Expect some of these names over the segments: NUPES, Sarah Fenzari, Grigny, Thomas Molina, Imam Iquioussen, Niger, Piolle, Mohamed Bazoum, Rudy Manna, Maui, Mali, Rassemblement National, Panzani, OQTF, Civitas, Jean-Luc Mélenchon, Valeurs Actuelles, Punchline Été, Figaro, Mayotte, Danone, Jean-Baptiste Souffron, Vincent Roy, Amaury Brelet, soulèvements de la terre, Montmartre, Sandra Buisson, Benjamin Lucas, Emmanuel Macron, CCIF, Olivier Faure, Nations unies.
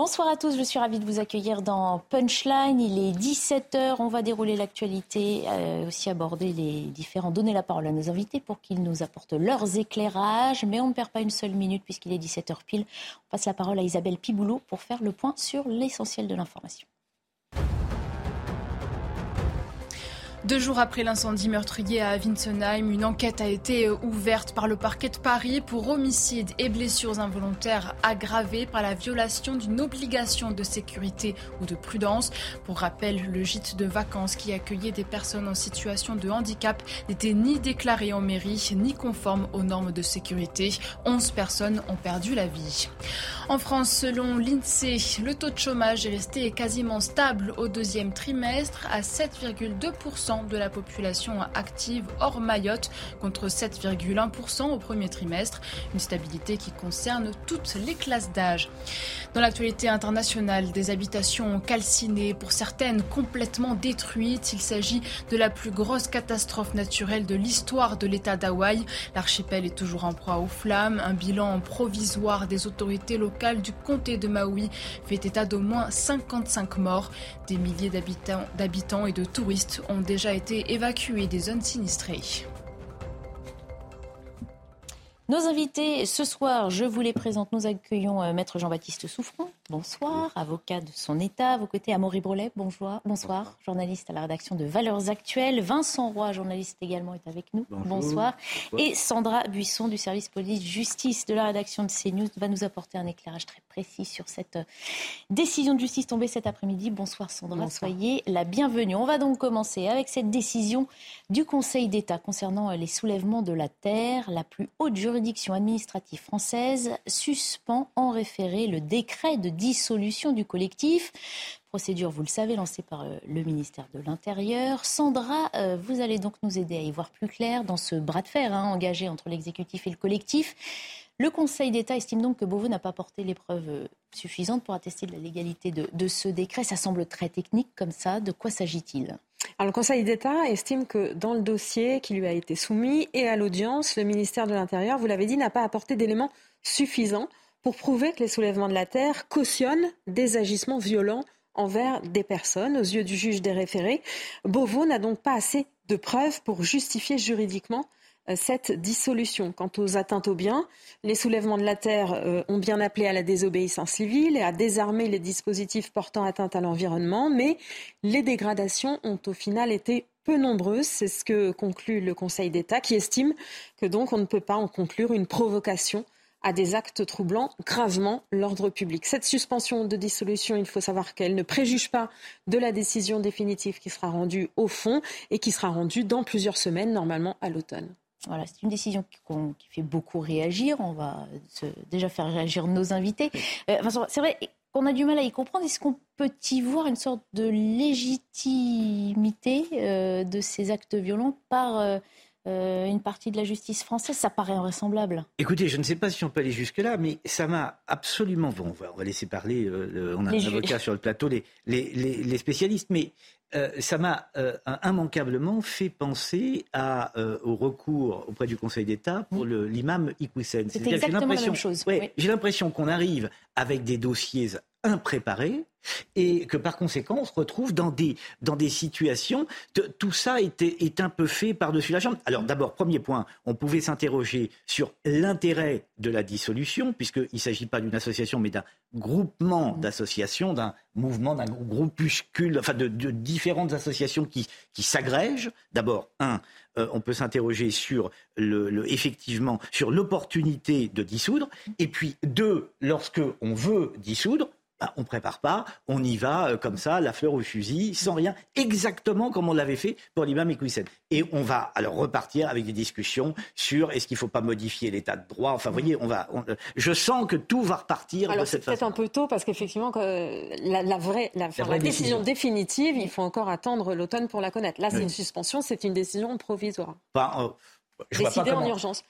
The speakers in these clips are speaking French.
Bonsoir à tous, je suis ravie de vous accueillir dans Punchline. Il est 17h, on va dérouler l'actualité, aussi aborder les différents... Donner la parole à nos invités pour qu'ils nous apportent leurs éclairages. Mais on ne perd pas une seule minute puisqu'il est 17h pile. On passe la parole à Isabelle Piboulot pour faire le point sur l'essentiel de l'information. 2 jours après l'incendie meurtrier à Winsenheim, une enquête a été ouverte par le parquet de Paris pour homicide et blessures involontaires aggravées par la violation d'une obligation de sécurité ou de prudence. Pour rappel, le gîte de vacances qui accueillait des personnes en situation de handicap n'était ni déclaré en mairie, ni conforme aux normes de sécurité. 11 personnes ont perdu la vie. En France, selon l'INSEE, le taux de chômage est resté quasiment stable au 2e trimestre à 7,2% de la population active hors Mayotte, contre 7,1% au 1er trimestre. Une stabilité qui concerne toutes les classes d'âge. Dans l'actualité internationale, des habitations calcinées, pour certaines complètement détruites. Il s'agit de la plus grosse catastrophe naturelle de l'histoire de l'État d'Hawaï. L'archipel est toujours en proie aux flammes. Un bilan provisoire des autorités locales du comté de Maui fait état d'au moins 55 morts. Des milliers d'habitants et de touristes ont déjà été évacués des zones sinistrées. Nos invités ce soir, je vous les présente. Nous accueillons Maître Jean-Baptiste Souffron. Bonsoir, avocat de son État. À vos côtés, Amaury Brelet. Bonsoir. Bonsoir, journaliste à la rédaction de Valeurs Actuelles. Vincent Roy, journaliste également, est avec nous. Bonjour. Bonsoir. Bonsoir. Et Sandra Buisson, du service police-justice de la rédaction de CNews, va nous apporter un éclairage très précis sur cette décision de justice tombée cet après-midi. Bonsoir Sandra, bonsoir. Soyez la bienvenue. On va donc commencer avec cette décision du Conseil d'État concernant les soulèvements de la terre. La plus haute juridiction administrative française suspend en référé le décret de dissolution du collectif. Procédure, vous le savez, lancée par le ministère de l'Intérieur. Sandra, vous allez donc nous aider à y voir plus clair dans ce bras de fer engagé entre l'exécutif et le collectif. Le Conseil d'État estime donc que Beauvau n'a pas porté les preuves suffisantes pour attester de la légalité de ce décret. Ça semble très technique comme ça. De quoi s'agit-il ? Alors, le Conseil d'État estime que dans le dossier qui lui a été soumis et à l'audience, le ministère de l'Intérieur, vous l'avez dit, n'a pas apporté d'éléments suffisants pour prouver que les soulèvements de la terre cautionnent des agissements violents envers des personnes. Aux yeux du juge des référés, Beauvau n'a donc pas assez de preuves pour justifier juridiquement cette dissolution. Quant aux atteintes aux biens, les soulèvements de la terre ont bien appelé à la désobéissance civile et à désarmer les dispositifs portant atteinte à l'environnement, mais les dégradations ont au final été peu nombreuses. C'est ce que conclut le Conseil d'État, qui estime que donc on ne peut pas en conclure une provocation à des actes troublant gravement l'ordre public. Cette suspension de dissolution, il faut savoir qu'elle ne préjuge pas de la décision définitive qui sera rendue au fond et qui sera rendue dans plusieurs semaines, normalement à l'automne. Voilà, c'est une décision qui fait beaucoup réagir. On va déjà faire réagir nos invités. Vincent, c'est vrai qu'on a du mal à y comprendre. Est-ce qu'on peut y voir une sorte de légitimité de ces actes violents par une partie de la justice française? Ça paraît invraisemblable. Écoutez, je ne sais pas si on peut aller jusque-là, mais ça m'a absolument... Bon, on va laisser parler, on a un avocat sur le plateau, les spécialistes, mais... ça m'a immanquablement fait penser au recours auprès du Conseil d'État pour l'imam Iquioussen. C'est exactement la même chose. Ouais, oui. J'ai l'impression qu'on arrive avec des dossiers impréparés et que par conséquent on se retrouve dans des situations de, tout ça est un peu fait par-dessus la jambe. Alors d'abord, premier point, on pouvait s'interroger sur l'intérêt de la dissolution, puisqu'il ne s'agit pas d'une association mais d'un groupement d'associations, d'un mouvement, d'un groupuscule, enfin de différentes associations qui s'agrègent. D'abord, on peut s'interroger sur effectivement sur l'opportunité de dissoudre, et puis deux, lorsque on veut dissoudre, on ne prépare pas, on y va comme ça, la fleur au fusil, sans rien, exactement comme on l'avait fait pour l'imam Iquioussen. Et on va alors repartir avec des discussions sur est-ce qu'il ne faut pas modifier l'état de droit. Enfin, vous voyez, je sens que tout va repartir alors, de cette façon. Alors, c'est peut-être un peu tôt, parce qu'effectivement, la vraie décision définitive, il faut encore attendre l'automne pour la connaître. Là, c'est une suspension, c'est une décision provisoire. Décidé en urgence.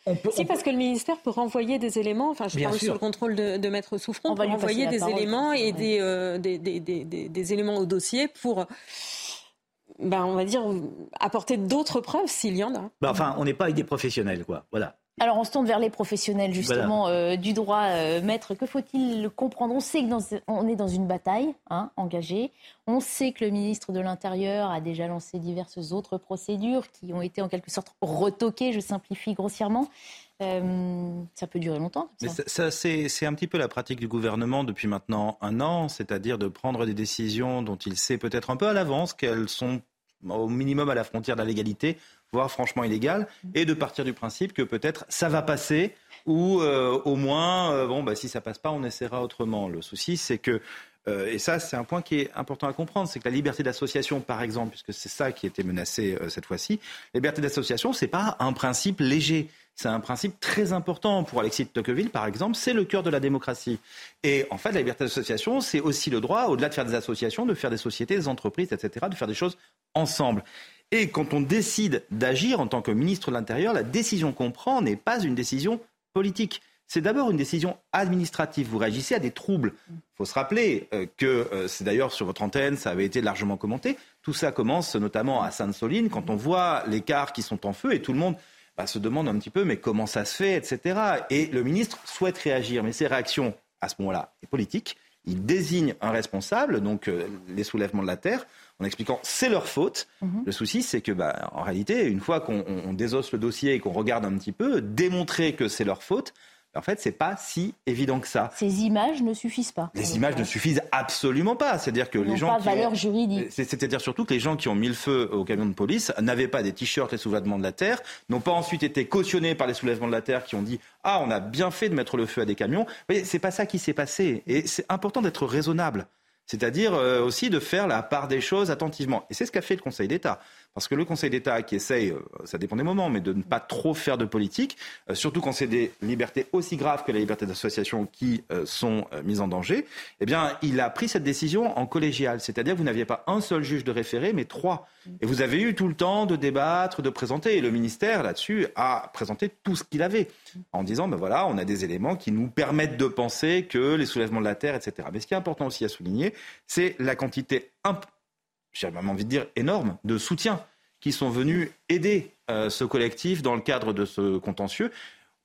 Parce que le ministère peut renvoyer des éléments, enfin je parle sous le contrôle de Maître Souffron, peut renvoyer des éléments et des éléments au dossier pour... on va dire apporter d'autres preuves s'il y en a. On n'est pas avec des professionnels, quoi. Voilà. Alors on se tourne vers les professionnels justement du droit. Maître, que faut-il comprendre? On sait qu'on est dans une bataille engagée. On sait que le ministre de l'Intérieur a déjà lancé diverses autres procédures qui ont été en quelque sorte retoquées, je simplifie grossièrement. Ça peut durer longtemps. Comme ça. C'est un petit peu la pratique du gouvernement depuis maintenant un an, c'est-à-dire de prendre des décisions dont il sait peut-être un peu à l'avance qu'elles sont au minimum à la frontière de la légalité, voire franchement illégale, et de partir du principe que peut-être ça va passer ou au moins, si ça passe pas, on essaiera autrement. Le souci, c'est que, et ça c'est un point qui est important à comprendre, c'est que la liberté d'association par exemple, puisque c'est ça qui était menacé cette fois-ci, la liberté d'association c'est pas un principe léger. C'est un principe très important pour Alexis de Tocqueville, par exemple. C'est le cœur de la démocratie. Et en fait, la liberté d'association, c'est aussi le droit, au-delà de faire des associations, de faire des sociétés, des entreprises, etc., de faire des choses ensemble. Et quand on décide d'agir en tant que ministre de l'Intérieur, la décision qu'on prend n'est pas une décision politique. C'est d'abord une décision administrative. Vous réagissez à des troubles. Il faut se rappeler que c'est d'ailleurs sur votre antenne, ça avait été largement commenté. Tout ça commence notamment à Sainte-Soline, quand on voit les cars qui sont en feu et tout le monde... se demande un petit peu, mais comment ça se fait, etc. Et le ministre souhaite réagir, mais ses réactions, à ce moment-là, sont politiques. Il désigne un responsable, donc les soulèvements de la terre, en expliquant c'est leur faute. Mm-hmm. Le souci, c'est que, en réalité, une fois qu'on désosse le dossier et qu'on regarde un petit peu, démontrer que c'est leur faute, en fait, c'est pas si évident que ça. Ces images ne suffisent pas. Les images ne suffisent absolument pas. C'est-à-dire que c'est-à-dire surtout que les gens qui ont mis le feu au camion de police n'avaient pas des t-shirts les soulèvements de la terre, n'ont pas ensuite été cautionnés par les soulèvements de la terre qui ont dit on a bien fait de mettre le feu à des camions. Vous voyez, c'est pas ça qui s'est passé. Et c'est important d'être raisonnable. C'est-à-dire aussi de faire la part des choses attentivement. Et c'est ce qu'a fait le Conseil d'État. Parce que le Conseil d'État qui essaye, ça dépend des moments, mais de ne pas trop faire de politique, surtout quand c'est des libertés aussi graves que la liberté d'association qui sont mises en danger, eh bien, il a pris cette décision en collégial. C'est-à-dire que vous n'aviez pas un seul juge de référé, mais 3. Et vous avez eu tout le temps de débattre, de présenter. Et le ministère, là-dessus, a présenté tout ce qu'il avait. En disant, on a des éléments qui nous permettent de penser que les soulèvements de la terre, etc. Mais ce qui est important aussi à souligner, c'est la quantité, j'ai même envie de dire énorme, de soutien qui sont venus aider ce collectif dans le cadre de ce contentieux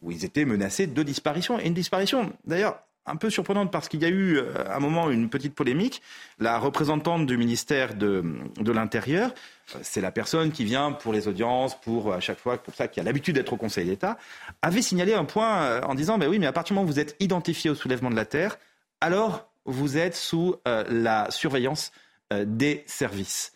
où ils étaient menacés de disparition. Et une disparition, d'ailleurs, un peu surprenante parce qu'il y a eu à un moment une petite polémique. La représentante du ministère de l'Intérieur, c'est la personne qui vient pour les audiences, pour à chaque fois, pour ça, qui a l'habitude d'être au Conseil d'État, avait signalé un point en disant, mais à partir du moment où vous êtes identifié au soulèvement de la terre, alors... vous êtes sous la surveillance des services.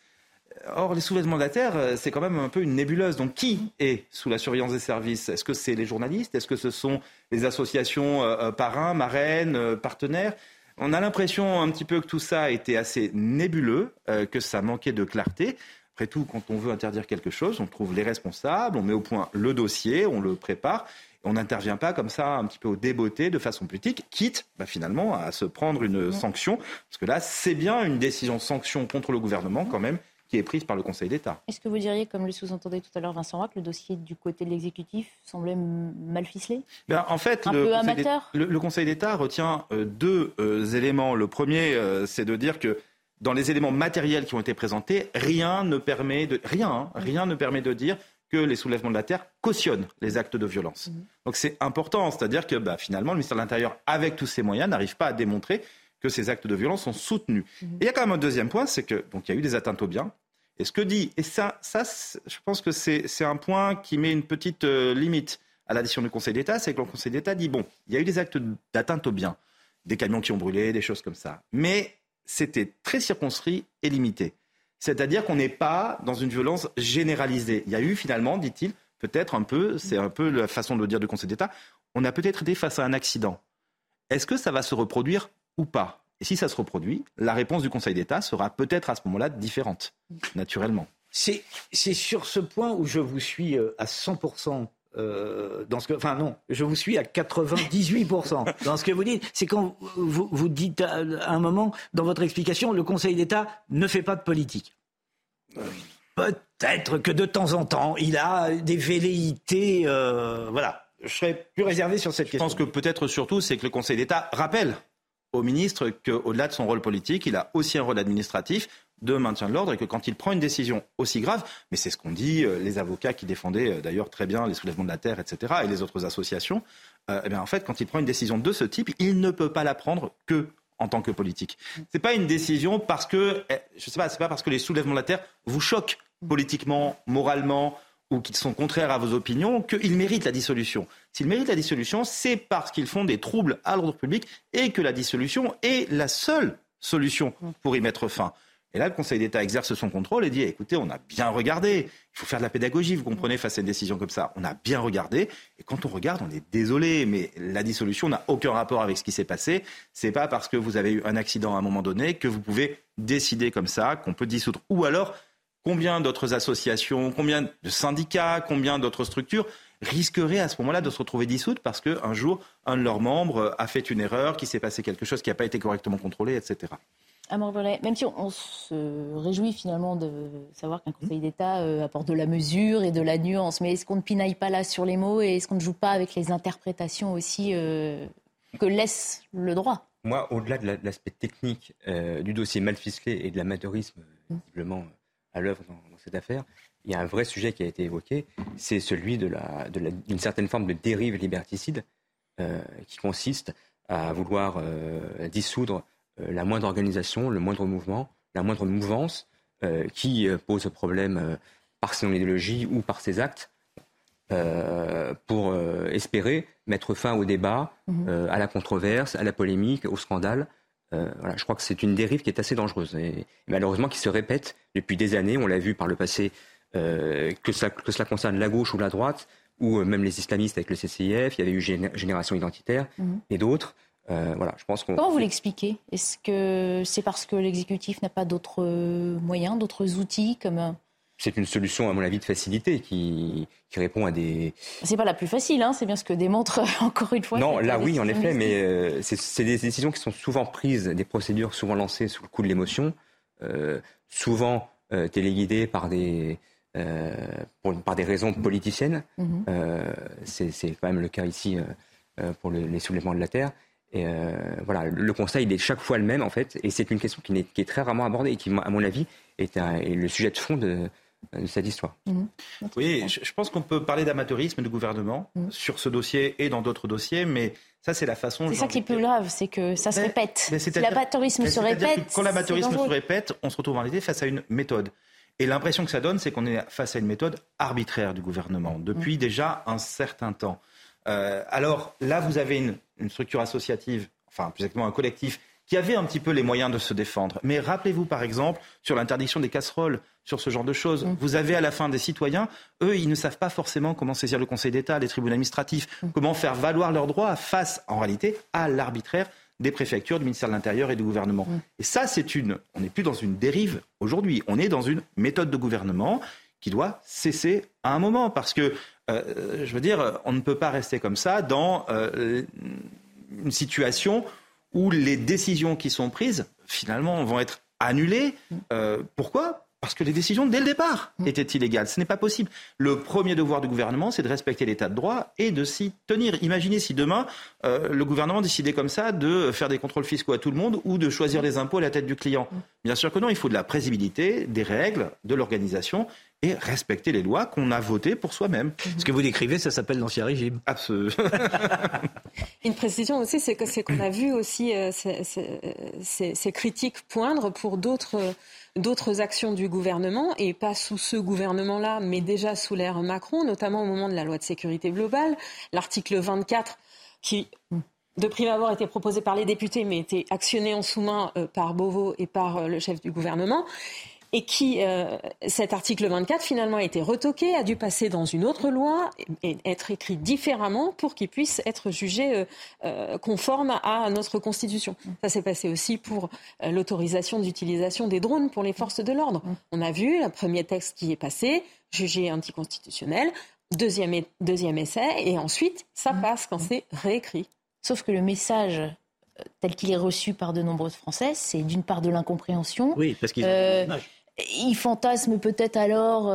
Or, les soulèvements de la terre, c'est quand même un peu une nébuleuse. Donc, qui est sous la surveillance des services? Est-ce que c'est les journalistes? Est-ce que ce sont les associations parrains, marraines, partenaires? On a l'impression un petit peu que tout ça était assez nébuleux, que ça manquait de clarté. Après tout, quand on veut interdire quelque chose, on trouve les responsables, on met au point le dossier, on le prépare... On n'intervient pas comme ça, un petit peu au déboté, de façon politique, quitte finalement à se prendre une sanction. Parce que là, c'est bien une décision sanction contre le gouvernement quand même qui est prise par le Conseil d'État. Est-ce que vous diriez, comme le sous-entendait tout à l'heure Vincent Roy, que le dossier du côté de l'exécutif semblait mal ficelé ? En fait, le Conseil d'État retient deux éléments. Le premier, c'est de dire que dans les éléments matériels qui ont été présentés, rien ne permet de dire que les soulèvements de la terre cautionnent les actes de violence. Donc c'est important, c'est-à-dire que finalement le ministère de l'Intérieur, avec tous ses moyens, n'arrive pas à démontrer que ces actes de violence sont soutenus. Et il y a quand même un deuxième point, c'est que donc il y a eu des atteintes aux biens. Et ce que dit, et ça je pense que c'est un point qui met une petite limite à la décision du Conseil d'État, c'est que le Conseil d'État dit il y a eu des actes d'atteinte aux biens, des camions qui ont brûlé, des choses comme ça, mais c'était très circonscrit et limité. C'est-à-dire qu'on n'est pas dans une violence généralisée. Il y a eu finalement, dit-il, peut-être un peu, c'est un peu la façon de le dire du Conseil d'État, on a peut-être été face à un accident. Est-ce que ça va se reproduire ou pas ? Et si ça se reproduit, la réponse du Conseil d'État sera peut-être à ce moment-là différente, naturellement. C'est sur ce point où je vous suis à 100%. Je vous suis à 98% dans ce que vous dites. C'est quand vous dites à un moment, dans votre explication, le Conseil d'État ne fait pas de politique. Peut-être que de temps en temps, il a des velléités... je serais plus réservé sur cette question. Je pense que peut-être surtout, c'est que le Conseil d'État rappelle au ministre qu'au-delà de son rôle politique, il a aussi un rôle administratif. de maintien de l'ordre et que quand il prend une décision aussi grave, mais c'est ce qu'on dit, les avocats qui défendaient d'ailleurs très bien les soulèvements de la terre, etc., et les autres associations, eh bien, en fait, quand il prend une décision de ce type, il ne peut pas la prendre que en tant que politique. C'est pas une décision parce que, je sais pas, c'est pas parce que les soulèvements de la terre vous choquent politiquement, moralement, ou qu'ils sont contraires à vos opinions, qu'ils méritent la dissolution. S'ils méritent la dissolution, c'est parce qu'ils font des troubles à l'ordre public et que la dissolution est la seule solution pour y mettre fin. Et là, le Conseil d'État exerce son contrôle et dit « Écoutez, on a bien regardé. Il faut faire de la pédagogie, vous comprenez, face à une décision comme ça. On a bien regardé. Et quand on regarde, on est désolé. Mais la dissolution n'a aucun rapport avec ce qui s'est passé. C'est pas parce que vous avez eu un accident à un moment donné que vous pouvez décider comme ça, qu'on peut dissoudre. Ou alors, combien d'autres associations, combien de syndicats, combien d'autres structures risqueraient à ce moment-là de se retrouver dissoutes parce qu'un jour, un de leurs membres a fait une erreur, qu'il s'est passé quelque chose qui n'a pas été correctement contrôlé, etc. » Même si on se réjouit finalement de savoir qu'un Conseil d'État apporte de la mesure et de la nuance, mais est-ce qu'on ne pinaille pas là sur les mots et est-ce qu'on ne joue pas avec les interprétations aussi que laisse le droit ? Moi, au-delà de l'aspect technique du dossier mal ficelé et de l'amateurisme visiblement à l'œuvre dans cette affaire, il y a un vrai sujet qui a été évoqué, c'est celui d'une certaine forme de dérive liberticide qui consiste à vouloir dissoudre la moindre organisation, le moindre mouvement, la moindre mouvance qui pose problème par son idéologie ou par ses actes pour espérer mettre fin au débat, à la controverse, à la polémique, au scandale. Je crois que c'est une dérive qui est assez dangereuse et malheureusement qui se répète depuis des années. On l'a vu par le passé, que cela concerne la gauche ou la droite ou même les islamistes avec le CCIF, il y avait eu Génération Identitaire et d'autres. Comment vous l'expliquez ? Est-ce que c'est parce que l'exécutif n'a pas d'autres moyens, d'autres outils comme... C'est une solution, à mon avis, de facilité qui répond à des... C'est pas la plus facile, hein, c'est bien ce que démontre encore une fois... Non, là oui, en effet, mais c'est des décisions qui sont souvent prises, des procédures souvent lancées sous le coup de l'émotion, souvent téléguidées par des raisons politiciennes. C'est quand même le cas ici pour les soulèvements de la terre. Et le conseil, il est chaque fois le même en fait, et c'est une question qui est très rarement abordée et qui, à mon avis, est le sujet de fond de cette histoire. Oui, je pense qu'on peut parler d'amateurisme du gouvernement sur ce dossier et dans d'autres dossiers, mais ça c'est la façon... C'est ça qui est plus grave, c'est que ça se répète. Si l'amateurisme se répète, quand l'amateurisme se répète, on se retrouve en réalité face à une méthode. Et l'impression que ça donne, c'est qu'on est face à une méthode arbitraire du gouvernement, depuis déjà un certain temps. Alors là, vous avez une structure associative, enfin plus exactement un collectif, qui avait un petit peu les moyens de se défendre. Mais rappelez-vous par exemple sur l'interdiction des casseroles, sur ce genre de choses. Vous avez à la fin des citoyens, eux, ils ne savent pas forcément comment saisir le Conseil d'État, les tribunaux administratifs, comment faire valoir leurs droits face en réalité à l'arbitraire des préfectures, du ministère de l'Intérieur et du gouvernement. Et ça, on n'est plus dans une dérive aujourd'hui, on est dans une méthode de gouvernement qui doit cesser à un moment parce que je veux dire, on ne peut pas rester comme ça dans une situation où les décisions qui sont prises, finalement, vont être annulées. Pourquoi ? Parce que les décisions, dès le départ, étaient illégales. Ce n'est pas possible. Le premier devoir du gouvernement, c'est de respecter l'état de droit et de s'y tenir. Imaginez si demain, le gouvernement décidait comme ça de faire des contrôles fiscaux à tout le monde ou de choisir les impôts à la tête du client. Bien sûr que non, il faut de la prévisibilité, des règles, de l'organisation et respecter les lois qu'on a votées pour soi-même. Ce que vous décrivez, ça s'appelle l'ancien régime. Absolument. Une précision aussi, c'est qu'on a vu aussi ces critiques poindre pour d'autres actions du gouvernement, et pas sous ce gouvernement-là, mais déjà sous l'ère Macron, notamment au moment de la loi de sécurité globale, l'article 24 qui... de prime abord était proposé par les députés, mais était actionné en sous-main par Beauvau et par le chef du gouvernement, et qui, cet article 24, finalement, a été retoqué, a dû passer dans une autre loi et être écrit différemment pour qu'il puisse être jugé conforme à notre Constitution. Ça s'est passé aussi pour l'autorisation d'utilisation des drones pour les forces de l'ordre. On a vu le premier texte qui est passé, jugé anticonstitutionnel, deuxième essai, et ensuite, ça passe quand c'est réécrit. Sauf que le message tel qu'il est reçu par de nombreux Français, c'est d'une part de l'incompréhension. Oui, parce qu'ils ont Ils fantasment peut-être alors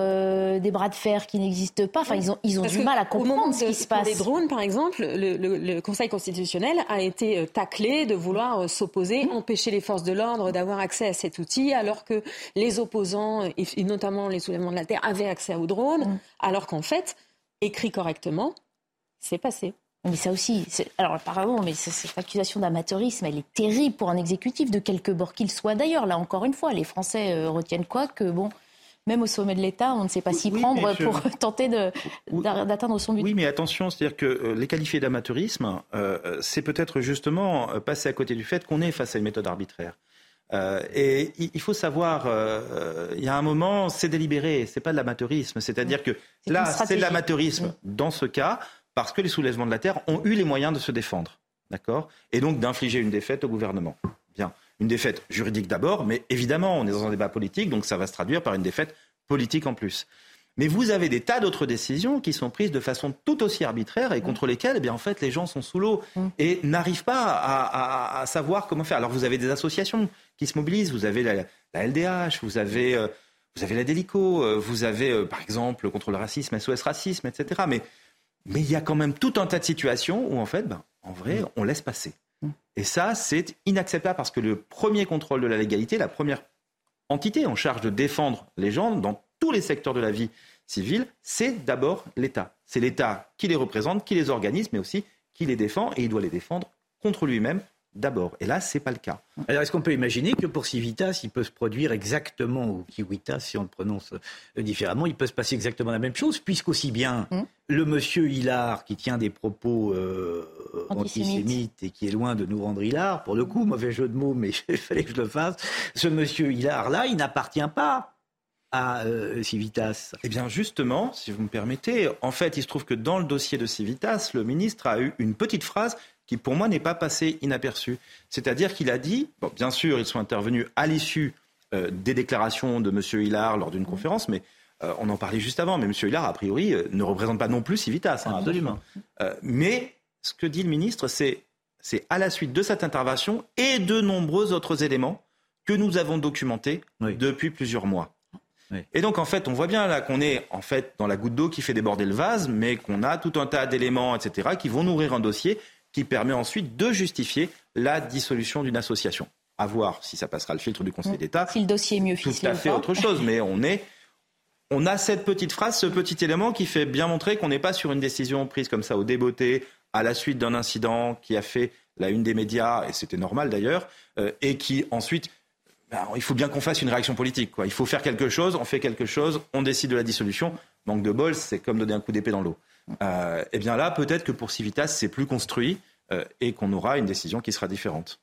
des bras de fer qui n'existent pas. Enfin, ils ont du mal à comprendre ce qui se passe. Des drones, par exemple, le Conseil constitutionnel a été taclé de vouloir s'opposer, empêcher les forces de l'ordre d'avoir accès à cet outil, alors que les opposants, et notamment les soulèvements de la terre, avaient accès aux drones, alors qu'en fait, écrit correctement, c'est passé. Mais ça aussi, alors apparemment, mais cette accusation d'amateurisme, elle est terrible pour un exécutif de quelque bord qu'il soit. D'ailleurs, là encore une fois, les Français retiennent quoi que bon, même au sommet de l'État, on ne sait pas s'y prendre pour tenter d'atteindre son but. Oui, mais attention, c'est-à-dire que les qualifier d'amateurisme, c'est peut-être justement passer à côté du fait qu'on est face à une méthode arbitraire. Et il faut savoir, il y a un moment, c'est délibéré, c'est pas de l'amateurisme. C'est-à-dire que là, c'est de l'amateurisme dans ce cas. Parce que les soulèvements de la terre ont eu les moyens de se défendre, d'accord ? Et donc d'infliger une défaite au gouvernement. Bien, une défaite juridique d'abord, mais évidemment, on est dans un débat politique, donc ça va se traduire par une défaite politique en plus. Mais vous avez des tas d'autres décisions qui sont prises de façon tout aussi arbitraire et contre lesquelles, eh bien, en fait, les gens sont sous l'eau et n'arrivent pas à savoir comment faire. Alors vous avez des associations qui se mobilisent, vous avez la LDH, vous avez la Délico, vous avez, par exemple, contre le racisme, SOS Racisme, etc. Mais il y a quand même tout un tas de situations où, en fait, en vrai, on laisse passer. Et ça, c'est inacceptable parce que le premier contrôle de la légalité, la première entité en charge de défendre les gens dans tous les secteurs de la vie civile, c'est d'abord l'État. C'est l'État qui les représente, qui les organise, mais aussi qui les défend. Et il doit les défendre contre lui-même d'abord. Et là, ce n'est pas le cas. Alors, est-ce qu'on peut imaginer que pour Civitas, il peut se produire exactement, ou Kiwitas, si on le prononce différemment, il peut se passer exactement la même chose, puisqu'aussi bien... Le monsieur Hillard qui tient des propos antisémites et qui est loin de nous rendre Hillard, pour le coup, mauvais jeu de mots, mais il fallait que je le fasse, ce monsieur Hillard-là, il n'appartient pas à Civitas. Eh bien justement, si vous me permettez, en fait, il se trouve que dans le dossier de Civitas, le ministre a eu une petite phrase qui, pour moi, n'est pas passée inaperçue. C'est-à-dire qu'il a dit, bon, bien sûr, ils sont intervenus à l'issue des déclarations de monsieur Hillard lors d'une conférence, mais... on en parlait juste avant, mais M. Hillard, a priori, ne représente pas non plus Civitas. Absolument. Mais ce que dit le ministre, c'est à la suite de cette intervention et de nombreux autres éléments que nous avons documentés depuis plusieurs mois. Oui. Et donc, en fait, on voit bien là qu'on est en fait dans la goutte d'eau qui fait déborder le vase, mais qu'on a tout un tas d'éléments, etc., qui vont nourrir un dossier qui permet ensuite de justifier la dissolution d'une association. À voir si ça passera le filtre du Conseil d'État. Si le dossier est mieux ficelé. Tout à fait autre chose, mais on a cette petite phrase, ce petit élément qui fait bien montrer qu'on n'est pas sur une décision prise comme ça au débotté, à la suite d'un incident qui a fait la une des médias, et c'était normal d'ailleurs, et qui ensuite, il faut bien qu'on fasse une réaction politique, quoi. Il faut faire quelque chose, on fait quelque chose, on décide de la dissolution. Manque de bol, c'est comme donner un coup d'épée dans l'eau. Et bien là, peut-être que pour Civitas, c'est plus construit et qu'on aura une décision qui sera différente.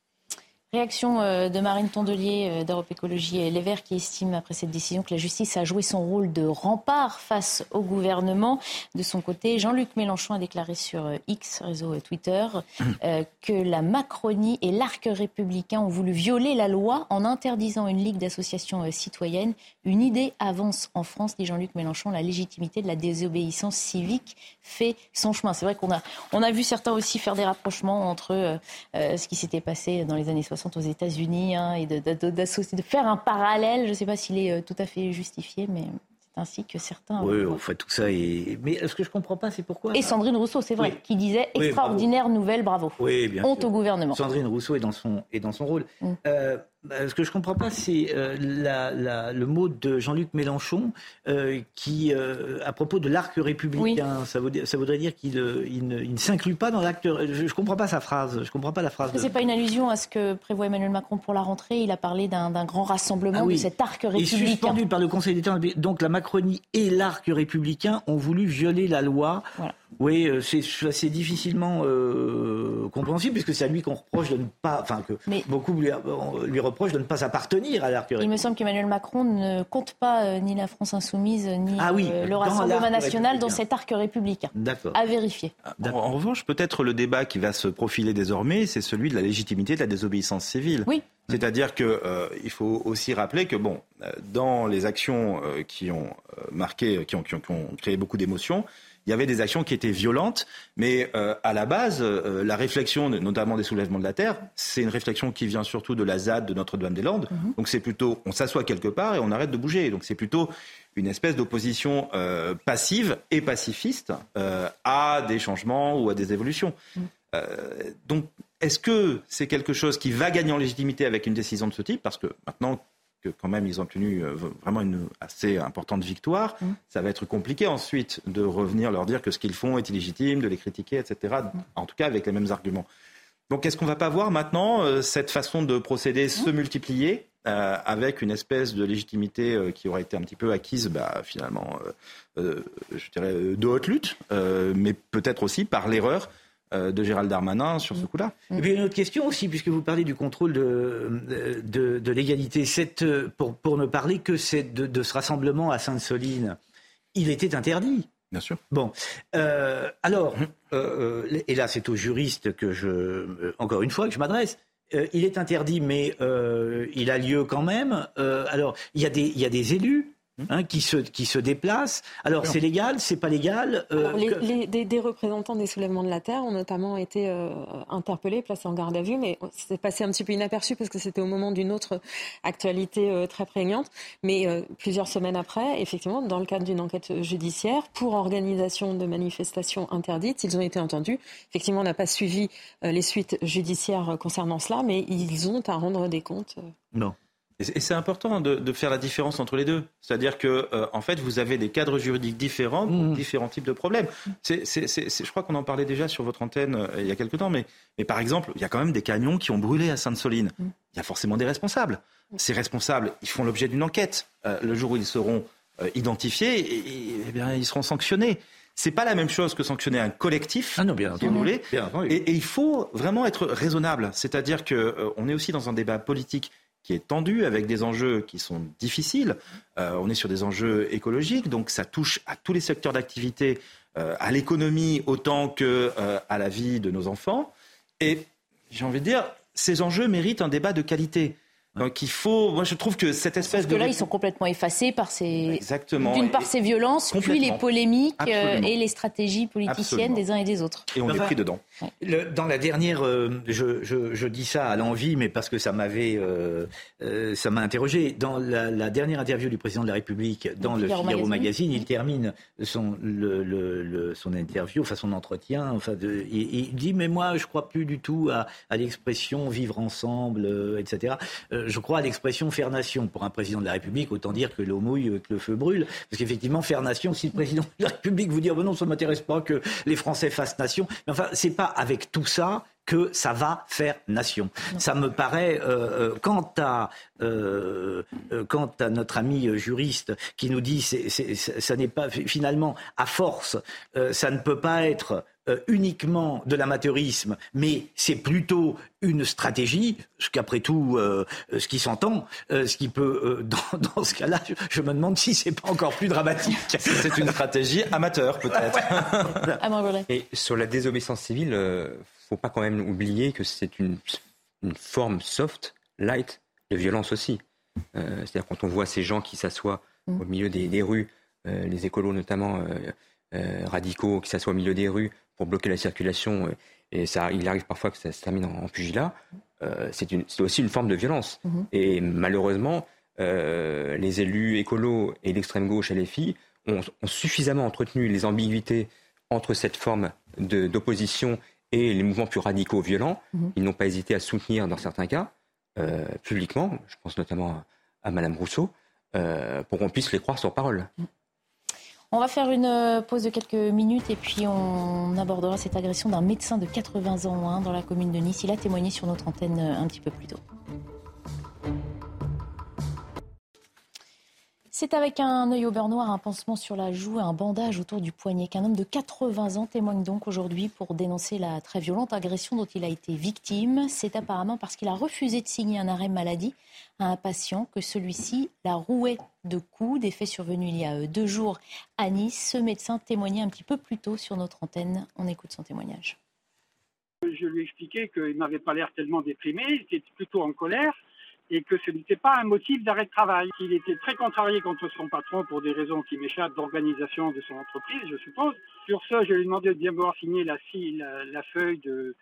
Réaction de Marine Tondelier d'Europe Écologie et Les Verts qui estime après cette décision que la justice a joué son rôle de rempart face au gouvernement. De son côté, Jean-Luc Mélenchon a déclaré sur X, réseau Twitter, que la Macronie et l'arc républicain ont voulu violer la loi en interdisant une ligue d'associations citoyennes. Une idée avance en France, dit Jean-Luc Mélenchon, la légitimité de la désobéissance civique fait son chemin. C'est vrai qu'on a vu certains aussi faire des rapprochements entre ce qui s'était passé dans les années 60 aux États-Unis et de faire un parallèle. Je ne sais pas s'il est tout à fait justifié, mais c'est ainsi que certains... Oui, enfin tout ça est... Mais ce que je ne comprends pas, c'est pourquoi... Et Sandrine Rousseau, c'est vrai, qui disait extraordinaire bravo. Nouvelle, bravo. Oui, bien honte sûr. Au gouvernement. Sandrine Rousseau est dans son rôle. Ce que je ne comprends pas, c'est le mot de Jean-Luc Mélenchon qui, à propos de l'arc républicain, ça voudrait dire qu'il ne s'inclut pas dans l'acte. Je ne comprends pas sa phrase. Je comprends pas la phrase. Ce n'est pas une allusion à ce que prévoit Emmanuel Macron pour la rentrée. Il a parlé d'un grand rassemblement de cet arc républicain. Et suspendu par le Conseil d'État. Donc la Macronie et l'arc républicain ont voulu violer la loi. Voilà. Oui, c'est difficilement compréhensible puisque c'est à lui qu'on reproche de ne pas, enfin que beaucoup lui reprochent de ne pas appartenir à l'arc républicain. Il me semble qu'Emmanuel Macron ne compte pas ni la France insoumise ni le Rassemblement National dans cet arc républicain. D'accord. À vérifier. En revanche, peut-être le débat qui va se profiler désormais, c'est celui de la légitimité de la désobéissance civile. Oui. C'est-à-dire que il faut aussi rappeler que dans les actions qui ont marqué, qui ont créé beaucoup d'émotions. il y avait des actions qui étaient violentes, mais à la base, la réflexion, notamment des soulèvements de la terre, c'est une réflexion qui vient surtout de la ZAD de Notre-Dame-des-Landes. Mmh. Donc c'est plutôt, on s'assoit quelque part et on arrête de bouger. Donc c'est plutôt une espèce d'opposition passive et pacifiste à des changements ou à des évolutions. Mmh. Donc est-ce que c'est quelque chose qui va gagner en légitimité avec une décision de ce type ? Parce que maintenant que quand même ils ont obtenu vraiment une assez importante victoire, ça va être compliqué ensuite de revenir leur dire que ce qu'ils font est illégitime, de les critiquer, etc. En tout cas avec les mêmes arguments. Donc est-ce qu'on va pas voir maintenant cette façon de procéder se multiplier avec une espèce de légitimité qui aurait été un petit peu acquise finalement, je dirais, de haute lutte, mais peut-être aussi par l'erreur de Gérald Darmanin sur ce coup-là. Et puis une autre question aussi, puisque vous parlez du contrôle de l'égalité. Pour ne parler que de ce rassemblement à Sainte-Soline, il était interdit. Bien sûr. Bon. Et là c'est aux juristes que encore une fois, que je m'adresse. Il est interdit, mais il a lieu quand même. Alors, il y a des élus qui se déplacent. Alors, c'est légal, c'est pas légal. Alors, des représentants des soulèvements de la terre ont notamment été interpellés, placés en garde à vue, mais c'est passé un petit peu inaperçu parce que c'était au moment d'une autre actualité très prégnante. Mais plusieurs semaines après, effectivement, dans le cadre d'une enquête judiciaire pour organisation de manifestations interdites, ils ont été entendus. Effectivement, on n'a pas suivi les suites judiciaires concernant cela, mais ils ont à rendre des comptes. Non. Et c'est important de faire la différence entre les deux. C'est-à-dire que, en fait, vous avez des cadres juridiques différents pour différents types de problèmes. Je crois qu'on en parlait déjà sur votre antenne il y a quelque temps, mais par exemple, il y a quand même des camions qui ont brûlé à Sainte-Soline. Il y a forcément des responsables. Ces responsables, ils font l'objet d'une enquête. Le jour où ils seront identifiés, et bien, ils seront sanctionnés. C'est pas la même chose que sanctionner un collectif. Ah non, bien entendu. Et il faut vraiment être raisonnable. C'est-à-dire qu'on est aussi dans un débat politique qui est tendu, avec des enjeux qui sont difficiles. On est sur des enjeux écologiques, donc ça touche à tous les secteurs d'activité, à l'économie autant que à la vie de nos enfants. Et j'ai envie de dire, ces enjeux méritent un débat de qualité. Donc il faut, moi je trouve que cette espèce de... Parce que là, ils sont complètement effacés par ces... Exactement. D'une part ces violences, puis les polémiques et les stratégies politiciens des uns et des autres. Et on est pris dedans. Ouais. Dans la dernière, je dis ça à l'envie, mais parce que ça m'a interrogé. Dans la dernière interview du président de la République, dans le Figaro Magazine, il termine son interview, enfin son entretien, il dit « Mais moi, je ne crois plus du tout à l'expression « vivre ensemble », etc. Je crois à l'expression « faire nation » pour un président de la République, autant dire que l'eau mouille, que le feu brûle. Parce qu'effectivement, faire nation, si le président de la République vous dit non, ça ne m'intéresse pas que les Français fassent nation. Mais enfin, ce n'est pas avec tout ça que ça va faire nation. Non. Ça me paraît, quant à notre ami juriste qui nous dit ça n'est pas, finalement, à force, ça ne peut pas être uniquement de l'amateurisme, mais c'est plutôt une stratégie, ce qu'après tout, ce qui s'entend, ce qui peut, dans ce cas-là, je me demande si c'est pas encore plus dramatique. C'est une stratégie amateur, peut-être. Ouais. Et sur la désobéissance civile, faut pas quand même oublier que c'est une forme soft, light, de violence aussi. C'est-à-dire quand on voit ces gens qui s'assoient au milieu des rues, les écolos notamment, radicaux, qui s'assoient au milieu des rues pour bloquer la circulation, et ça, il arrive parfois que ça se termine en pugilat, c'est aussi une forme de violence. Mmh. Et malheureusement, les élus écolos et l'extrême gauche et les filles ont suffisamment entretenu les ambiguïtés entre cette forme d'opposition et les mouvements plus radicaux violents. Ils n'ont pas hésité à soutenir dans certains cas, publiquement, je pense notamment à Madame Rousseau, pour qu'on puisse les croire sur parole. On va faire une pause de quelques minutes et puis on abordera cette agression d'un médecin de 80 ans dans la commune de Nice. Il a témoigné sur notre antenne un petit peu plus tôt. C'est avec un œil au beurre noir, un pansement sur la joue et un bandage autour du poignet qu'un homme de 80 ans témoigne donc aujourd'hui pour dénoncer la très violente agression dont il a été victime. C'est apparemment parce qu'il a refusé de signer un arrêt maladie à un patient que celui-ci l'a roué de coups. Des faits survenus il y a 2 jours à Nice. Ce médecin témoignait un petit peu plus tôt sur notre antenne. On écoute son témoignage. Je lui expliquais qu'il n'avait pas l'air tellement déprimé, il était plutôt en colère, et que ce n'était pas un motif d'arrêt de travail. Il était très contrarié contre son patron pour des raisons qui m'échappent, d'organisation de son entreprise, je suppose. Sur ce, je lui ai demandé de bien vouloir signer la feuille de...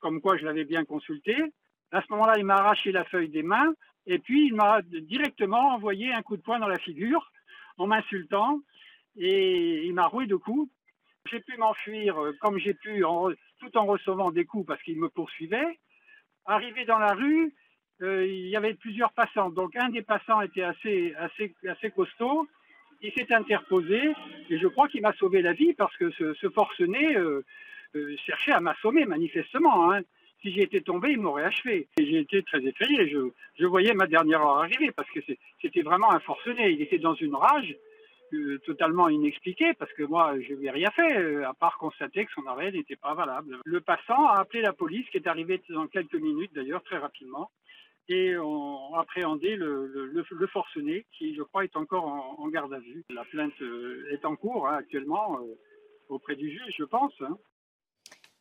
comme quoi je l'avais bien consulté. À ce moment-là, il m'a arraché la feuille des mains et puis il m'a directement envoyé un coup de poing dans la figure en m'insultant et il m'a roué de coups. J'ai pu m'enfuir comme j'ai pu, tout en recevant des coups parce qu'il me poursuivait. Arrivé dans la rue, il y avait plusieurs passants. Donc un des passants était assez costaud. Il s'est interposé et je crois qu'il m'a sauvé la vie parce que ce forcené cherchait à m'assommer manifestement, hein. Si j'étais tombé, il m'aurait achevé. J'ai été très effrayé. Je voyais ma dernière heure arriver parce que c'était vraiment un forcené. Il était dans une rage totalement inexpliquée parce que moi, je n'ai rien fait à part constater que son arrêt n'était pas valable. Le passant a appelé la police qui est arrivée dans quelques minutes d'ailleurs, très rapidement, et on a appréhendé le forcené qui, je crois, est encore en garde à vue. La plainte est en cours hein, actuellement auprès du juge, je pense. Hein.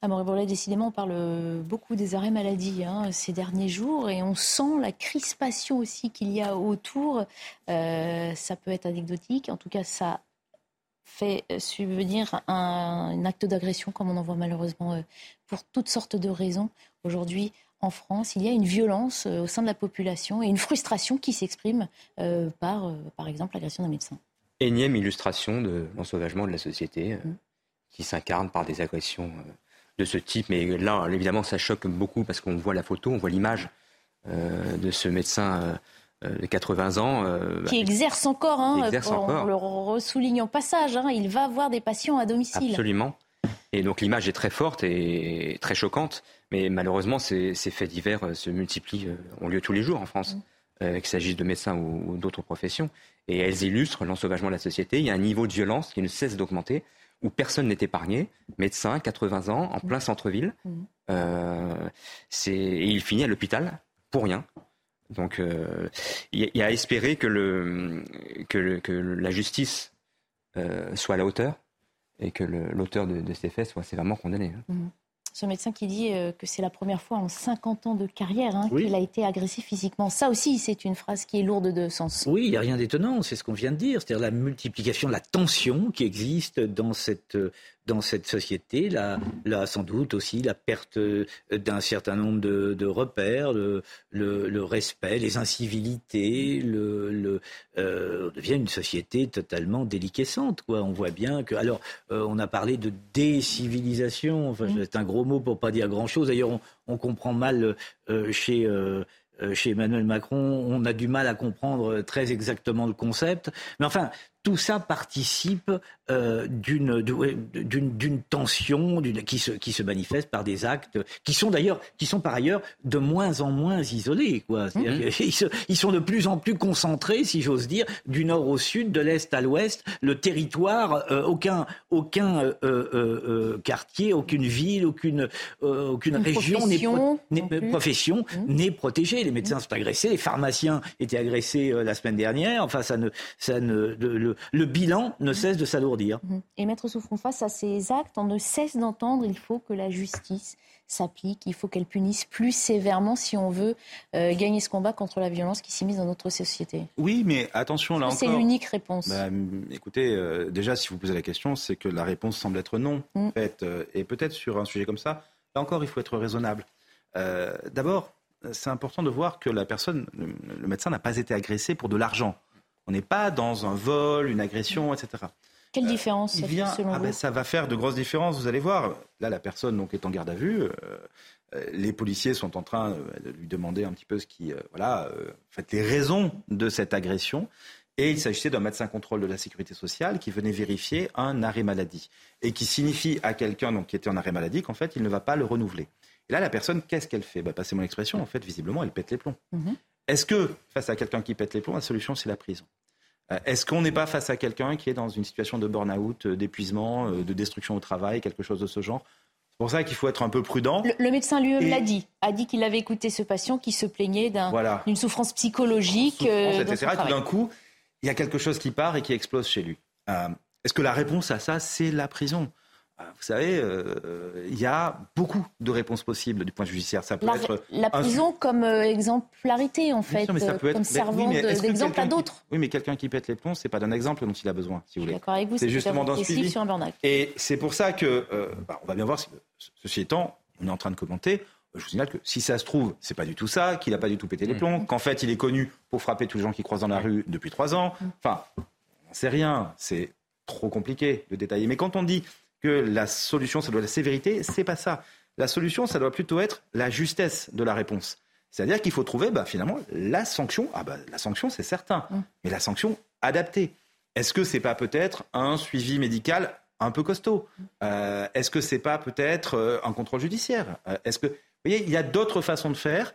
Amaury Bourlet, décidément, on parle beaucoup des arrêts maladie hein, ces derniers jours et on sent la crispation aussi qu'il y a autour. Ça peut être anecdotique, en tout cas, ça fait subvenir un acte d'agression, comme on en voit malheureusement pour toutes sortes de raisons. Aujourd'hui, en France, il y a une violence au sein de la population et une frustration qui s'exprime par exemple, l'agression d'un médecin. Énième illustration de l'ensauvagement de la société qui s'incarne par des agressions... de ce type, mais là évidemment ça choque beaucoup parce qu'on voit la photo, on voit l'image de ce médecin de 80 ans. Qui exerce encore, hein, on le ressouligne au passage, hein, il va voir des patients à domicile. Absolument, et donc l'image est très forte et très choquante, mais malheureusement ces faits divers se multiplient, ont lieu tous les jours en France, qu'il s'agisse de médecins ou d'autres professions, et elles illustrent l'ensauvagement de la société. Il y a un niveau de violence qui ne cesse d'augmenter, où personne n'est épargné, médecin, 80 ans, en plein centre-ville. Et il finit à l'hôpital pour rien. Donc il y a à espérer que la justice soit à la hauteur et que l'auteur de ces faits soit sévèrement condamné. Ce médecin qui dit que c'est la première fois en 50 ans de carrière hein, oui, qu'il a été agressé physiquement. Ça aussi, c'est une phrase qui est lourde de sens. Oui, il n'y a rien d'étonnant, c'est ce qu'on vient de dire. C'est-à-dire la multiplication, la tension qui existe dans cette société, là, sans doute aussi la perte d'un certain nombre de repères, le respect, les incivilités, on devient une société totalement déliquescente, quoi. On voit bien que, alors, on a parlé de décivilisation, enfin, c'est un gros mot pour pas dire grand-chose. D'ailleurs, on comprend mal chez Emmanuel Macron, on a du mal à comprendre très exactement le concept. Mais enfin, tout ça participe d'une tension qui se manifeste par des actes qui sont par ailleurs de moins en moins isolés, quoi. C'est-à-dire qu'ils sont de plus en plus concentrés, si j'ose dire, du nord au sud, de l'est à l'ouest. Le territoire, aucun quartier, aucune ville, aucune région, profession n'est protégée. Les médecins sont agressés, les pharmaciens étaient agressés la semaine dernière. Enfin, le bilan ne cesse de s'alourdir. Et Maître Souffron, face à ces actes, on ne cesse d'entendre qu'il faut que la justice s'applique, il faut qu'elle punisse plus sévèrement si on veut gagner ce combat contre la violence qui s'immisce dans notre société. Oui, mais attention, là encore... C'est l'unique réponse. Bah, écoutez, déjà, si vous posez la question, c'est que la réponse semble être non. En fait, et peut-être sur un sujet comme ça, là encore, il faut être raisonnable. D'abord, c'est important de voir que la personne, le médecin n'a pas été agressé pour de l'argent. On n'est pas dans un vol, une agression, etc. Quelle différence selon vous ? Ça va faire de grosses différences, vous allez voir. Là, la personne donc, est en garde à vue. Les policiers sont en train de lui demander un petit peu les raisons de cette agression. Et il s'agissait d'un médecin contrôle de la sécurité sociale qui venait vérifier un arrêt maladie. Et qui signifie à quelqu'un donc, qui était en arrêt maladie qu'en fait, il ne va pas le renouveler. Et là, la personne, qu'est-ce qu'elle fait ? Passez mon expression, en fait, visiblement, elle pète les plombs. Est-ce que, face à quelqu'un qui pète les plombs, la solution, c'est la prison ? Est-ce qu'on n'est pas face à quelqu'un qui est dans une situation de burn-out, d'épuisement, de destruction au travail, quelque chose de ce genre ? C'est pour ça qu'il faut être un peu prudent. Le médecin lui-même a dit qu'il avait écouté ce patient qui se plaignait d'une souffrance psychologique. Etc. Tout d'un coup, il y a quelque chose qui part et qui explose chez lui. Est-ce que la réponse à ça, c'est la prison ? Vous savez, il y a beaucoup de réponses possibles du point judiciaire. Ça peut être la prison comme exemplarité, en fait, sûr, ça peut être, comme servant d'exemple à d'autres. Oui, mais quelqu'un qui pète les plombs, ce n'est pas d'un exemple dont il a besoin, si vous voulez. D'accord avec vous, c'est justement dans ce suivi. Et c'est pour ça que, on va bien voir, ceci étant, on est en train de commenter. Je vous signale que si ça se trouve, c'est pas du tout ça, qu'il n'a pas du tout pété les plombs, qu'en fait, il est connu pour frapper tous les gens qui croisent dans la rue depuis 3 ans. Enfin, on n'en sait rien, c'est trop compliqué de détailler. Mais quand on dit que la solution, ça doit être la sévérité, c'est pas ça. La solution, ça doit plutôt être la justesse de la réponse. C'est-à-dire qu'il faut trouver, finalement, la sanction. La sanction, c'est certain, mais la sanction adaptée. Est-ce que c'est pas peut-être un suivi médical un peu costaud ? Est-ce que c'est pas peut-être un contrôle judiciaire ? Vous voyez, il y a d'autres façons de faire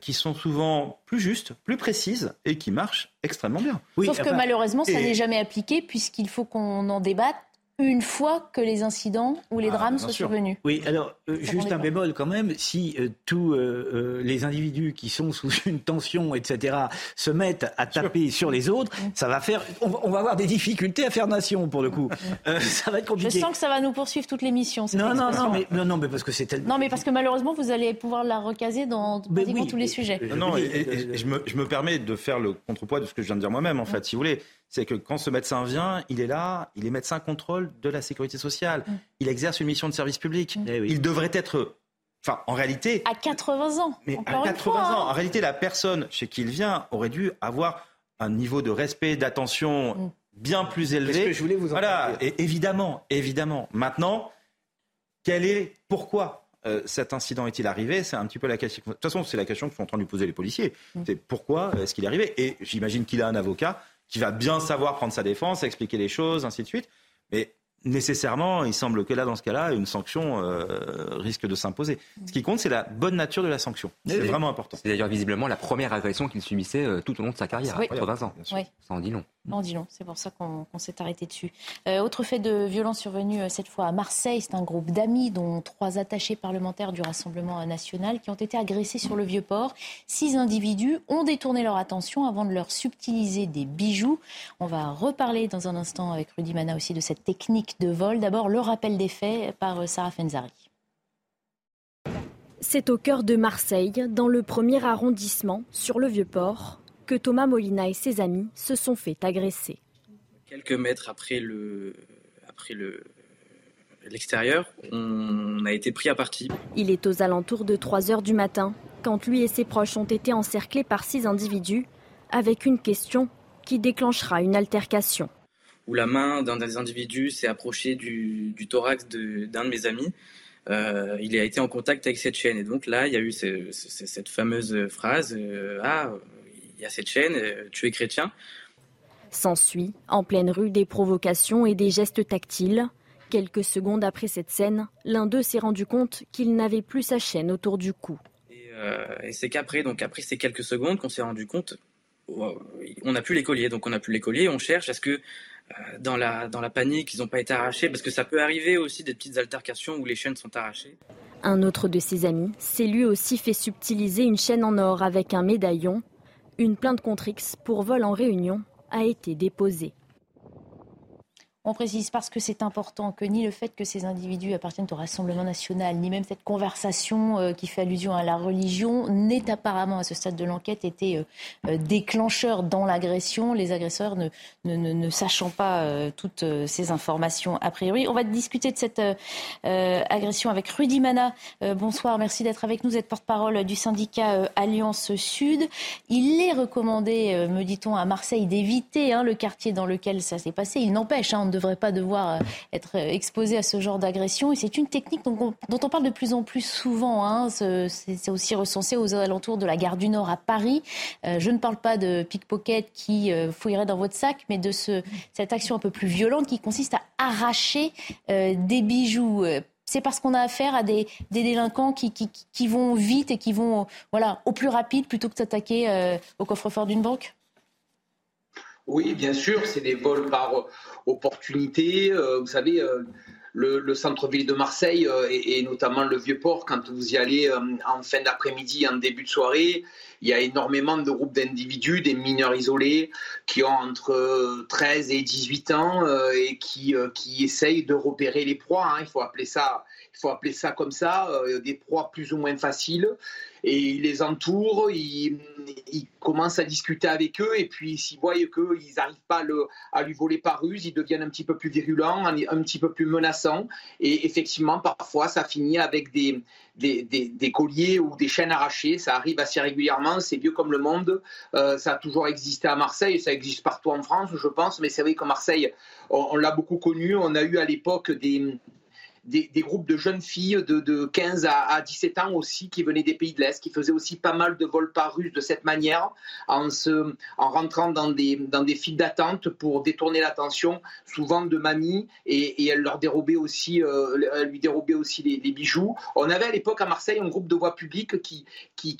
qui sont souvent plus justes, plus précises et qui marchent extrêmement bien. Oui, sauf que malheureusement, ça n'est jamais appliqué puisqu'il faut qu'on en débatte une fois que les incidents ou les drames sont survenus. Oui, alors juste un bémol quand même, si tous les individus qui sont sous une tension, etc., se mettent à taper sur les autres, ça va faire, on va avoir des difficultés à faire nation pour le coup. Ça va être compliqué. Je sens que ça va nous poursuivre toute l'émission. Non, mais parce que c'est tellement. Non, mais parce que malheureusement, vous allez pouvoir la recaser dans pratiquement tous les sujets. Je me permets de faire le contrepoids de ce que je viens de dire moi-même, en fait, si vous voulez. C'est que quand ce médecin vient, il est là, il est médecin contrôle de la sécurité sociale. Il exerce une mission de service public. Il devrait être, en réalité... À 80 ans, mais à 80 ans, en réalité, la personne chez qui il vient aurait dû avoir un niveau de respect, d'attention bien plus élevé. Qu'est-ce que je voulais vous en parler. Et évidemment. Maintenant, pourquoi cet incident est-il arrivé ? C'est un petit peu la question... De toute façon, c'est la question que sont en train de lui poser les policiers. C'est pourquoi est-ce qu'il est arrivé ? Et j'imagine qu'il a un avocat qui va bien savoir prendre sa défense, expliquer les choses, ainsi de suite. Mais nécessairement, il semble que là, dans ce cas-là, une sanction risque de s'imposer. Ce qui compte, c'est la bonne nature de la sanction. C'est vraiment important. C'est d'ailleurs visiblement la première agression qu'il subissait tout au long de sa carrière, à 80 ans. Ça en dit long. C'est pour ça qu'on s'est arrêté dessus. Autre fait de violence survenu cette fois à Marseille, c'est un groupe d'amis dont 3 attachés parlementaires du Rassemblement National qui ont été agressés sur le Vieux-Port. 6 individus ont détourné leur attention avant de leur subtiliser des bijoux. On va reparler dans un instant avec Rudy Manna aussi de cette technique de vol. D'abord, le rappel des faits par Sarah Fenzari. C'est au cœur de Marseille, dans le 1er arrondissement, sur le Vieux-Port, que Thomas Molina et ses amis se sont fait agresser. Quelques mètres après l'extérieur, on a été pris à partie. Il est aux alentours de 3h du matin, quand lui et ses proches ont été encerclés par 6 individus, avec une question qui déclenchera une altercation. Où la main d'un des individus s'est approchée du thorax d'un de mes amis. Il a été en contact avec cette chaîne. Et donc là, il y a eu cette fameuse phrase il y a cette chaîne, tu es chrétien. S'ensuit, en pleine rue, des provocations et des gestes tactiles. Quelques secondes après cette scène, l'un d'eux s'est rendu compte qu'il n'avait plus sa chaîne autour du cou. Et c'est qu'après ces quelques secondes qu'on s'est rendu compte, on n'a plus les colliers. Donc on n'a plus les colliers, on cherche, est-ce que dans la panique, ils n'ont pas été arrachés, parce que ça peut arriver aussi des petites altercations où les chaînes sont arrachées. Un autre de ses amis s'est lui aussi fait subtiliser une chaîne en or avec un médaillon. Une plainte contre X pour vol en réunion a été déposée. On précise parce que c'est important que ni le fait que ces individus appartiennent au Rassemblement National, ni même cette conversation qui fait allusion à la religion, n'est apparemment à ce stade de l'enquête été déclencheur dans l'agression. Les agresseurs ne sachant pas toutes ces informations a priori. On va discuter de cette agression avec Rudy Manna. Bonsoir, merci d'être avec nous. Vous êtes porte-parole du syndicat Alliance Sud. Il est recommandé, me dit-on, à Marseille d'éviter le quartier dans lequel ça s'est passé. Il n'empêche, on ne devrait pas devoir être exposé à ce genre d'agression. Et c'est une technique dont on parle de plus en plus souvent. C'est aussi recensé aux alentours de la Gare du Nord à Paris. Je ne parle pas de pickpocket qui fouillerait dans votre sac, mais de cette action un peu plus violente qui consiste à arracher des bijoux. C'est parce qu'on a affaire à des délinquants qui vont vite et qui vont au plus rapide plutôt que de s'attaquer au coffre-fort d'une banque ? Oui, bien sûr, c'est des vols par opportunité. Vous savez, le centre-ville de Marseille et notamment le Vieux-Port, quand vous y allez en fin d'après-midi, en début de soirée, il y a énormément de groupes d'individus, des mineurs isolés qui ont entre 13 et 18 ans et qui essayent de repérer les proies, hein, il faut appeler ça comme ça, des proies plus ou moins faciles. Et ils les entourent, ils commencent à discuter avec eux et puis s'ils voient qu'ils n'arrivent pas à lui voler par ruse, ils deviennent un petit peu plus virulents, un petit peu plus menaçants. Et effectivement, parfois, ça finit avec des colliers ou des chaînes arrachées. Ça arrive assez régulièrement, c'est vieux comme le monde. Ça a toujours existé à Marseille, ça existe partout en France, je pense. Mais c'est vrai qu'à Marseille, on l'a beaucoup connu. On a eu à l'époque des groupes de jeunes filles de 15 à 17 ans aussi qui venaient des pays de l'Est, qui faisaient aussi pas mal de vols par ruse de cette manière, en rentrant dans des files d'attente pour détourner l'attention, souvent de mamie, et elle lui dérobait aussi les bijoux. On avait à l'époque à Marseille un groupe de voix publique qui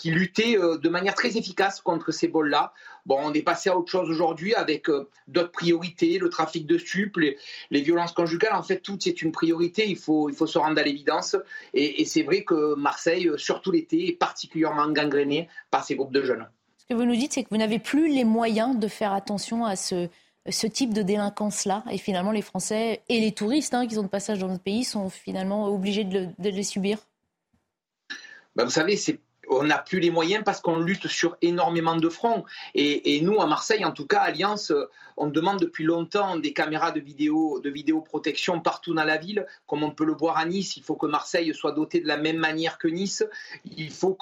luttait de manière très efficace contre ces vols-là. Bon, on est passé à autre chose aujourd'hui avec d'autres priorités, le trafic de stupes, les violences conjugales. En fait, tout c'est une priorité, il faut se rendre à l'évidence. Et c'est vrai que Marseille, surtout l'été, est particulièrement gangrénée par ces groupes de jeunes. Ce que vous nous dites, c'est que vous n'avez plus les moyens de faire attention à ce type de délinquance-là. Et finalement, les Français et les touristes qui sont de passage dans notre pays sont finalement obligés de les subir. Ben, vous savez, on n'a plus les moyens parce qu'on lutte sur énormément de fronts. Et nous, à Marseille, en tout cas, Alliance, on demande depuis longtemps des caméras de vidéoprotection partout dans la ville. Comme on peut le voir à Nice, il faut que Marseille soit dotée de la même manière que Nice. Il faut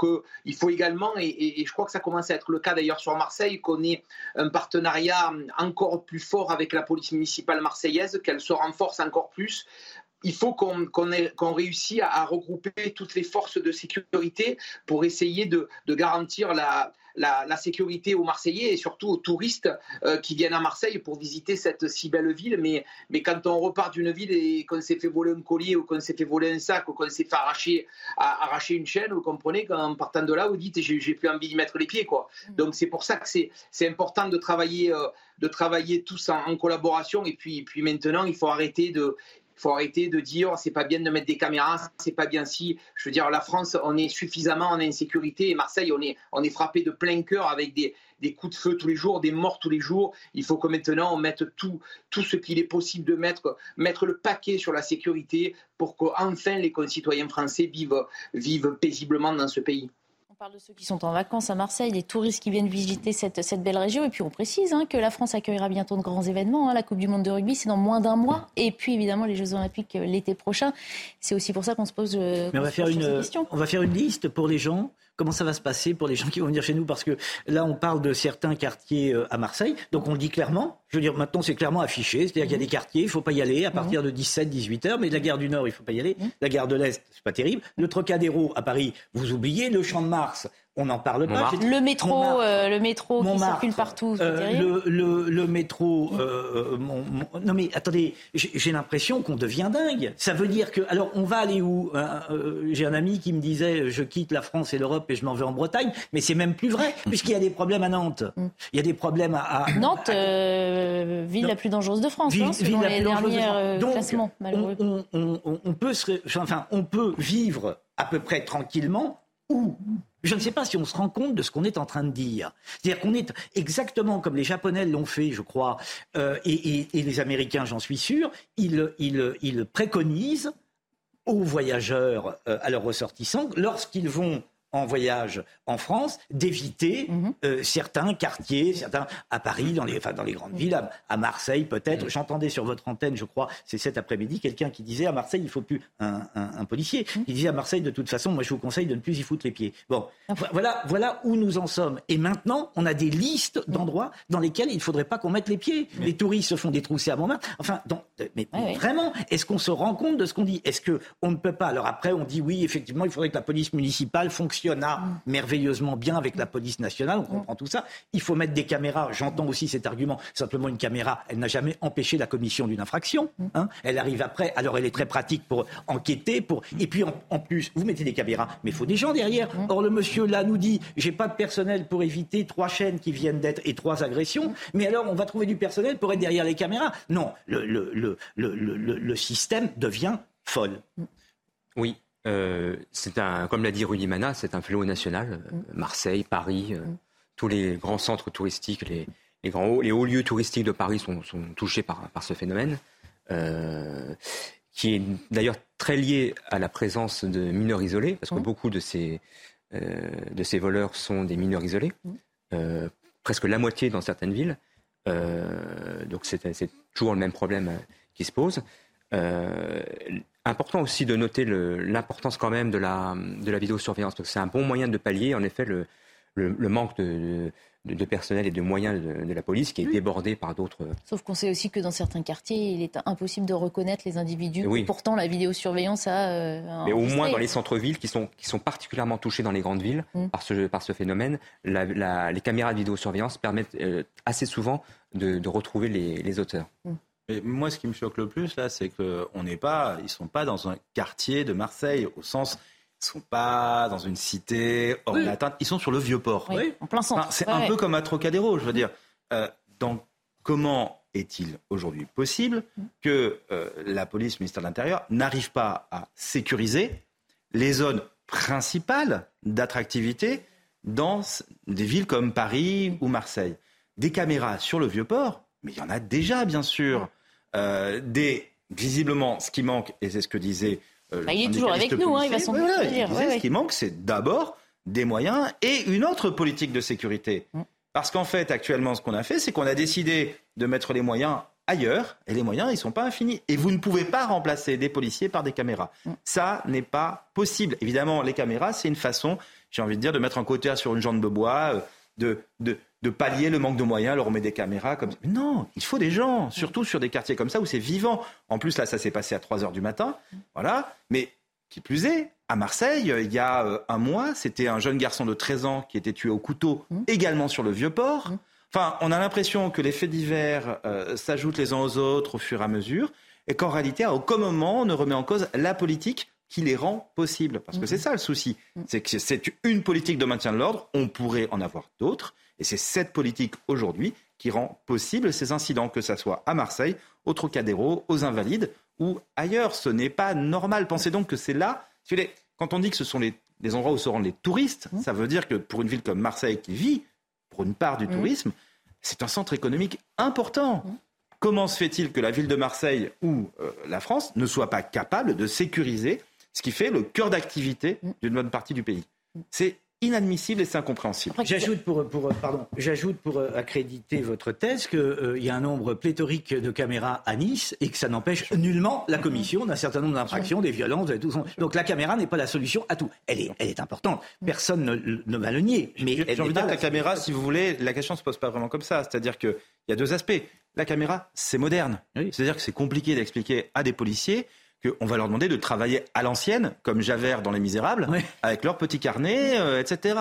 également, et je crois que ça commence à être le cas d'ailleurs sur Marseille, qu'on ait un partenariat encore plus fort avec la police municipale marseillaise, qu'elle se renforce encore plus. Il faut qu'on réussisse à regrouper toutes les forces de sécurité pour essayer de garantir la sécurité aux Marseillais et surtout aux touristes qui viennent à Marseille pour visiter cette si belle ville. Mais quand on repart d'une ville et qu'on s'est fait voler un collier ou qu'on s'est fait voler un sac ou qu'on s'est fait arracher une chaîne, vous comprenez qu'en partant de là, vous dites « j'ai plus envie d'y mettre les pieds ». Donc c'est pour ça que c'est important de travailler tous en collaboration. Et puis maintenant, il faut arrêter de dire c'est pas bien de mettre des caméras, c'est pas bien si. Je veux dire, la France, on est suffisamment en insécurité et Marseille, on est frappé de plein cœur avec des coups de feu tous les jours, des morts tous les jours. Il faut que maintenant on mette tout ce qu'il est possible de mettre le paquet sur la sécurité pour qu'enfin les concitoyens français vivent paisiblement dans ce pays. On parle de ceux qui sont en vacances à Marseille, des touristes qui viennent visiter cette belle région. Et puis on précise que la France accueillera bientôt de grands événements. La Coupe du Monde de rugby, c'est dans moins d'un mois. Et puis évidemment les Jeux Olympiques l'été prochain. C'est aussi pour ça qu'on se pose cette question. On va faire une liste pour les gens. Comment ça va se passer pour les gens qui vont venir chez nous? Parce que là, on parle de certains quartiers à Marseille. Donc on le dit clairement. Je veux dire, maintenant, c'est clairement affiché. C'est-à-dire qu'il y a des quartiers, il ne faut pas y aller à partir de 17-18 heures. Mais de la gare du Nord, il ne faut pas y aller. La gare de l'Est, ce n'est pas terrible. Le Trocadéro à Paris, vous oubliez. Le Champ de Mars, on n'en parle pas. Le métro qui circule partout, c'est terrible. Le métro... non mais attendez, j'ai l'impression qu'on devient dingue. Ça veut dire que... Alors, on va aller où j'ai un ami qui me disait « Je quitte la France et l'Europe et je m'en vais en Bretagne », mais c'est même plus vrai, puisqu'il y a des problèmes à Nantes. Il y a des problèmes à Nantes, ville la plus dangereuse de France, selon les derniers classements, malheureusement. On peut vivre à peu près tranquillement où... Je ne sais pas si on se rend compte de ce qu'on est en train de dire. C'est-à-dire qu'on est exactement comme les Japonais l'ont fait, je crois, et les Américains, j'en suis sûr, ils préconisent aux voyageurs, à leurs ressortissants, lorsqu'ils vont en voyage en France, d'éviter certains quartiers, certains à Paris, dans les grandes villes, à Marseille peut-être. J'entendais sur votre antenne, je crois, c'est cet après-midi, quelqu'un qui disait à Marseille, il ne faut plus un policier. Il disait à Marseille, de toute façon, moi je vous conseille de ne plus y foutre les pieds. Bon, voilà où nous en sommes. Et maintenant, on a des listes d'endroits dans lesquels il ne faudrait pas qu'on mette les pieds. Les touristes se font des troussés à Montmartre. Enfin, vraiment, est-ce qu'on se rend compte de ce qu'on dit? Est-ce qu'on ne peut pas? Alors après, on dit oui, effectivement, il faudrait que la police municipale fonctionne fonctionna merveilleusement bien avec la police nationale, on comprend tout ça. Il faut mettre des caméras, j'entends aussi cet argument. Simplement, une caméra, elle n'a jamais empêché la commission d'une infraction. Hein. Elle arrive après, alors elle est très pratique pour enquêter. Et puis en plus, vous mettez des caméras, mais il faut des gens derrière. Or, le monsieur là nous dit, j'ai pas de personnel pour éviter 3 chaînes qui viennent d'être et 3 agressions, mais alors on va trouver du personnel pour être derrière les caméras. Non, le système devient folle. Oui. Comme l'a dit Rudy Manna, c'est un fléau national. Marseille, Paris, tous les grands centres touristiques, les hauts lieux touristiques de Paris sont touchés par ce phénomène, qui est d'ailleurs très lié à la présence de mineurs isolés, parce que beaucoup de ces voleurs sont des mineurs isolés, presque la moitié dans certaines villes. Donc c'est toujours le même problème qui se pose. Important aussi de noter l'importance quand même de la vidéosurveillance, parce que c'est un bon moyen de pallier en effet le manque de personnel et de moyens de la police qui est débordé par d'autres. Sauf qu'on sait aussi que dans certains quartiers, il est impossible de reconnaître les individus. Oui. Pourtant, la vidéosurveillance a mais au moins dans les centres-villes qui sont particulièrement touchés dans les grandes villes par ce phénomène, les caméras de vidéosurveillance permettent assez souvent de retrouver les auteurs. Mais moi, ce qui me choque le plus, là, c'est qu'on n'est pas, ils ne sont pas dans un quartier de Marseille, au sens, ils ne sont pas dans une cité hors de l'atteinte, ils sont sur le Vieux-Port. Oui, en plein centre. Enfin, c'est un peu comme à Trocadéro, je veux dire. Comment est-il aujourd'hui possible que la police, le ministère de l'Intérieur, n'arrive pas à sécuriser les zones principales d'attractivité dans des villes comme Paris ou Marseille? Des caméras sur le Vieux-Port, mais il y en a déjà, bien sûr. Visiblement, ce qui manque, et c'est ce que disait... il est toujours avec nous, hein, il va s'en dire. Ce qui manque, c'est d'abord des moyens et une autre politique de sécurité. Parce qu'en fait, actuellement, ce qu'on a fait, c'est qu'on a décidé de mettre les moyens ailleurs, et les moyens, ils ne sont pas infinis. Et vous ne pouvez pas remplacer des policiers par des caméras. Ça n'est pas possible. Évidemment, les caméras, c'est une façon, j'ai envie de dire, de mettre un cotère sur une jambe de bois, de pallier le manque de moyens, leur remettre des caméras comme ça. Mais non, il faut des gens, surtout sur des quartiers comme ça où c'est vivant. En plus, là, ça s'est passé à 3h du matin. Voilà. Mais qui plus est, à Marseille, il y a un mois, c'était un jeune garçon de 13 ans qui était tué au couteau, également sur le Vieux-Port. Enfin, on a l'impression que les faits divers s'ajoutent les uns aux autres au fur et à mesure, et qu'en réalité, à aucun moment, on ne remet en cause la politique qui les rend possibles. Parce que c'est ça le souci. C'est que c'est une politique de maintien de l'ordre, on pourrait en avoir d'autres. Et c'est cette politique aujourd'hui qui rend possible ces incidents, que ce soit à Marseille, au Trocadéro, aux Invalides ou ailleurs. Ce n'est pas normal. Pensez donc que c'est là. Quand on dit que ce sont les endroits où se rendent les touristes, ça veut dire que pour une ville comme Marseille qui vit, pour une part du tourisme, c'est un centre économique important. Comment se fait-il que la ville de Marseille ou la France ne soit pas capable de sécuriser ce qui fait le cœur d'activité d'une bonne partie du pays? C'est inadmissible et c'est incompréhensible. J'ajoute pour accréditer votre thèse qu'il y a un nombre pléthorique de caméras à Nice et que ça n'empêche nullement la commission d'un certain nombre d'infractions, des violences. Et tout. Donc la caméra n'est pas la solution à tout. Elle est importante. Personne ne va le nier. Mais j'ai envie de dire que la caméra, si vous voulez, la question ne se pose pas vraiment comme ça. C'est-à-dire qu'il y a deux aspects. La caméra, c'est moderne. Oui. C'est-à-dire que c'est compliqué d'expliquer à des policiers qu'on va leur demander de travailler à l'ancienne, comme Javert dans Les Misérables, avec leur petit carnet, etc.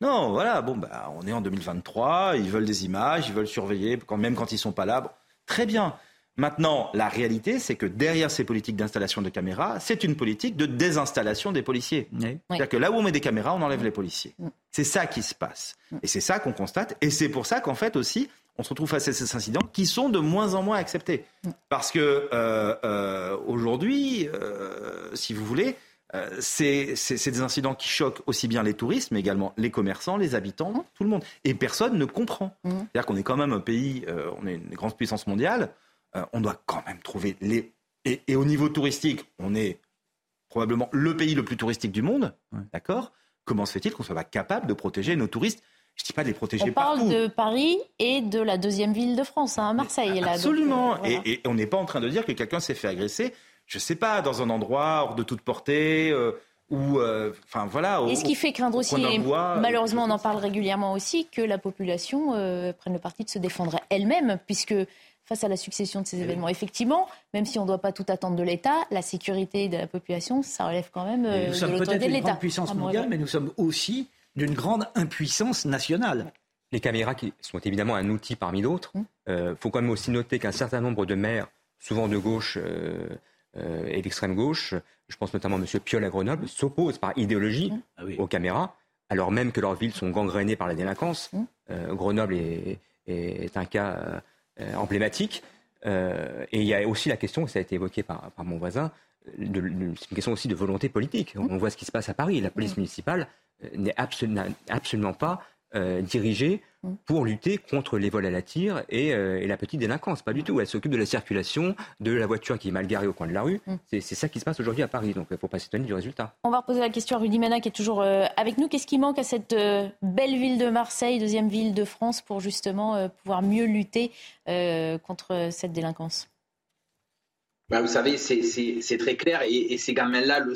Non, voilà, on est en 2023, ils veulent des images, ils veulent surveiller, même quand ils ne sont pas là. Bon, très bien. Maintenant, la réalité, c'est que derrière ces politiques d'installation de caméras, c'est une politique de désinstallation des policiers. Oui. C'est-à-dire que là où on met des caméras, on enlève les policiers. C'est ça qui se passe. Et c'est ça qu'on constate. Et c'est pour ça qu'en fait aussi, on se retrouve face à ces incidents qui sont de moins en moins acceptés. Parce que aujourd'hui, si vous voulez, c'est des incidents qui choquent aussi bien les touristes, mais également les commerçants, les habitants, tout le monde. Et personne ne comprend. C'est-à-dire qu'on est quand même un pays, on est une grande puissance mondiale, on doit quand même trouver les... Et au niveau touristique, on est probablement le pays le plus touristique du monde, d'accord ? Comment se fait-il qu'on soit pas capable de protéger nos touristes ? Je ne dis pas de les protéger partout. On parle de Paris et de la deuxième ville de France, hein, Marseille. Là, absolument. Donc, voilà. Et on n'est pas en train de dire que quelqu'un s'est fait agresser, je ne sais pas, dans un endroit hors de toute portée, ou... Enfin, voilà. Et ce qui fait craindre aussi, malheureusement, on en parle régulièrement aussi, que la population prenne le parti de se défendre elle-même, puisque face à la succession de ces événements. Effectivement, même si on ne doit pas tout attendre de l'État, la sécurité de la population, ça relève quand même de l'autorité de l'État. Nous sommes peut-être une grande puissance mondiale, mais nous sommes aussi d'une grande impuissance nationale. Les caméras qui sont évidemment un outil parmi d'autres. Faut quand même aussi noter qu'un certain nombre de maires, souvent de gauche et d'extrême gauche, je pense notamment à M. Piolle à Grenoble, s'opposent par idéologie aux caméras, alors même que leurs villes sont gangrénées par la délinquance. Grenoble est un cas emblématique. Et il y a aussi la question, ça a été évoqué par mon voisin, c'est une question aussi de volonté politique. On voit ce qui se passe à Paris. La police municipale n'est absolument pas dirigée pour lutter contre les vols à la tire et la petite délinquance. Pas du tout. Elle s'occupe de la circulation, de la voiture qui est mal garée au coin de la rue. C'est ça qui se passe aujourd'hui à Paris. Donc il ne faut pas s'étonner du résultat. On va reposer la question à Rudy Manna qui est toujours avec nous. Qu'est-ce qui manque à cette belle ville de Marseille, deuxième ville de France, pour justement pouvoir mieux lutter contre cette délinquance ? Bah, vous savez, c'est très clair et ces gamins-là le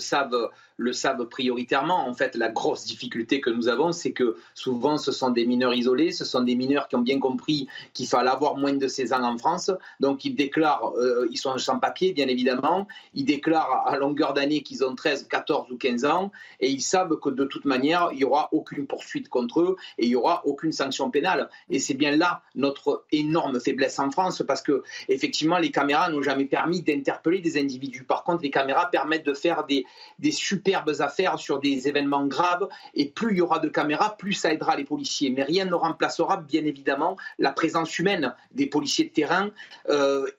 savent prioritairement. En fait, la grosse difficulté que nous avons, c'est que souvent, ce sont des mineurs isolés, ce sont des mineurs qui ont bien compris qu'il fallait avoir moins de 16 ans en France. Donc, ils déclarent, ils sont sans papier, bien évidemment. Ils déclarent à longueur d'année qu'ils ont 13, 14 ou 15 ans et ils savent que de toute manière, il n'y aura aucune poursuite contre eux et il n'y aura aucune sanction pénale. Et c'est bien là notre énorme faiblesse en France parce que, effectivement, les caméras n'ont jamais permis interpeller des individus. Par contre, les caméras permettent de faire des superbes affaires sur des événements graves et plus il y aura de caméras, plus ça aidera les policiers. Mais rien ne remplacera, bien évidemment, la présence humaine des policiers de terrain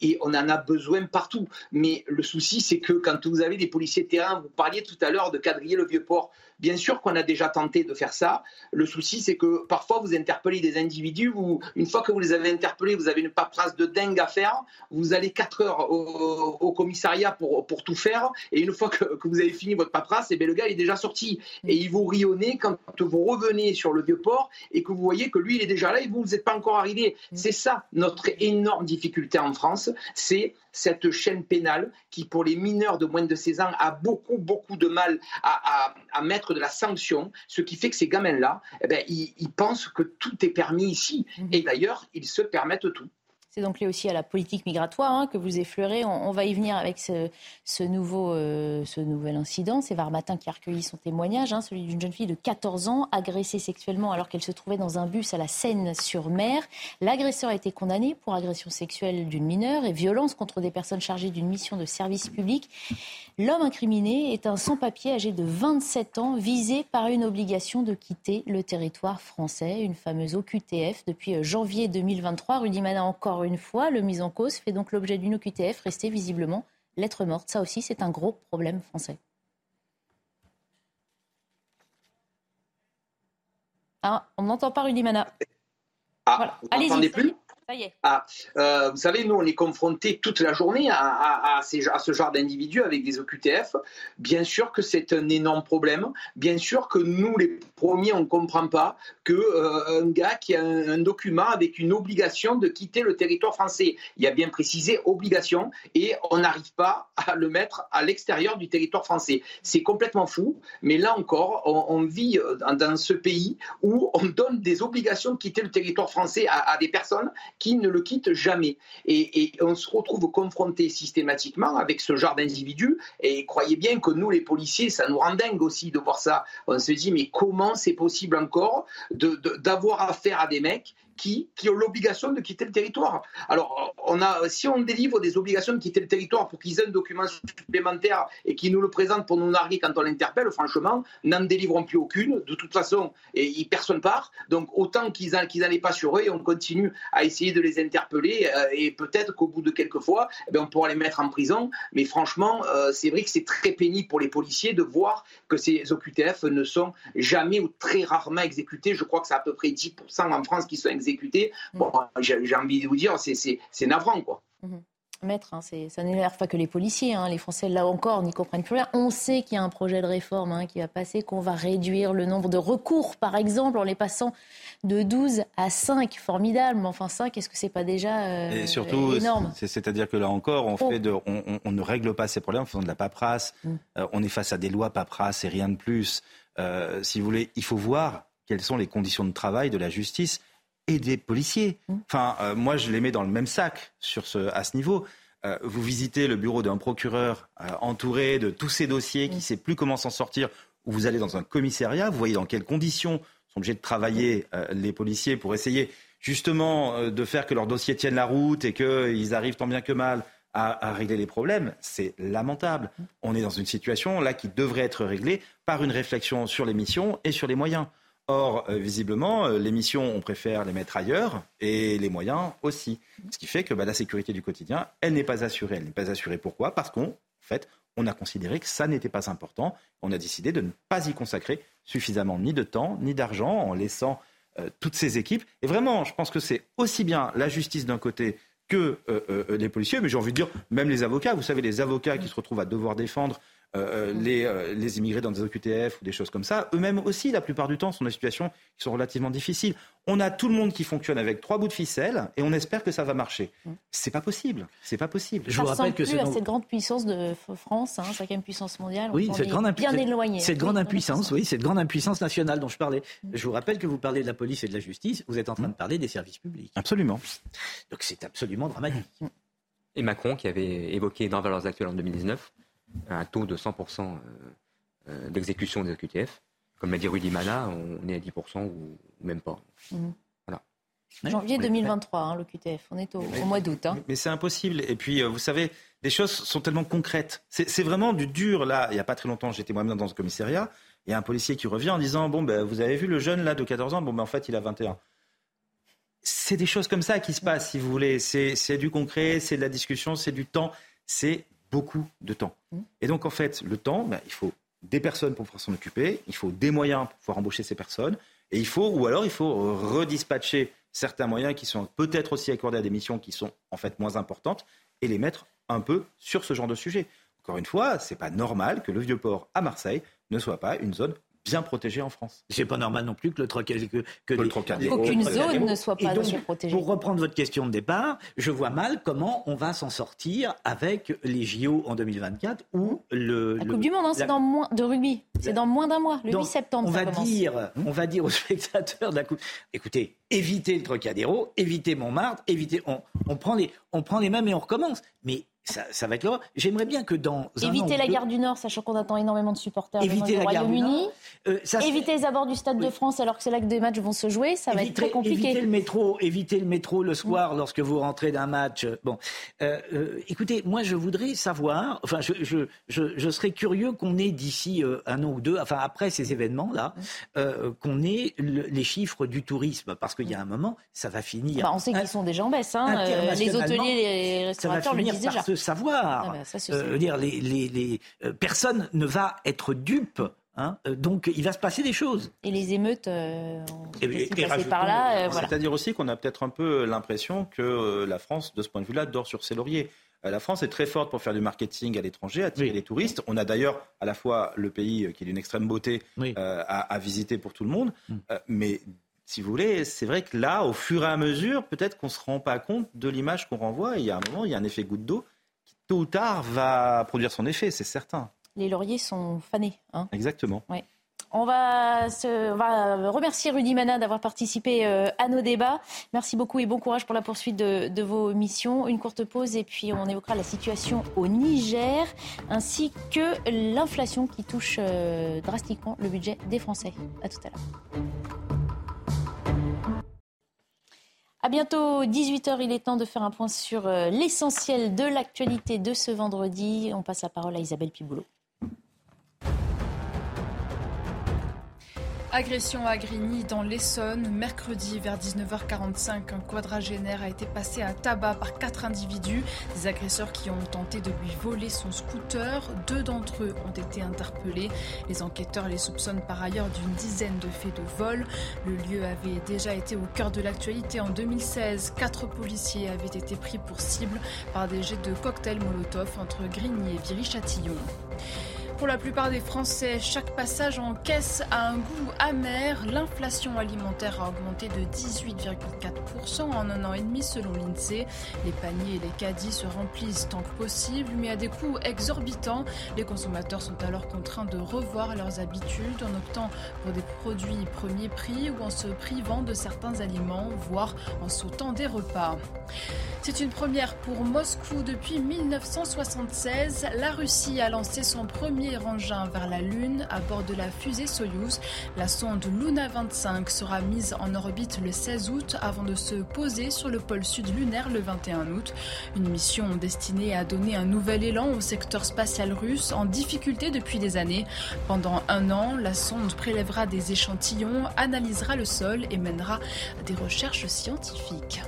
et on en a besoin partout. Mais le souci, c'est que quand vous avez des policiers de terrain, vous parliez tout à l'heure de quadriller le Vieux-Port. Bien sûr qu'on a déjà tenté de faire ça. Le souci, c'est que parfois, vous interpellez des individus où, une fois que vous les avez interpellés, vous avez une paperasse de dingue à faire. Vous allez 4 heures au commissariat pour tout faire. Et une fois que vous avez fini votre paperasse, et bien, le gars il est déjà sorti. Et il vous rit au nez quand vous revenez sur le Vieux-Port et que vous voyez que lui, il est déjà là et vous n'êtes pas encore arrivé. C'est ça notre énorme difficulté en France. C'est cette chaîne pénale qui, pour les mineurs de moins de 16 ans, a beaucoup de mal à mettre de la sanction, ce qui fait que ces gamins-là, ils pensent que tout est permis ici. Et d'ailleurs, ils se permettent tout. C'est donc lié aussi à la politique migratoire que vous effleurez. On va y venir avec ce nouvel incident. C'est Varmatin qui a recueilli son témoignage, celui d'une jeune fille de 14 ans agressée sexuellement alors qu'elle se trouvait dans un bus à la Seine-sur-Mer. L'agresseur a été condamné pour agression sexuelle d'une mineure et violence contre des personnes chargées d'une mission de service public. L'homme incriminé est un sans-papier âgé de 27 ans visé par une obligation de quitter le territoire français, une fameuse OQTF depuis janvier 2023. Rudy Manna encore. Une fois, le mis en cause fait donc l'objet d'une OQTF restée visiblement lettre morte. Ça aussi, c'est un gros problème français. Ah, on n'entend pas Rudy Manna. Ah, voilà. Vous n'entendez plus ? Ça y est. Ah, vous savez, nous, on est confrontés toute la journée à ce genre d'individus avec des OQTF. Bien sûr que c'est un énorme problème. Bien sûr que nous, les premiers, on ne comprend pas qu'un gars qui a un document avec une obligation de quitter le territoire français, il y a bien précisé obligation, et on n'arrive pas à le mettre à l'extérieur du territoire français. C'est complètement fou, mais là encore, on vit dans ce pays où on donne des obligations de quitter le territoire français à des personnes qui ne le quittent jamais. Et on se retrouve confronté systématiquement avec ce genre d'individus. Et croyez bien que nous, les policiers, ça nous rend dingue aussi de voir ça. On se dit, mais comment c'est possible encore d'avoir affaire à des mecs qui ont l'obligation de quitter le territoire. Alors, si on délivre des obligations de quitter le territoire pour qu'ils aient un document supplémentaire et qu'ils nous le présentent pour nous narguer quand on l'interpelle, franchement, n'en délivrons plus aucune. De toute façon, personne part. Donc, autant qu'ils n'allaient pas sur eux et on continue à essayer de les interpeller. Et peut-être qu'au bout de quelques fois, on pourra les mettre en prison. Mais franchement, c'est vrai que c'est très pénible pour les policiers de voir que ces OQTF ne sont jamais ou très rarement exécutés. Je crois que c'est à peu près 10% en France qui sont exécutés. Bon, j'ai envie de vous dire, c'est navrant, quoi. Maître, ça n'énerve pas que les policiers. Les Français, là encore, n'y comprennent plus rien. On sait qu'il y a un projet de réforme qui va passer, qu'on va réduire le nombre de recours, par exemple, en les passant de 12 à 5. Formidable, mais enfin 5, est-ce que c'est pas déjà et surtout, énorme ? C'est-à-dire que là encore, on ne règle pas ces problèmes en faisant de la paperasse. On est face à des lois paperasse et rien de plus. Si vous voulez, il faut voir quelles sont les conditions de travail de la justice et des policiers. Enfin, moi, je les mets dans le même sac à ce niveau. Vous visitez le bureau d'un procureur entouré de tous ces dossiers qui ne sait plus comment s'en sortir, ou vous allez dans un commissariat, vous voyez dans quelles conditions sont obligés de travailler les policiers pour essayer justement de faire que leurs dossiers tiennent la route et qu'ils arrivent tant bien que mal à régler les problèmes. C'est lamentable. On est dans une situation là qui devrait être réglée par une réflexion sur les missions et sur les moyens. Or, visiblement, les missions, on préfère les mettre ailleurs et les moyens aussi. Ce qui fait que la sécurité du quotidien, elle n'est pas assurée. Elle n'est pas assurée pourquoi ? Parce qu'en fait, on a considéré que ça n'était pas important. On a décidé de ne pas y consacrer suffisamment ni de temps ni d'argent en laissant toutes ces équipes. Et vraiment, je pense que c'est aussi bien la justice d'un côté que les policiers, mais j'ai envie de dire même les avocats. Vous savez, les avocats qui se retrouvent à devoir défendre les immigrés dans des OQTF ou des choses comme ça, eux-mêmes aussi, la plupart du temps, sont des situations qui sont relativement difficiles. On a tout le monde qui fonctionne avec trois bouts de ficelle et on espère que ça va marcher. C'est pas possible. C'est pas possible. Je vous rappelle que cette grande puissance de France, 5e puissance mondiale, oui, cette grande impuissance nationale dont je parlais. Je vous rappelle que vous parlez de la police et de la justice, vous êtes en train de parler des services publics. Absolument. Donc c'est absolument dramatique. Et Macron, qui avait évoqué dans Valeurs Actuelles en 2019 un taux de 100% d'exécution des OQTF. Comme l'a dit Rudy Manna, on est à 10% ou même pas. Voilà. Janvier 2023, l'OQTF. On est au mois d'août. Mais c'est impossible. Et puis, vous savez, les choses sont tellement concrètes. C'est vraiment du dur, là. Il n'y a pas très longtemps, j'étais moi-même dans un commissariat. Il y a un policier qui revient en disant « Bon, ben, vous avez vu le jeune, là, de 14 ans ? Bon, ben, en fait, il a 21. » C'est des choses comme ça qui se passent, si vous voulez. C'est du concret, c'est de la discussion, c'est du temps. C'est beaucoup de temps. Et donc, en fait, le temps, il faut des personnes pour pouvoir s'en occuper, il faut des moyens pour pouvoir embaucher ces personnes, et il faut redispatcher certains moyens qui sont peut-être aussi accordés à des missions qui sont en fait moins importantes et les mettre un peu sur ce genre de sujet. Encore une fois, c'est pas normal que le Vieux-Port à Marseille ne soit pas une zone bien protégée en France. C'est pas normal non plus que le Trocadéro... Aucune zone ne soit pas donc, protégée. Pour reprendre votre question de départ, je vois mal comment on va s'en sortir avec les JO en 2024 ou la Coupe du Monde, c'est dans moins de rugby. C'est dans moins d'un mois, le 8 septembre. On va dire aux spectateurs de la Coupe... Écoutez, évitez le Trocadéro, évitez Montmartre, évitez... On prend les mêmes et on recommence. Mais... Ça va être là. J'aimerais bien que dans éviter la gare du Nord, sachant qu'on attend énormément de supporters du Royaume-Uni. Éviter les abords du Stade de France, alors que c'est là que des matchs vont se jouer. Ça va être très compliqué. Éviter le métro le soir lorsque vous rentrez d'un match. Bon, écoutez, moi je voudrais savoir. Enfin, je serais curieux qu'on ait d'ici un an ou deux, enfin après ces événements-là, qu'on ait les chiffres du tourisme, parce qu'il y a un moment, ça va finir. On sait qu'ils sont déjà en baisse. Les hôteliers, les restaurateurs le disent déjà. Savoir. Les personne ne va être dupe. Donc, il va se passer des choses. Et les émeutes passées par là. Voilà. C'est-à-dire aussi qu'on a peut-être un peu l'impression que la France, de ce point de vue-là, dort sur ses lauriers. La France est très forte pour faire du marketing à l'étranger, attirer les touristes. On a d'ailleurs à la fois le pays qui est d'une extrême beauté à visiter pour tout le monde. Mais si vous voulez, c'est vrai que là, au fur et à mesure, peut-être qu'on ne se rend pas compte de l'image qu'on renvoie. Et il y a un moment, il y a un effet goutte d'eau. Tôt ou tard, va produire son effet, c'est certain. Les lauriers sont fanés. Exactement. Ouais. On va remercier Rudy Manna d'avoir participé à nos débats. Merci beaucoup et bon courage pour la poursuite de vos missions. Une courte pause et puis on évoquera la situation au Niger ainsi que l'inflation qui touche drastiquement le budget des Français. À tout à l'heure. À bientôt 18h, il est temps de faire un point sur l'essentiel de l'actualité de ce vendredi. On passe la parole à Isabelle Piboulot. Agression à Grigny dans l'Essonne. Mercredi vers 19h45, un quadragénaire a été passé à tabac par 4 individus. Des agresseurs qui ont tenté de lui voler son scooter. 2 d'entre eux ont été interpellés. Les enquêteurs les soupçonnent par ailleurs d'une dizaine de faits de vol. Le lieu avait déjà été au cœur de l'actualité en 2016. 4 policiers avaient été pris pour cible par des jets de cocktails Molotov entre Grigny et Viry-Châtillon. pour la plupart des Français, chaque passage en caisse a un goût amer. L'inflation alimentaire a augmenté de 18,4% en un an et demi selon l'INSEE. Les paniers et les caddies se remplissent tant que possible, mais à des coûts exorbitants. Les consommateurs sont alors contraints de revoir leurs habitudes en optant pour des produits premier prix ou en se privant de certains aliments, voire en sautant des repas. C'est une première pour Moscou depuis 1976. La Russie a lancé son premier engin vers la Lune à bord de la fusée Soyouz. La sonde Luna 25 sera mise en orbite le 16 août avant de se poser sur le pôle sud lunaire le 21 août. Une mission destinée à donner un nouvel élan au secteur spatial russe en difficulté depuis des années. Pendant un an, la sonde prélèvera des échantillons, analysera le sol et mènera des recherches scientifiques.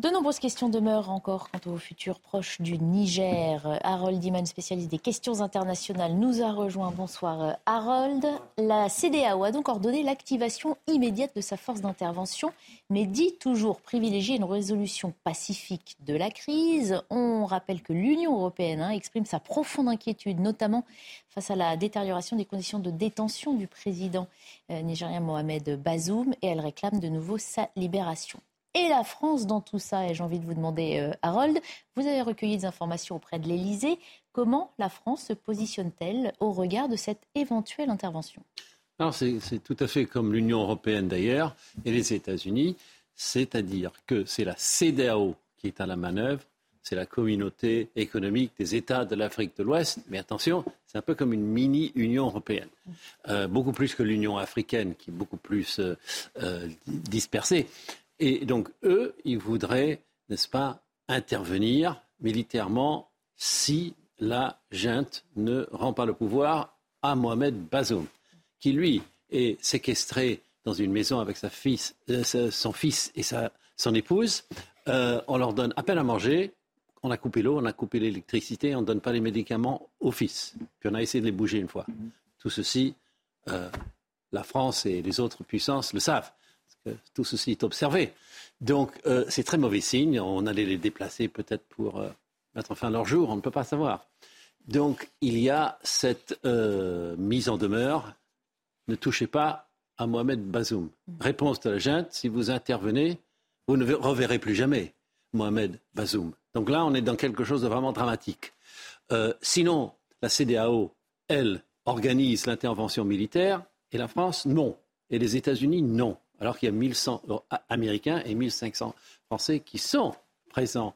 De nombreuses questions demeurent encore quant au futur proche du Niger. Harold Hyman, spécialiste des questions internationales, nous a rejoint. Bonsoir Harold. La CEDEAO a donc ordonné l'activation immédiate de sa force d'intervention, mais dit toujours privilégier une résolution pacifique de la crise. On rappelle que l'Union européenne exprime sa profonde inquiétude, notamment face à la détérioration des conditions de détention du président nigérien Mohamed Bazoum, et elle réclame de nouveau sa libération. Et la France dans tout ça, et j'ai envie de vous demander, Harold, vous avez recueilli des informations auprès de l'Elysée. Comment la France se positionne-t-elle au regard de cette éventuelle intervention ? Alors c'est tout à fait comme l'Union européenne d'ailleurs et les États-Unis, c'est-à-dire que c'est la CEDEAO qui est à la manœuvre, c'est la communauté économique des États de l'Afrique de l'Ouest, mais attention, c'est un peu comme une mini-Union européenne, beaucoup plus que l'Union africaine qui est beaucoup plus dispersée. Et donc, eux, ils voudraient, n'est-ce pas, intervenir militairement si la junte ne rend pas le pouvoir à Mohamed Bazoum, qui, lui, est séquestré dans une maison avec son fils et son épouse. On leur donne à peine à manger. On a coupé l'eau, on a coupé l'électricité, on ne donne pas les médicaments au fils. Puis on a essayé de les bouger une fois. Tout ceci, la France et les autres puissances le savent. Tout ceci est observé. Donc, c'est très mauvais signe. On allait les déplacer peut-être pour mettre fin à leur jour. On ne peut pas savoir. Donc, il y a cette mise en demeure. Ne touchez pas à Mohamed Bazoum. Réponse de la junte, si vous intervenez, vous ne reverrez plus jamais Mohamed Bazoum. Donc là, on est dans quelque chose de vraiment dramatique. Sinon, la CEDEAO, elle, organise l'intervention militaire. Et la France, non. Et les États-Unis, non. Alors qu'il y a 1100 Américains et 1500 Français qui sont présents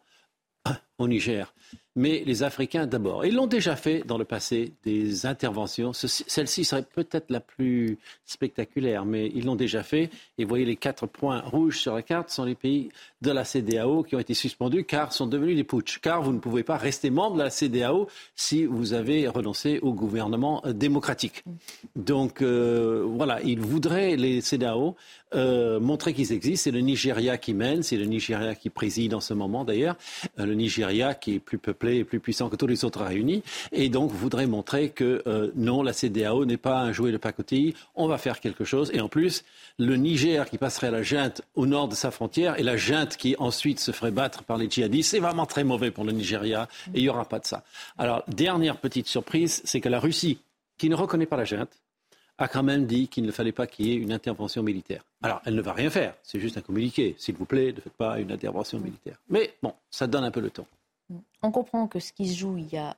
au Niger. Mais les Africains d'abord. Ils l'ont déjà fait dans le passé, des interventions. Celle-ci serait peut-être la plus spectaculaire, mais ils l'ont déjà fait. Et vous voyez, les 4 points rouges sur la carte sont les pays de la CEDEAO qui ont été suspendus car sont devenus des putschs. Car vous ne pouvez pas rester membre de la CEDEAO si vous avez renoncé au gouvernement démocratique. Donc voilà, ils voudraient, les CEDEAO, montrer qu'ils existent. C'est le Nigeria qui mène, c'est le Nigeria qui préside en ce moment d'ailleurs. Le Nigeria qui est plus peuplé et plus puissant que tous les autres réunis, et donc voudrait montrer que non, la CEDEAO n'est pas un jouet de pacotille, on va faire quelque chose, et en plus, le Niger qui passerait à la junte au nord de sa frontière, et la junte qui ensuite se ferait battre par les djihadistes, c'est vraiment très mauvais pour le Nigeria, et il n'y aura pas de ça. Alors, dernière petite surprise, c'est que la Russie, qui ne reconnaît pas la junte, a quand même dit qu'il ne fallait pas qu'il y ait une intervention militaire. Alors, elle ne va rien faire, c'est juste un communiqué, s'il vous plaît, ne faites pas une intervention militaire. Mais bon, ça donne un peu le ton. On comprend que ce qui se joue, il y a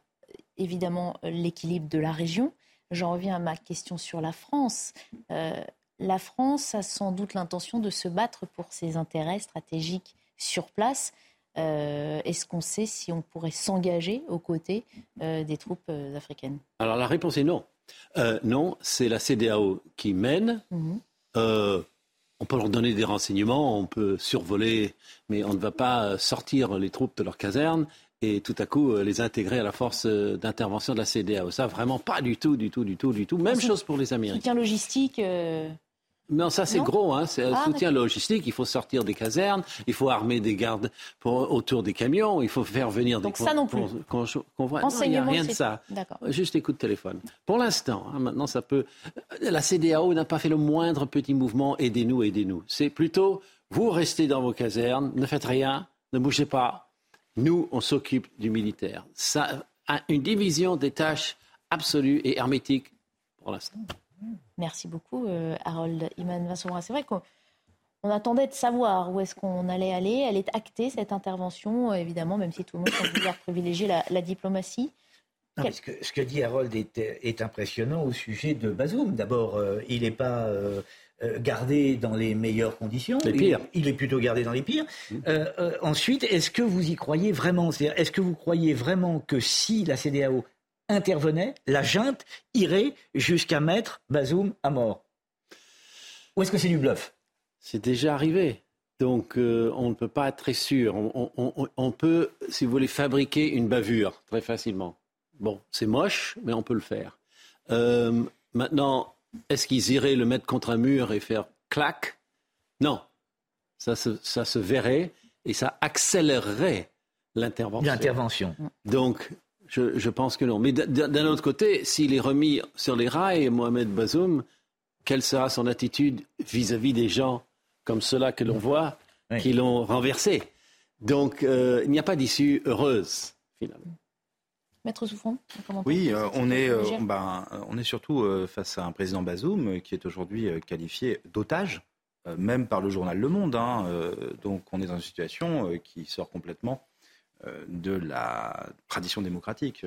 évidemment l'équilibre de la région. J'en reviens à ma question sur la France. La France a sans doute l'intention de se battre pour ses intérêts stratégiques sur place. Est-ce qu'on sait si on pourrait s'engager aux côtés des troupes africaines ? Alors la réponse est non. Non, c'est la CEDEAO qui mène. On peut leur donner des renseignements, on peut survoler, mais on ne va pas sortir les troupes de leur caserne et tout à coup les intégrer à la force d'intervention de la CEDEAO. Ça, vraiment pas du tout. Même chose pour les Américains. Soutien logistique Non, ça c'est gros. C'est un soutien logistique. Il faut sortir des casernes, il faut armer des gardes autour des camions, il faut faire venir des convois. Donc ça non plus. Renseignement, il n'y a rien de ça. D'accord. Juste les coups de téléphone. Pour l'instant, maintenant ça peut... La CEDEAO n'a pas fait le moindre petit mouvement. Aidez-nous. C'est plutôt, vous restez dans vos casernes, ne faites rien, ne bougez pas. Nous, on s'occupe du militaire. Ça... à une division des tâches absolue et hermétique pour l'instant. Merci beaucoup, Harold Hyman, Vincent Roy. C'est vrai qu'on attendait de savoir où est-ce qu'on allait aller. Elle est actée, cette intervention, évidemment, même si tout le monde semble vouloir privilégier la diplomatie. Non, mais ce que dit Harold est impressionnant au sujet de Bazoum. D'abord, il n'est pas gardé dans les meilleures conditions. Il est plutôt gardé dans les pires. Ensuite, est-ce que vous y croyez vraiment ? C'est-à-dire, est-ce que vous croyez vraiment que si la CEDEAO intervenait, la junte irait jusqu'à mettre Bazoum à mort? Ou est-ce que c'est du bluff? C'est déjà arrivé. Donc, on ne peut pas être très sûr. On peut, si vous voulez, fabriquer une bavure très facilement. Bon, c'est moche, mais on peut le faire. Maintenant, est-ce qu'ils iraient le mettre contre un mur et faire clac? Non. Ça se verrait et ça accélérerait l'intervention. Donc, je pense que non. Mais d'un autre côté, s'il est remis sur les rails, Mohamed Bazoum, quelle sera son attitude vis-à-vis des gens comme ceux-là que l'on voit, qui l'ont renversé? Donc, il n'y a pas d'issue heureuse, finalement. Maître Souffron, comment? Oui, on est surtout face à un président Bazoum qui est aujourd'hui qualifié d'otage, même par le journal Le Monde. Donc, on est dans une situation qui sort complètement de la tradition démocratique,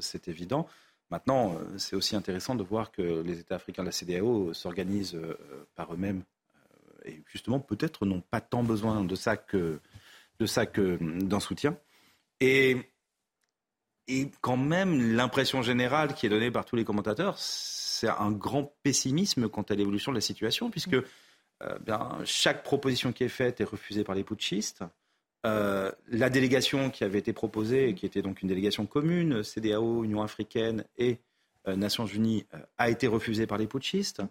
c'est évident. Maintenant, c'est aussi intéressant de voir que les États africains de la CEDEAO s'organisent par eux-mêmes et justement peut-être n'ont pas tant besoin de ça que d'un soutien. Et quand même, l'impression générale qui est donnée par tous les commentateurs, c'est un grand pessimisme quant à l'évolution de la situation, puisque chaque proposition qui est faite est refusée par les putschistes. La délégation qui avait été proposée, qui était donc une délégation commune, CEDEAO, Union africaine et Nations unies, a été refusée par les putschistes.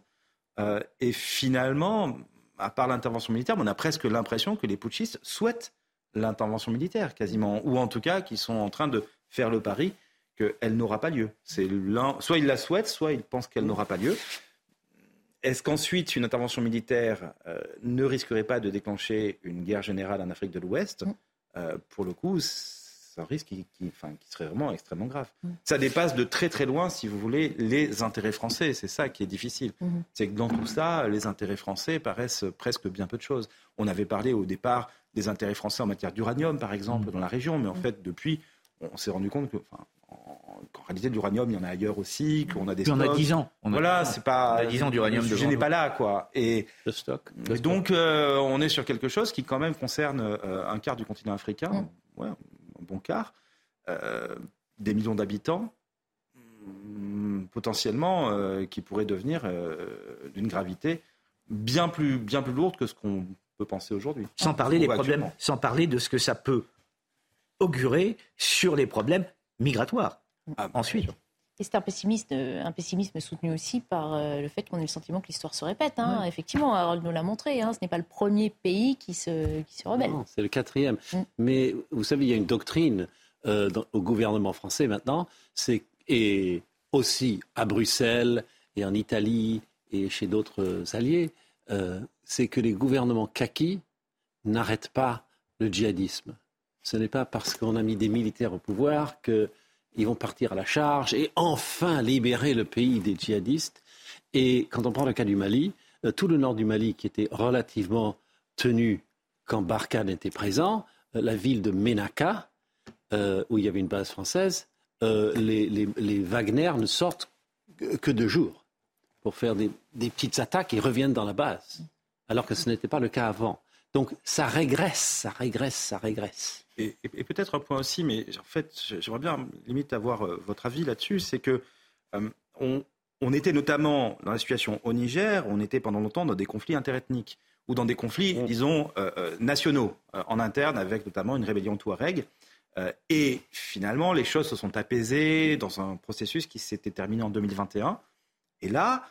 Et finalement, à part l'intervention militaire, on a presque l'impression que les putschistes souhaitent l'intervention militaire, quasiment. Ou en tout cas, qu'ils sont en train de faire le pari qu'elle n'aura pas lieu. Soit ils la souhaitent, soit ils pensent qu'elle n'aura pas lieu. Est-ce qu'ensuite, une intervention militaire ne risquerait pas de déclencher une guerre générale en Afrique de l'Ouest ? Pour le coup, c'est un risque qui serait vraiment extrêmement grave. Ça dépasse de très très loin, si vous voulez, les intérêts français. C'est ça qui est difficile. C'est que dans tout ça, les intérêts français paraissent presque bien peu de choses. On avait parlé au départ des intérêts français en matière d'uranium, par exemple, dans la région. Mais en fait, depuis, on s'est rendu compte que... En réalité, l'uranium, il y en a ailleurs aussi, qu'on a des stocks. On a 10 ans. On a 10 ans d'uranium. Le sujet n'est pas là, quoi. Et le stock. Donc, on est sur quelque chose qui, quand même, concerne un quart du continent africain, un bon quart, des millions d'habitants, potentiellement, qui pourraient devenir d'une gravité bien plus lourde que ce qu'on peut penser aujourd'hui. Sans parler des problèmes, sans parler de ce que ça peut augurer sur les problèmes migratoire. Ensuite. Et c'est un pessimisme soutenu aussi par le fait qu'on ait le sentiment que l'histoire se répète. Effectivement, Harold nous l'a montré. Ce n'est pas le premier pays qui se rebelle. Non, c'est le quatrième. Mais vous savez, il y a une doctrine au gouvernement français maintenant, et aussi à Bruxelles et en Italie et chez d'autres alliés, c'est que les gouvernements kaki n'arrêtent pas le djihadisme. Ce n'est pas parce qu'on a mis des militaires au pouvoir qu'ils vont partir à la charge et enfin libérer le pays des djihadistes. Et quand on prend le cas du Mali, tout le nord du Mali qui était relativement tenu quand Barkhane était présent, la ville de Ménaka, où il y avait une base française, les Wagner ne sortent que 2 jours pour faire des petites attaques et reviennent dans la base, alors que ce n'était pas le cas avant. Donc ça régresse. Et peut-être un point aussi, mais en fait, j'aimerais bien limite avoir votre avis là-dessus, c'est que on était notamment dans la situation au Niger, on était pendant longtemps dans des conflits interethniques, ou dans des conflits, disons, nationaux, en interne, avec notamment une rébellion touareg. Et finalement, les choses se sont apaisées dans un processus qui s'était terminé en 2021. Et là,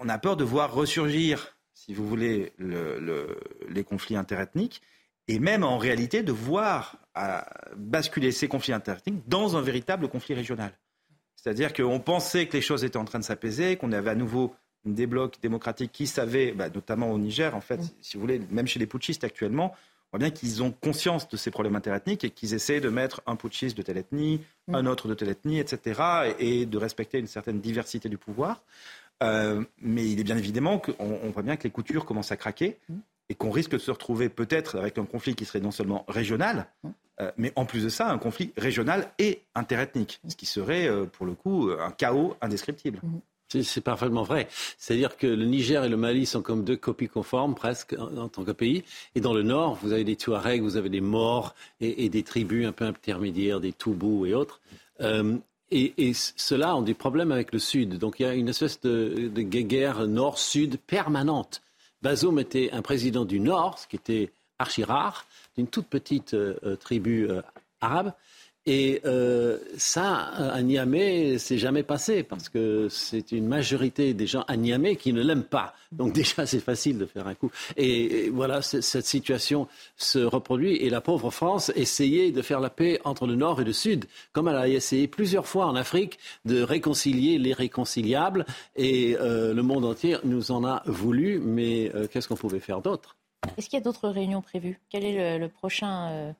on a peur de voir ressurgir, si vous voulez, les conflits interethniques, et même en réalité de voir basculer ces conflits interethniques dans un véritable conflit régional. C'est-à-dire qu'on pensait que les choses étaient en train de s'apaiser, qu'on avait à nouveau des blocs démocratiques qui savaient, notamment au Niger, en fait, si vous voulez, même chez les putschistes actuellement, On voit bien qu'ils ont conscience de ces problèmes interethniques et qu'ils essaient de mettre un putschiste de telle ethnie, un autre de telle ethnie, etc. et de respecter une certaine diversité du pouvoir. Mais il est bien évidemment qu'on voit bien que les coutures commencent à craquer et qu'on risque de se retrouver peut-être avec un conflit qui serait non seulement régional, mais en plus de ça, un conflit régional et interethnique, ce qui serait pour le coup un chaos indescriptible. C'est parfaitement vrai. C'est-à-dire que le Niger et le Mali sont comme deux copies conformes presque en tant que pays. Et dans le Nord, vous avez des Touaregs, vous avez des Maures et des tribus un peu intermédiaires, des Toubous et autres. Et ceux-là ont des problèmes avec le Sud. Donc il y a une espèce de guerre Nord-Sud permanente. Bazoum était un président du Nord, ce qui était archi rare, d'une toute petite tribu arabe. Et ça, à Niamey, c'est jamais passé parce que c'est une majorité des gens à Niamey qui ne l'aiment pas. Donc déjà, c'est facile de faire un coup. Et voilà, cette situation se reproduit. Et la pauvre France essayait de faire la paix entre le Nord et le Sud, comme elle a essayé plusieurs fois en Afrique de réconcilier les réconciliables. Et le monde entier nous en a voulu, mais qu'est-ce qu'on pouvait faire d'autre? Est-ce qu'il y a d'autres réunions prévues? Quel est le prochain...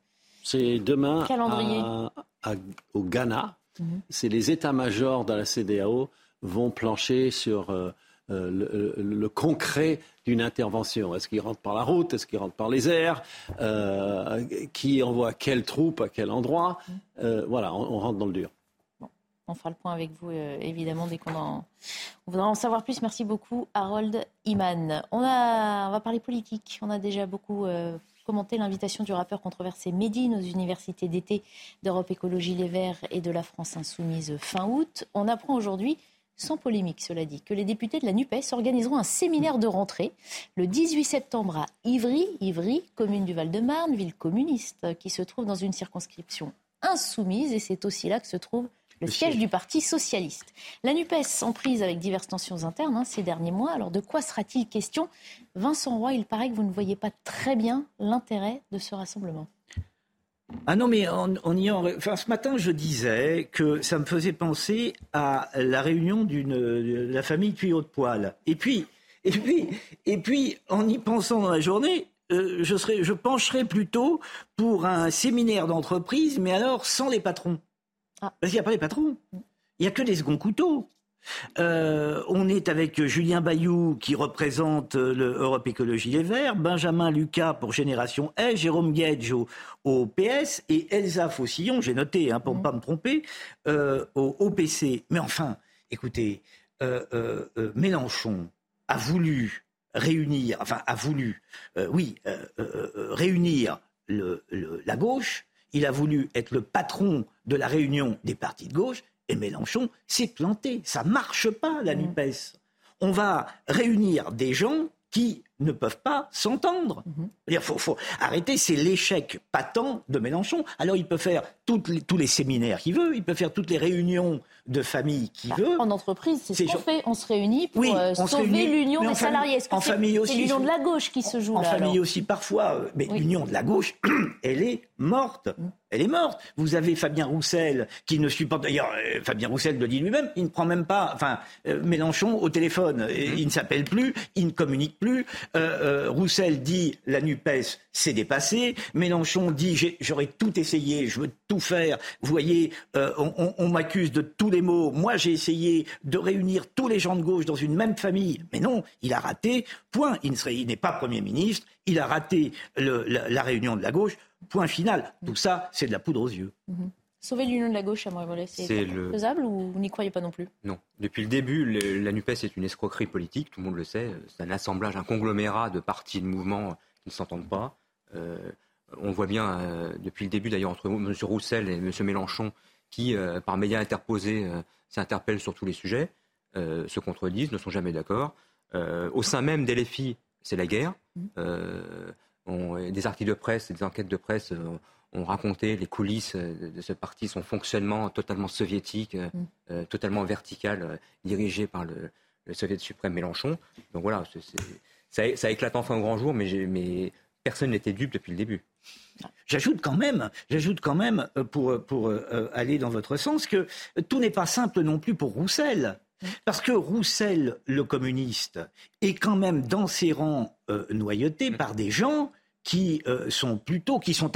C'est demain au Ghana. C'est les états-majors de la CEDEAO vont plancher sur le concret d'une intervention. Est-ce qu'ils rentrent par la route? Est-ce qu'ils rentrent par les airs? Qui envoie quelle troupe à quel endroit? Voilà, on rentre dans le dur. Bon, on fera le point avec vous, évidemment, dès qu'on voudra en savoir plus. Merci beaucoup, Harold Hyman. On va parler politique. On a déjà beaucoup... commenter l'invitation du rappeur controversé Médine aux universités d'été d'Europe Écologie Les Verts et de la France Insoumise fin août. On apprend aujourd'hui, sans polémique cela dit, que les députés de la NUPES organiseront un séminaire de rentrée le 18 septembre à Ivry. Ivry, commune du Val-de-Marne, ville communiste, qui se trouve dans une circonscription insoumise et c'est aussi là que se trouve le siège du Parti Socialiste. La NUPES en prise avec diverses tensions internes ces derniers mois. Alors de quoi sera-t-il question? Vincent Roy, il paraît que vous ne voyez pas très bien l'intérêt de ce rassemblement. Ah non, mais ce matin, je disais que ça me faisait penser à la réunion de la famille Tuyau de Poil. Et puis, en y pensant dans la journée... Je pencherais plutôt pour un séminaire d'entreprise, mais alors sans les patrons. Ah. Parce qu'il n'y a pas les patrons. Il n'y a que des seconds couteaux. On est avec Julien Bayou qui représente l'Europe Écologie Les Verts, Benjamin Lucas pour Génération S, Jérôme Guedj au PS et Elsa Faucillon, j'ai noté pour ne pas me tromper, au PC. Mais enfin, écoutez, Mélenchon a voulu... réunir la gauche. Il a voulu être le patron de la réunion des partis de gauche. Et Mélenchon s'est planté. Ça marche pas, la NUPES. On va réunir des gens qui ne peuvent pas s'entendre. Il faut arrêter, c'est l'échec patent de Mélenchon. Alors il peut faire tous les séminaires qu'il veut, il peut faire toutes les réunions de famille qu'il veut. En entreprise, c'est ce qu'on fait, on se réunit pour sauver l'union des salariés. Est-ce que c'est l'union de la gauche qui se joue là? En famille aussi parfois, mais l'union de la gauche, elle est morte. Elle est morte. Vous avez Fabien Roussel qui ne supporte... D'ailleurs, Fabien Roussel le dit lui-même, il ne prend même pas... Mélenchon au téléphone, il ne s'appelle plus, il ne communique plus... Roussel dit la NUPES s'est dépassée. Mélenchon dit j'aurais tout essayé, je veux tout faire. Vous voyez, on m'accuse de tous les maux. Moi, j'ai essayé de réunir tous les gens de gauche dans une même famille. Mais non, il a raté. Point. Il n'est pas Premier ministre. Il a raté la réunion de la gauche. Point final. Tout ça, c'est de la poudre aux yeux. Sauver l'union de la gauche à Montréal, c'est faisable ou vous n'y croyez pas non plus? Non. Depuis le début, la NUPES est une escroquerie politique, tout le monde le sait. C'est un assemblage, un conglomérat de partis, de mouvements qui ne s'entendent pas. On voit bien, depuis le début d'ailleurs, entre M. Roussel et M. Mélenchon, qui, par médias interposés, s'interpellent sur tous les sujets, se contredisent, ne sont jamais d'accord. Au sein même des LFI, c'est la guerre. Des articles de presse, des enquêtes de presse... On racontait les coulisses de ce parti, son fonctionnement totalement soviétique, totalement vertical, dirigé par le soviète suprême Mélenchon. Donc voilà, ça éclate enfin au grand jour, mais personne n'était dupe depuis le début. J'ajoute quand même pour aller dans votre sens, que tout n'est pas simple non plus pour Roussel. Parce que Roussel, le communiste, est quand même dans ses rangs noyauté par des gens qui sont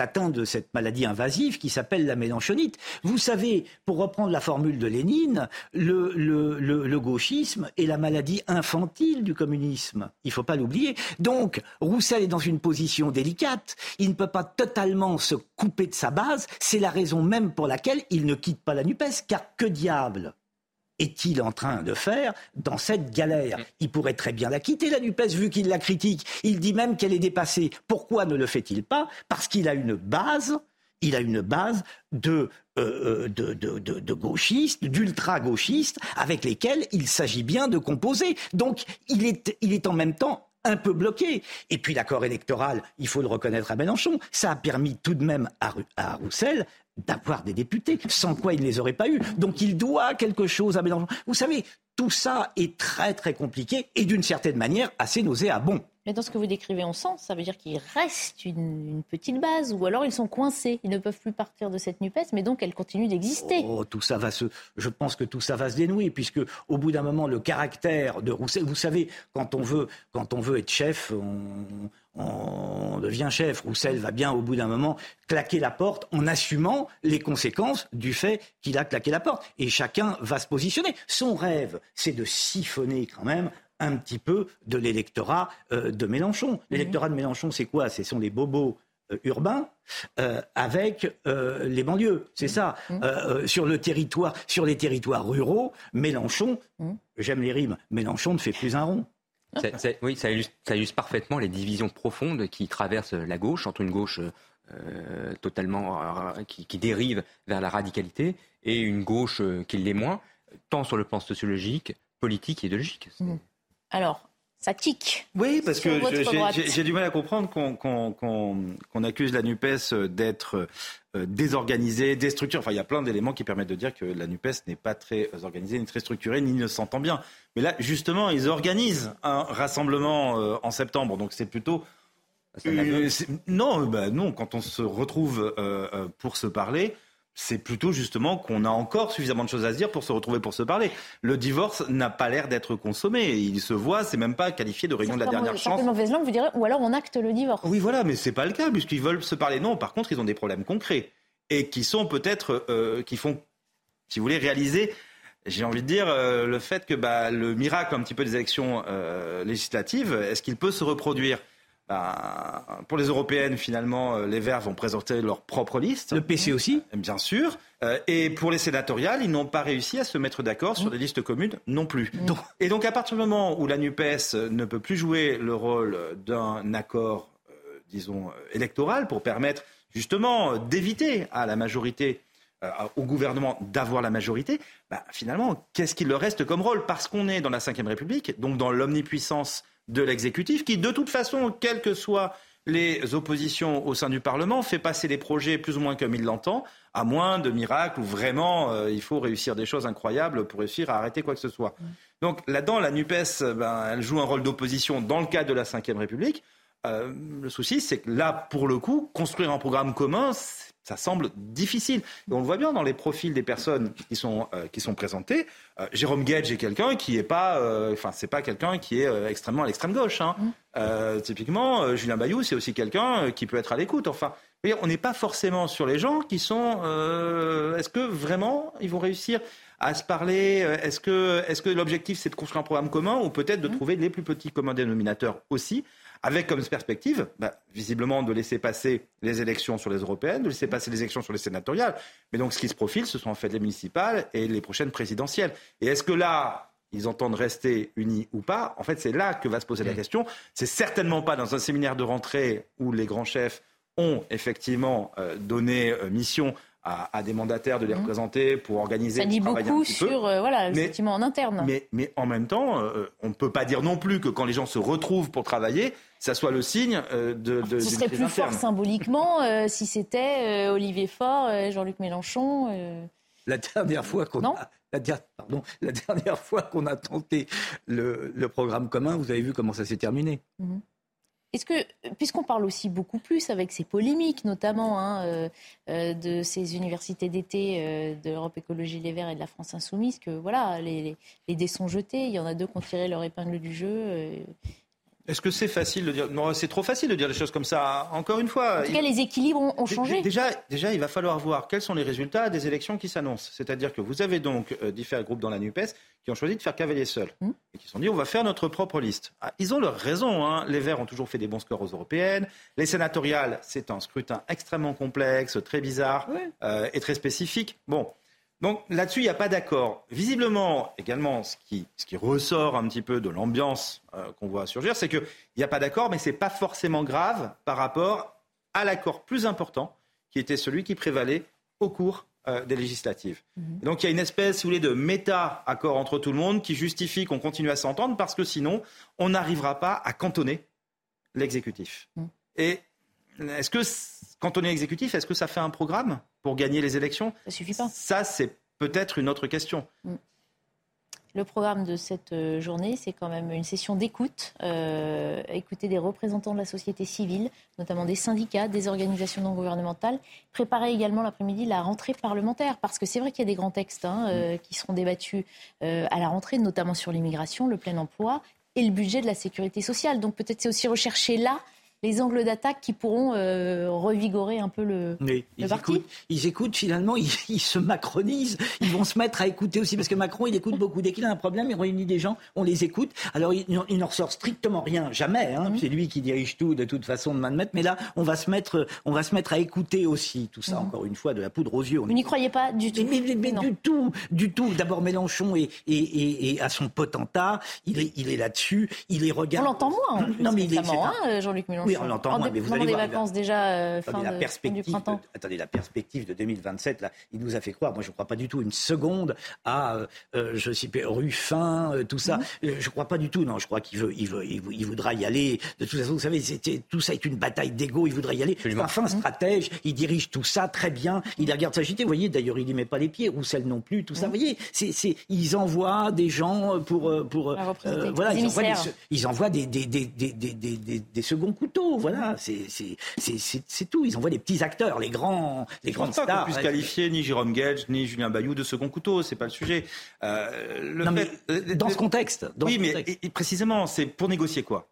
atteints de cette maladie invasive qui s'appelle la mélanchonite. Vous savez, pour reprendre la formule de Lénine, le gauchisme est la maladie infantile du communisme. Il ne faut pas l'oublier. Donc, Roussel est dans une position délicate. Il ne peut pas totalement se couper de sa base. C'est la raison même pour laquelle il ne quitte pas la NUPES, car que diable est-il en train de faire dans cette galère ? Il pourrait très bien la quitter, la NUPES, vu qu'il la critique. Il dit même qu'elle est dépassée. Pourquoi ne le fait-il pas ? Parce qu'il a une base, de gauchistes, d'ultra-gauchistes, avec lesquels il s'agit bien de composer. Donc, il est en même temps un peu bloqué. Et puis, l'accord électoral, il faut le reconnaître à Mélenchon, ça a permis tout de même à Roussel d'avoir des députés, sans quoi il ne les aurait pas eus. Donc il doit quelque chose à Mélenchon. Vous savez, tout ça est très très compliqué et d'une certaine manière assez nauséabond. Mais dans ce que vous décrivez, on sent, ça veut dire qu'il reste une petite base, ou alors ils sont coincés, ils ne peuvent plus partir de cette NUPES, mais donc elle continue d'exister. Je pense que tout ça va se dénouer, puisque au bout d'un moment, le caractère de Roussel, vous savez, quand on veut être chef, on devient chef. Roussel va bien, au bout d'un moment, claquer la porte en assumant les conséquences du fait qu'il a claqué la porte. Et chacun va se positionner. Son rêve, c'est de siphonner quand même un petit peu de l'électorat de Mélenchon. L'électorat de Mélenchon, c'est quoi ? Ce sont les bobos urbains avec les banlieues. C'est ça. Sur les territoires ruraux, Mélenchon, j'aime les rimes, Mélenchon ne fait plus un rond. Ça illustre parfaitement les divisions profondes qui traversent la gauche, entre une gauche totalement qui dérive vers la radicalité et une gauche qui l'est moins, tant sur le plan sociologique, politique et idéologique. Alors, ça tique. Oui, parce que j'ai du mal à comprendre qu'on accuse la NUPES d'être désorganisée, déstructurée. Enfin, il y a plein d'éléments qui permettent de dire que la NUPES n'est pas très organisée, ni très structurée, ni ne s'entend bien. Mais là, justement, ils organisent un rassemblement en septembre. Donc c'est plutôt... Non, quand on se retrouve pour se parler... C'est plutôt justement qu'on a encore suffisamment de choses à se dire pour se retrouver, pour se parler. Le divorce n'a pas l'air d'être consommé. Il se voit, c'est même pas qualifié de réunion de la dernière chance. C'est mauvaise langue, vous direz, ou alors on acte le divorce. Oui, voilà, mais c'est pas le cas, puisqu'ils veulent se parler. Non, par contre, ils ont des problèmes concrets et qui sont peut-être, qui font, si vous voulez, réaliser, j'ai envie de dire, le fait que le miracle un petit peu des élections législatives, est-ce qu'il peut se reproduire ? Pour les européennes, finalement, les Verts vont présenter leur propre liste. Le PC aussi ? Bien sûr. Et pour les sénatoriales, ils n'ont pas réussi à se mettre d'accord sur des listes communes non plus. Et donc, à partir du moment où la NUPES ne peut plus jouer le rôle d'un accord, disons, électoral, pour permettre justement d'éviter à la majorité, au gouvernement d'avoir la majorité, finalement, qu'est-ce qu'il leur reste comme rôle ? Parce qu'on est dans la Ve République, donc dans l'omnipuissance de l'exécutif qui, de toute façon, quelles que soient les oppositions au sein du Parlement, fait passer les projets plus ou moins comme il l'entend, à moins de miracles où vraiment il faut réussir des choses incroyables pour réussir à arrêter quoi que ce soit. Donc là-dedans, la NUPES, elle joue un rôle d'opposition dans le cadre de la Ve République. Le souci, c'est que là, pour le coup, construire un programme commun, ça semble difficile. Et on le voit bien dans les profils des personnes qui sont présentées. Jérôme Guedj est quelqu'un qui n'est pas... c'est pas quelqu'un qui est extrêmement à l'extrême gauche. Hein. Typiquement, Julien Bayou, c'est aussi quelqu'un qui peut être à l'écoute. Enfin, on n'est pas forcément sur les gens qui sont... est-ce que vraiment, ils vont réussir à se parler ? Est-ce que l'objectif, c'est de construire un programme commun ou peut-être de trouver les plus petits communs dénominateurs aussi ? Avec comme perspective, visiblement, de laisser passer les élections sur les européennes, de laisser passer les élections sur les sénatoriales. Mais donc, ce qui se profile, ce sont en fait les municipales et les prochaines présidentielles. Et est-ce que là, ils entendent rester unis ou pas ? En fait, c'est là que va se poser la question. C'est certainement pas dans un séminaire de rentrée où les grands chefs ont effectivement donné mission à des mandataires de les représenter pour organiser le travail un petit peu. Ça dit beaucoup sur le sentiment en interne. Mais en même temps, on ne peut pas dire non plus que quand les gens se retrouvent pour travailler, ça soit le signe de ce serait plus interne. Fort symboliquement si c'était Olivier Faure, Jean-Luc Mélenchon. La dernière fois qu'on a tenté le programme commun, vous avez vu comment ça s'est terminé. Est-ce que, puisqu'on parle aussi beaucoup plus avec ces polémiques, notamment de ces universités d'été de l'Europe Écologie Les Verts et de la France Insoumise, que les dés sont jetés, il y en a deux qui ont tiré leur épingle du jeu. Est-ce que c'est facile de dire... Non, c'est trop facile de dire les choses comme ça, encore une fois. En tout cas, les équilibres ont changé. Déjà, il va falloir voir quels sont les résultats des élections qui s'annoncent. C'est-à-dire que vous avez donc différents groupes dans la NUPES qui ont choisi de faire cavalier seul. Et qui se sont dit, on va faire notre propre liste. Ah, ils ont leur raison. Hein. Les Verts ont toujours fait des bons scores aux européennes. Les sénatoriales, c'est un scrutin extrêmement complexe, très bizarre et très spécifique. Bon, donc là-dessus, il n'y a pas d'accord. Visiblement, également, ce qui ressort un petit peu de l'ambiance qu'on voit surgir, c'est qu'il n'y a pas d'accord, mais ce n'est pas forcément grave par rapport à l'accord plus important, qui était celui qui prévalait au cours des législatives. Donc il y a une espèce, si vous voulez, de méta-accord entre tout le monde qui justifie qu'on continue à s'entendre parce que sinon, on n'arrivera pas à cantonner l'exécutif. Et est-ce que cantonner l'exécutif, est-ce que ça fait un programme pour gagner les élections ? Ça suffit pas. Ça, c'est peut-être une autre question. Le programme de cette journée, c'est quand même une session d'écoute, écouter des représentants de la société civile, notamment des syndicats, des organisations non gouvernementales, préparer également l'après-midi la rentrée parlementaire, parce que c'est vrai qu'il y a des grands textes qui seront débattus à la rentrée, notamment sur l'immigration, le plein emploi et le budget de la sécurité sociale. Donc peut-être c'est aussi rechercher là les angles d'attaque qui pourront revigorer un peu le parti. Ils écoutent finalement, ils se macronisent, ils vont se mettre à écouter aussi, parce que Macron, il écoute beaucoup. Dès qu'il a un problème, il réunit des gens, on les écoute. Alors, il n'en ressort strictement rien, jamais. Hein. C'est lui qui dirige tout, de toute façon, de main de maître. Mais là, on va se mettre à écouter aussi tout ça, encore une fois, de la poudre aux yeux. Vous n'y croyez pas du tout? Mais du tout. D'abord, Mélenchon est à son potentat. Il est là-dessus, il les regarde. On l'entend moins, en plus, non, mais Jean-Luc Mélenchon. Oui, on l'entend moins, mais vous allez voir. Vacances déjà la perspective de 2027, là, il nous a fait croire. Moi, je ne crois pas du tout une seconde à Ruffin, tout ça. Je ne crois pas du tout. Non, je crois qu'il voudra y aller. De toute façon, vous savez, tout ça est une bataille d'ego. Il voudra y aller. Absolument. C'est un fin stratège. Il dirige tout ça très bien. Il la regarde s'agiter. Vous voyez, d'ailleurs, il n'y met pas les pieds. Roussel non plus. Tout ça, vous voyez. Ils envoient des gens pour voilà. Ils envoient des seconds couteaux. Voilà, c'est tout. Ils envoient des petits acteurs, les grandes stars. Pas qu'on puisse qualifier ni Jérôme Guedj ni Julien Bayou de second couteau, c'est pas le sujet. Dans ce contexte. Mais précisément, c'est pour négocier quoi ?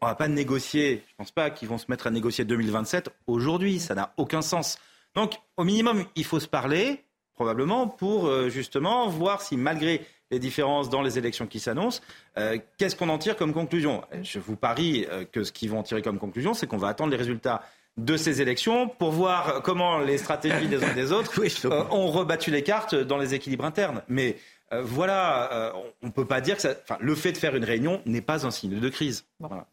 On va pas négocier. Je pense pas qu'ils vont se mettre à négocier 2027 aujourd'hui. Ça n'a aucun sens. Donc, au minimum, il faut se parler probablement pour justement voir si malgré les différences dans les élections qui s'annoncent, qu'est-ce qu'on en tire comme conclusion ? Je vous parie que ce qu'ils vont en tirer comme conclusion, c'est qu'on va attendre les résultats de ces élections pour voir comment les stratégies des uns et des autres ont rebattu les cartes dans les équilibres internes. Mais on ne peut pas dire que le fait de faire une réunion n'est pas un signe de crise. Voilà.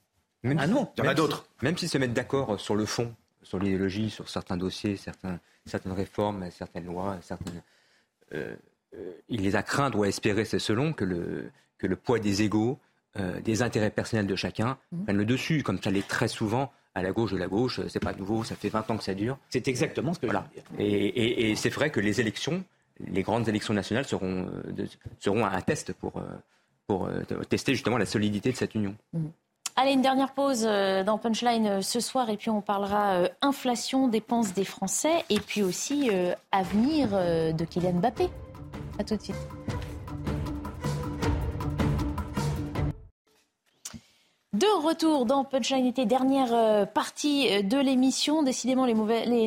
Il y en a d'autres. Même s'ils se mettent d'accord sur le fond, sur l'idéologie, sur certains dossiers, certaines réformes, certaines lois, certaines... il les a craints, doit espérer, c'est selon, que le poids des égos, des intérêts personnels de chacun prennent le dessus, comme ça l'est très souvent à la gauche de la gauche. C'est pas nouveau, ça fait 20 ans que ça dure. C'est exactement ce que je veux dire. Et c'est vrai que les élections, les grandes élections nationales seront un test pour tester justement la solidité de cette union. Allez, une dernière pause dans Punchline ce soir, et puis on parlera inflation, dépenses des Français, et puis aussi avenir de Kylian Mbappé. À tout de suite. De retour dans Punchline été, dernière partie de l'émission. Décidément, les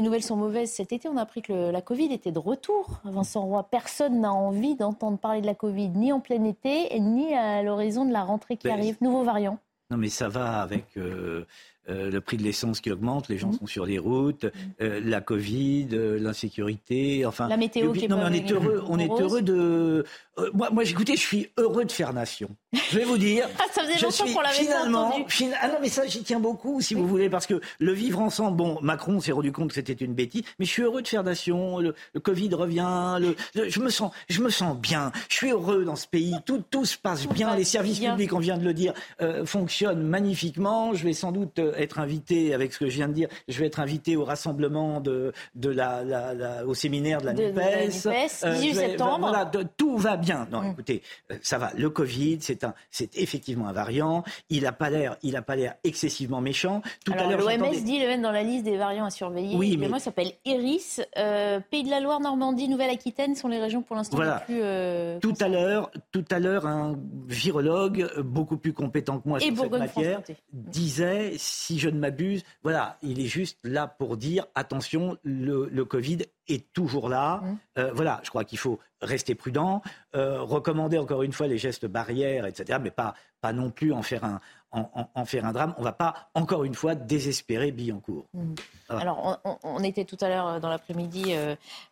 nouvelles sont mauvaises cet été. On a appris que la Covid était de retour. Vincent Roy, personne n'a envie d'entendre parler de la Covid, ni en plein été, ni à l'horizon de la rentrée qui arrive. Nouveau variant. Non, mais ça va avec... le prix de l'essence qui augmente, les gens sont sur les routes, la Covid, l'insécurité, enfin... La météo qui est pas... On est heureux de... Moi, écoutez, je suis heureux de faire nation. Je vais vous dire... ça faisait longtemps qu'on l'avait entendu. Non, mais ça, j'y tiens beaucoup, si vous voulez, parce que le vivre ensemble... Bon, Macron s'est rendu compte que c'était une bêtise, mais je suis heureux de faire nation, le Covid revient, je me sens bien, je suis heureux dans ce pays, tout se passe bien, les services publics, on vient de le dire, fonctionnent magnifiquement, je vais sans doute être invité, avec ce que je viens de dire, je vais être invité au rassemblement au séminaire de la NUPES. 18 septembre. Voilà, tout va bien. Non, écoutez, ça va. Le Covid, c'est effectivement un variant. Il n'a pas l'air excessivement méchant. Alors, l'OMS dit le N dans la liste des variants à surveiller. Oui, mais moi, ça s'appelle Eris. Pays de la Loire, Normandie, Nouvelle-Aquitaine sont les régions pour l'instant les plus... Tout à l'heure, un virologue beaucoup plus compétent que moi sur cette matière disait, si je ne m'abuse, voilà, il est juste là pour dire, attention, le Covid est toujours là. Voilà, je crois qu'il faut rester prudent, recommander encore une fois les gestes barrières, etc., mais pas non plus en faire un drame. On ne va pas, encore une fois, désespérer Billancourt. Voilà. Alors, on était tout à l'heure dans l'après-midi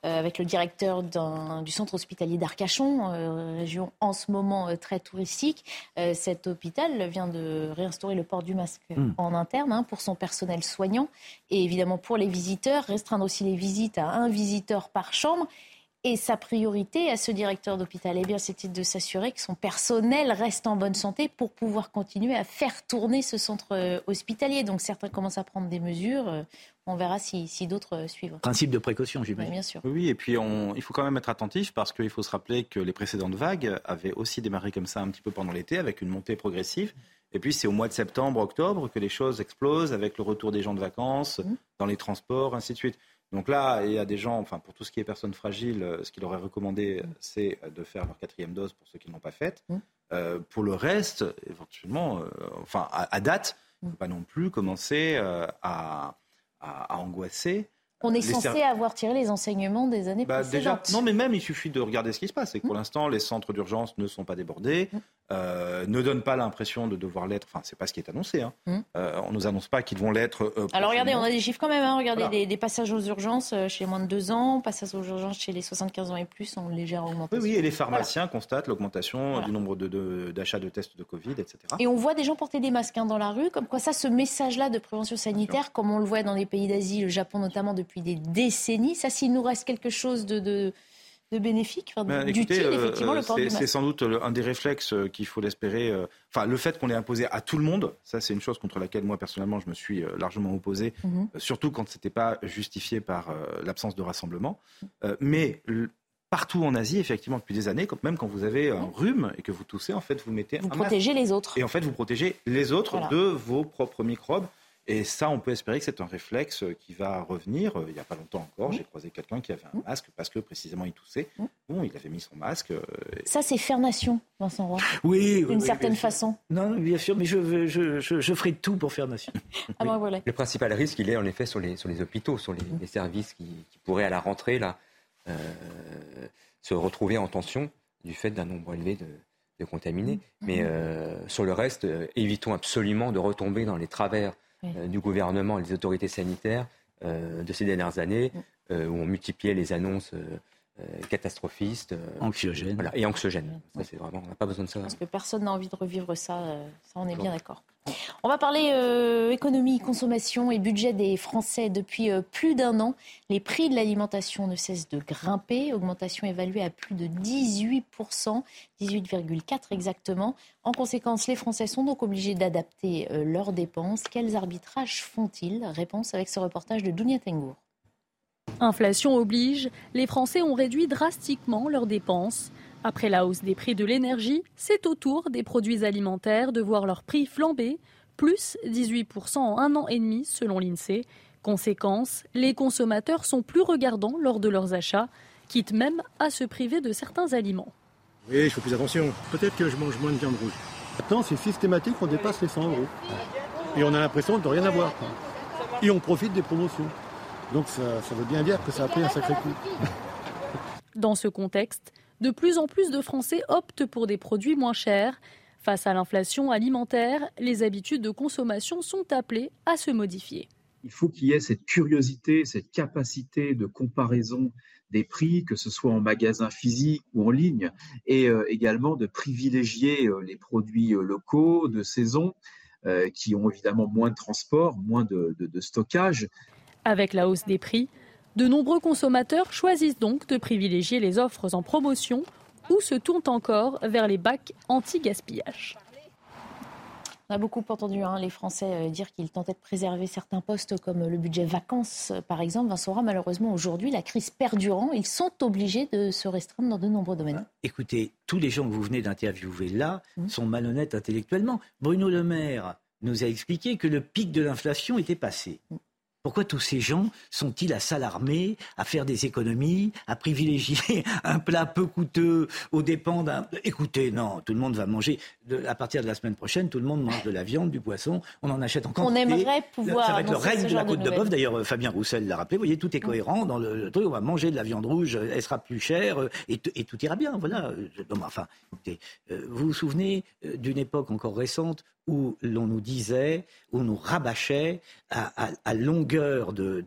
avec le directeur du centre hospitalier d'Arcachon, région en ce moment très touristique. Cet hôpital vient de réinstaurer le port du masque en interne pour son personnel soignant et évidemment pour les visiteurs, restreindre aussi les visites à un visiteur par chambre. Et sa priorité à ce directeur d'hôpital, c'était de s'assurer que son personnel reste en bonne santé pour pouvoir continuer à faire tourner ce centre hospitalier. Donc certains commencent à prendre des mesures. On verra si d'autres suivent. Principe de précaution, j'imagine. Oui, bien sûr. Oui, et puis il faut quand même être attentif parce qu'il faut se rappeler que les précédentes vagues avaient aussi démarré comme ça un petit peu pendant l'été avec une montée progressive. Et puis c'est au mois de septembre, octobre que les choses explosent avec le retour des gens de vacances, dans les transports, ainsi de suite. Donc là, il y a des gens, enfin pour tout ce qui est personnes fragiles, ce qu'il aurait recommandé, c'est de faire leur 4e dose pour ceux qui ne l'ont pas faite. Pour le reste, éventuellement, à date, il ne faut pas non plus commencer à angoisser. On est censé avoir tiré les enseignements des années précédentes. Déjà, non, mais même, il suffit de regarder ce qui se passe. C'est que pour l'instant, les centres d'urgence ne sont pas débordés, ne donnent pas l'impression de devoir l'être. Enfin, c'est pas ce qui est annoncé. On nous annonce pas qu'ils vont l'être. Alors, regardez, on a des chiffres quand même. Regardez, voilà. Des passages aux urgences chez les moins de 2 ans, passages aux urgences chez les 75 ans et plus ont légèrement augmenté. Oui, et les pharmaciens constatent l'augmentation du nombre d'achats de tests de Covid, etc. Et on voit des gens porter des masques dans la rue, comme quoi ça, ce message-là de prévention sanitaire, comme on le voit dans les pays d'Asie, le Japon notamment, depuis des décennies. Ça, s'il nous reste quelque chose de bénéfique, d'utile, effectivement, le port du masque. C'est sans doute un des réflexes qu'il faut l'espérer. Enfin, le fait qu'on l'ait imposé à tout le monde, ça, c'est une chose contre laquelle, moi, personnellement, je me suis largement opposé, surtout quand ce n'était pas justifié par l'absence de rassemblement. Mais partout en Asie, effectivement, depuis des années, même quand vous avez un rhume et que vous toussez, en fait, vous mettez un masque. Vous protégez les autres. Et en fait, vous protégez les autres de vos propres microbes. Et ça, on peut espérer que c'est un réflexe qui va revenir. Il n'y a pas longtemps encore, j'ai croisé quelqu'un qui avait un masque parce que, précisément, il toussait. Bon, il avait mis son masque. Ça, c'est faire nation, Vincent Roy. Oui. D'une certaine façon. Non, bien sûr, mais je ferai tout pour faire nation. Voilà. Le principal risque, il est en effet sur les hôpitaux, sur les services qui pourraient, à la rentrée, se retrouver en tension du fait d'un nombre élevé de contaminés. Mais sur le reste, évitons absolument de retomber dans les travers du gouvernement et des autorités sanitaires de ces dernières années, où on multipliait les annonces catastrophistes. Anxiogènes. Voilà, et anxiogènes. Ça, c'est vraiment, on n'a pas besoin de ça. Parce que personne n'a envie de revivre ça, ça on est bien d'accord. On va parler économie, consommation et budget des Français. Depuis plus d'un an, les prix de l'alimentation ne cessent de grimper. Augmentation évaluée à plus de 18%, 18,4 exactement. En conséquence, les Français sont donc obligés d'adapter leurs dépenses. Quels arbitrages font-ils ? Réponse avec ce reportage de Dounia Tengour. Inflation oblige, les Français ont réduit drastiquement leurs dépenses. Après la hausse des prix de l'énergie, c'est au tour des produits alimentaires de voir leur prix flamber, plus 18% en un an et demi selon l'INSEE. Conséquence, les consommateurs sont plus regardants lors de leurs achats, quitte même à se priver de certains aliments. Oui, je fais plus attention. Peut-être que je mange moins de viande rouge. Maintenant, c'est systématique, on dépasse les 100 euros. Et on a l'impression de rien avoir. Et on profite des promotions. Donc ça veut bien dire que ça a pris un sacré coup. Dans ce contexte, de plus en plus de Français optent pour des produits moins chers. Face à l'inflation alimentaire, les habitudes de consommation sont appelées à se modifier. Il faut qu'il y ait cette curiosité, cette capacité de comparaison des prix, que ce soit en magasin physique ou en ligne, et également de privilégier les produits locaux, de saison, qui ont évidemment moins de transport, moins de stockage. Avec la hausse des prix, de nombreux consommateurs choisissent donc de privilégier les offres en promotion ou se tournent encore vers les bacs anti-gaspillage. On a beaucoup entendu les Français dire qu'ils tentaient de préserver certains postes comme le budget vacances, par exemple. Vincent Roy, malheureusement, aujourd'hui, la crise perdurant, ils sont obligés de se restreindre dans de nombreux domaines. Écoutez, tous les gens que vous venez d'interviewer là sont malhonnêtes intellectuellement. Bruno Le Maire nous a expliqué que le pic de l'inflation était passé. Pourquoi tous ces gens sont-ils à s'alarmer, à faire des économies, à privilégier un plat peu coûteux aux dépens d'un... Écoutez, non, tout le monde va manger... à partir de la semaine prochaine, tout le monde mange de la viande, du poisson. On en achète en quantité. On aimerait pouvoir... Ça va être le règne de la côte de bœuf. D'ailleurs, Fabien Roussel l'a rappelé. Vous voyez, tout est cohérent dans le truc. On va manger de la viande rouge, elle sera plus chère et tout ira bien. Voilà. Non, enfin, écoutez, vous vous souvenez d'une époque encore récente où l'on nous disait, où on nous rabâchait à longueur de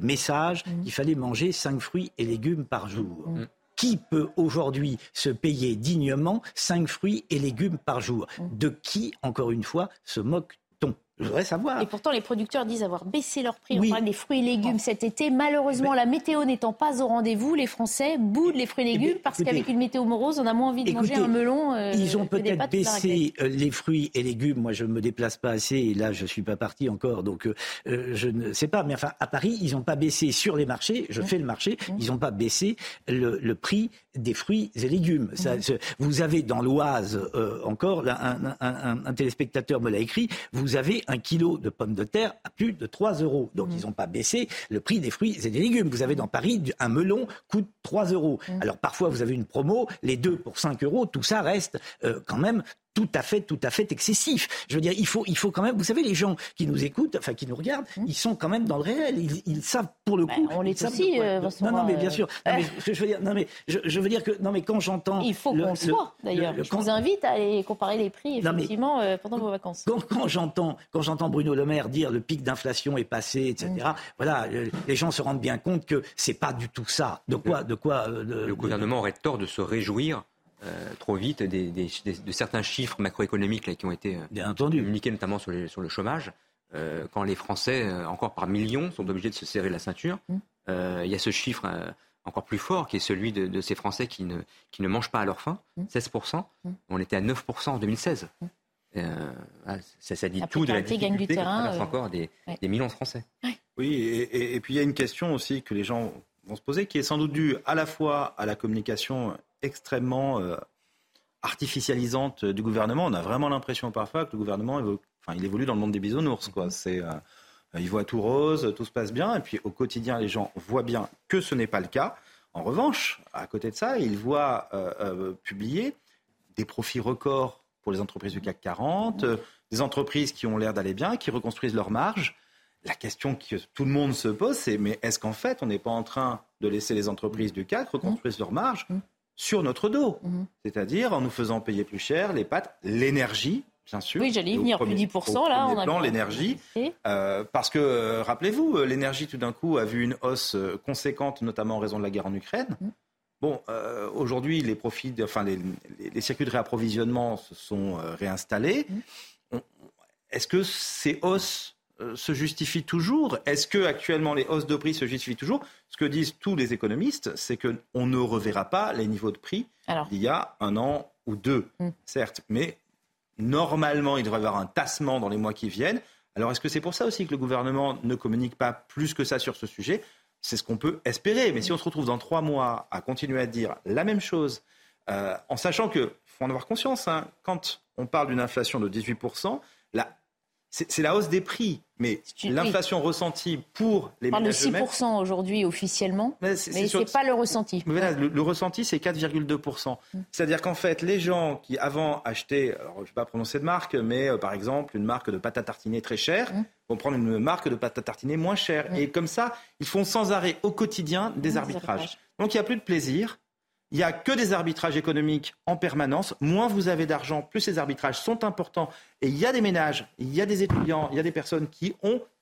messages qu'il fallait manger 5 fruits et légumes par jour. Qui peut aujourd'hui se payer dignement 5 fruits et légumes par jour ? De qui, encore une fois, se moque-t-on ? Je voudrais savoir. Et pourtant, les producteurs disent avoir baissé leurs prix. On parle des fruits et légumes cet été. Malheureusement, la météo n'étant pas au rendez-vous, les Français boudent les fruits et légumes parce qu'avec une météo morose, on a moins envie de manger un melon. Ils ont peut-être baissé les fruits et légumes. Moi, je ne me déplace pas assez et là, je ne suis pas parti encore. Donc, je ne sais pas. Mais enfin, à Paris, ils n'ont pas baissé sur les marchés. Je fais le marché. Ils n'ont pas baissé le prix des fruits et légumes. Ça, vous avez dans l'Oise, encore, là, un téléspectateur me l'a écrit, vous avez un kilo de pommes de terre à plus de 3 euros. Donc, ils n'ont pas baissé le prix des fruits et des légumes. Vous avez dans Paris, un melon coûte 3 euros. Alors, parfois, vous avez une promo, les deux pour 5 euros, tout ça reste quand même... Tout à fait excessif. Je veux dire, il faut quand même... Vous savez, les gens qui nous écoutent, enfin, qui nous regardent, ils sont quand même dans le réel. Ils savent, pour le coup... on les aussi, Vincent. Non, mais bien sûr. Je veux dire que quand j'entends... Il faut qu'on soit, d'ailleurs. Je vous invite à aller comparer les prix, effectivement, pendant vos vacances. Quand j'entends Bruno Le Maire dire le pic d'inflation est passé, etc., voilà, les gens se rendent bien compte que c'est pas du tout ça. Le gouvernement aurait tort de se réjouir trop vite de certains chiffres macroéconomiques là, qui ont été communiqués notamment sur le chômage, quand les Français, encore par millions, sont obligés de se serrer la ceinture. Il y a ce chiffre encore plus fort qui est celui de ces Français qui ne mangent pas à leur faim, 16%. On était à 9% en 2016. Ça dit tout de la difficulté que traversent encore des millions de Français. Oui, et puis il y a une question aussi que les gens vont se poser, qui est sans doute due à la fois à la communication extrêmement artificialisante du gouvernement. On a vraiment l'impression parfois que le gouvernement il évolue dans le monde des bisounours, quoi. Il voit tout rose, tout se passe bien, et puis au quotidien, les gens voient bien que ce n'est pas le cas. En revanche, à côté de ça, ils voient publier des profits records pour les entreprises du CAC 40, des entreprises qui ont l'air d'aller bien, qui reconstruisent leurs marges. La question que tout le monde se pose, c'est mais est-ce qu'en fait, on n'est pas en train de laisser les entreprises du CAC reconstruire leurs marges sur notre dos, c'est-à-dire en nous faisant payer plus cher les pâtes, l'énergie, bien sûr. Oui, j'allais y venir, plus 10% là. On a plan, l'énergie, parce que, rappelez-vous, l'énergie tout d'un coup a vu une hausse conséquente, notamment en raison de la guerre en Ukraine. Bon, aujourd'hui, les profits, les circuits de réapprovisionnement se sont réinstallés. Est-ce que ces hausses se justifient toujours? Est-ce que actuellement les hausses de prix se justifient toujours? Ce que disent tous les économistes, c'est que on ne reverra pas les niveaux de prix d'il y a un an ou deux, certes, mais normalement il devrait y avoir un tassement dans les mois qui viennent. Alors est-ce que c'est pour ça aussi que le gouvernement ne communique pas plus que ça sur ce sujet? C'est ce qu'on peut espérer, mais si on se retrouve dans 3 mois à continuer à dire la même chose, en sachant que, faut en avoir conscience, quand on parle d'une inflation de 18%, c'est la hausse des prix, mais l'inflation ressentie pour les ménages eux-mêmes... On parle de 6% aujourd'hui officiellement, mais c'est pas le ressenti. Mais là, le ressenti, c'est 4,2%. C'est-à-dire qu'en fait, les gens qui avant achetaient, alors je ne vais pas prononcer de marque, mais par exemple, une marque de pâte à tartiner très chère, vont prendre une marque de pâte à tartiner moins chère. Et comme ça, ils font sans arrêt au quotidien des arbitrages. Donc il n'y a plus de plaisir. Il n'y a que des arbitrages économiques en permanence. Moins vous avez d'argent, plus ces arbitrages sont importants. Et il y a des ménages, il y a des étudiants, il y a des personnes qui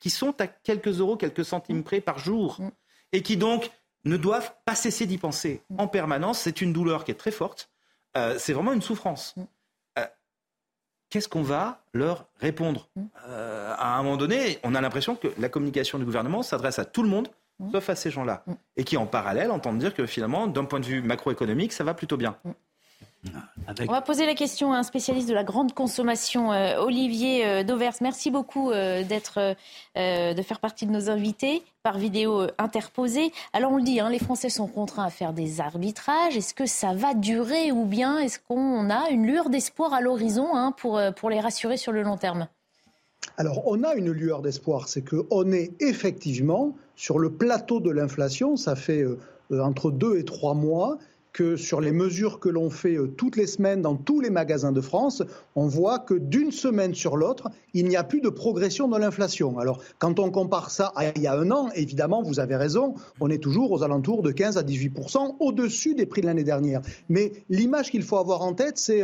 sont à quelques euros, quelques centimes près par jour. Et qui donc ne doivent pas cesser d'y penser en permanence. C'est une douleur qui est très forte. C'est vraiment une souffrance. Qu'est-ce qu'on va leur répondre ? À un moment donné, on a l'impression que la communication du gouvernement s'adresse à tout le monde, sauf à ces gens-là, et qui en parallèle entendent dire que finalement, d'un point de vue macroéconomique, ça va plutôt bien. On va poser la question à un spécialiste de la grande consommation, Olivier Dauvers. Merci beaucoup de faire partie de nos invités par vidéo interposée. Alors on le dit, les Français sont contraints à faire des arbitrages. Est-ce que ça va durer ou bien est-ce qu'on a une lueur d'espoir à l'horizon pour les rassurer sur le long terme ? Alors on a une lueur d'espoir, c'est qu'on est effectivement sur le plateau de l'inflation. Ça fait entre 2 et 3 mois que sur les mesures que l'on fait toutes les semaines dans tous les magasins de France, on voit que d'une semaine sur l'autre, il n'y a plus de progression de l'inflation. Alors, quand on compare ça à il y a 1 an, évidemment, vous avez raison, on est toujours aux alentours de 15 à 18% au-dessus des prix de l'année dernière. Mais l'image qu'il faut avoir en tête, c'est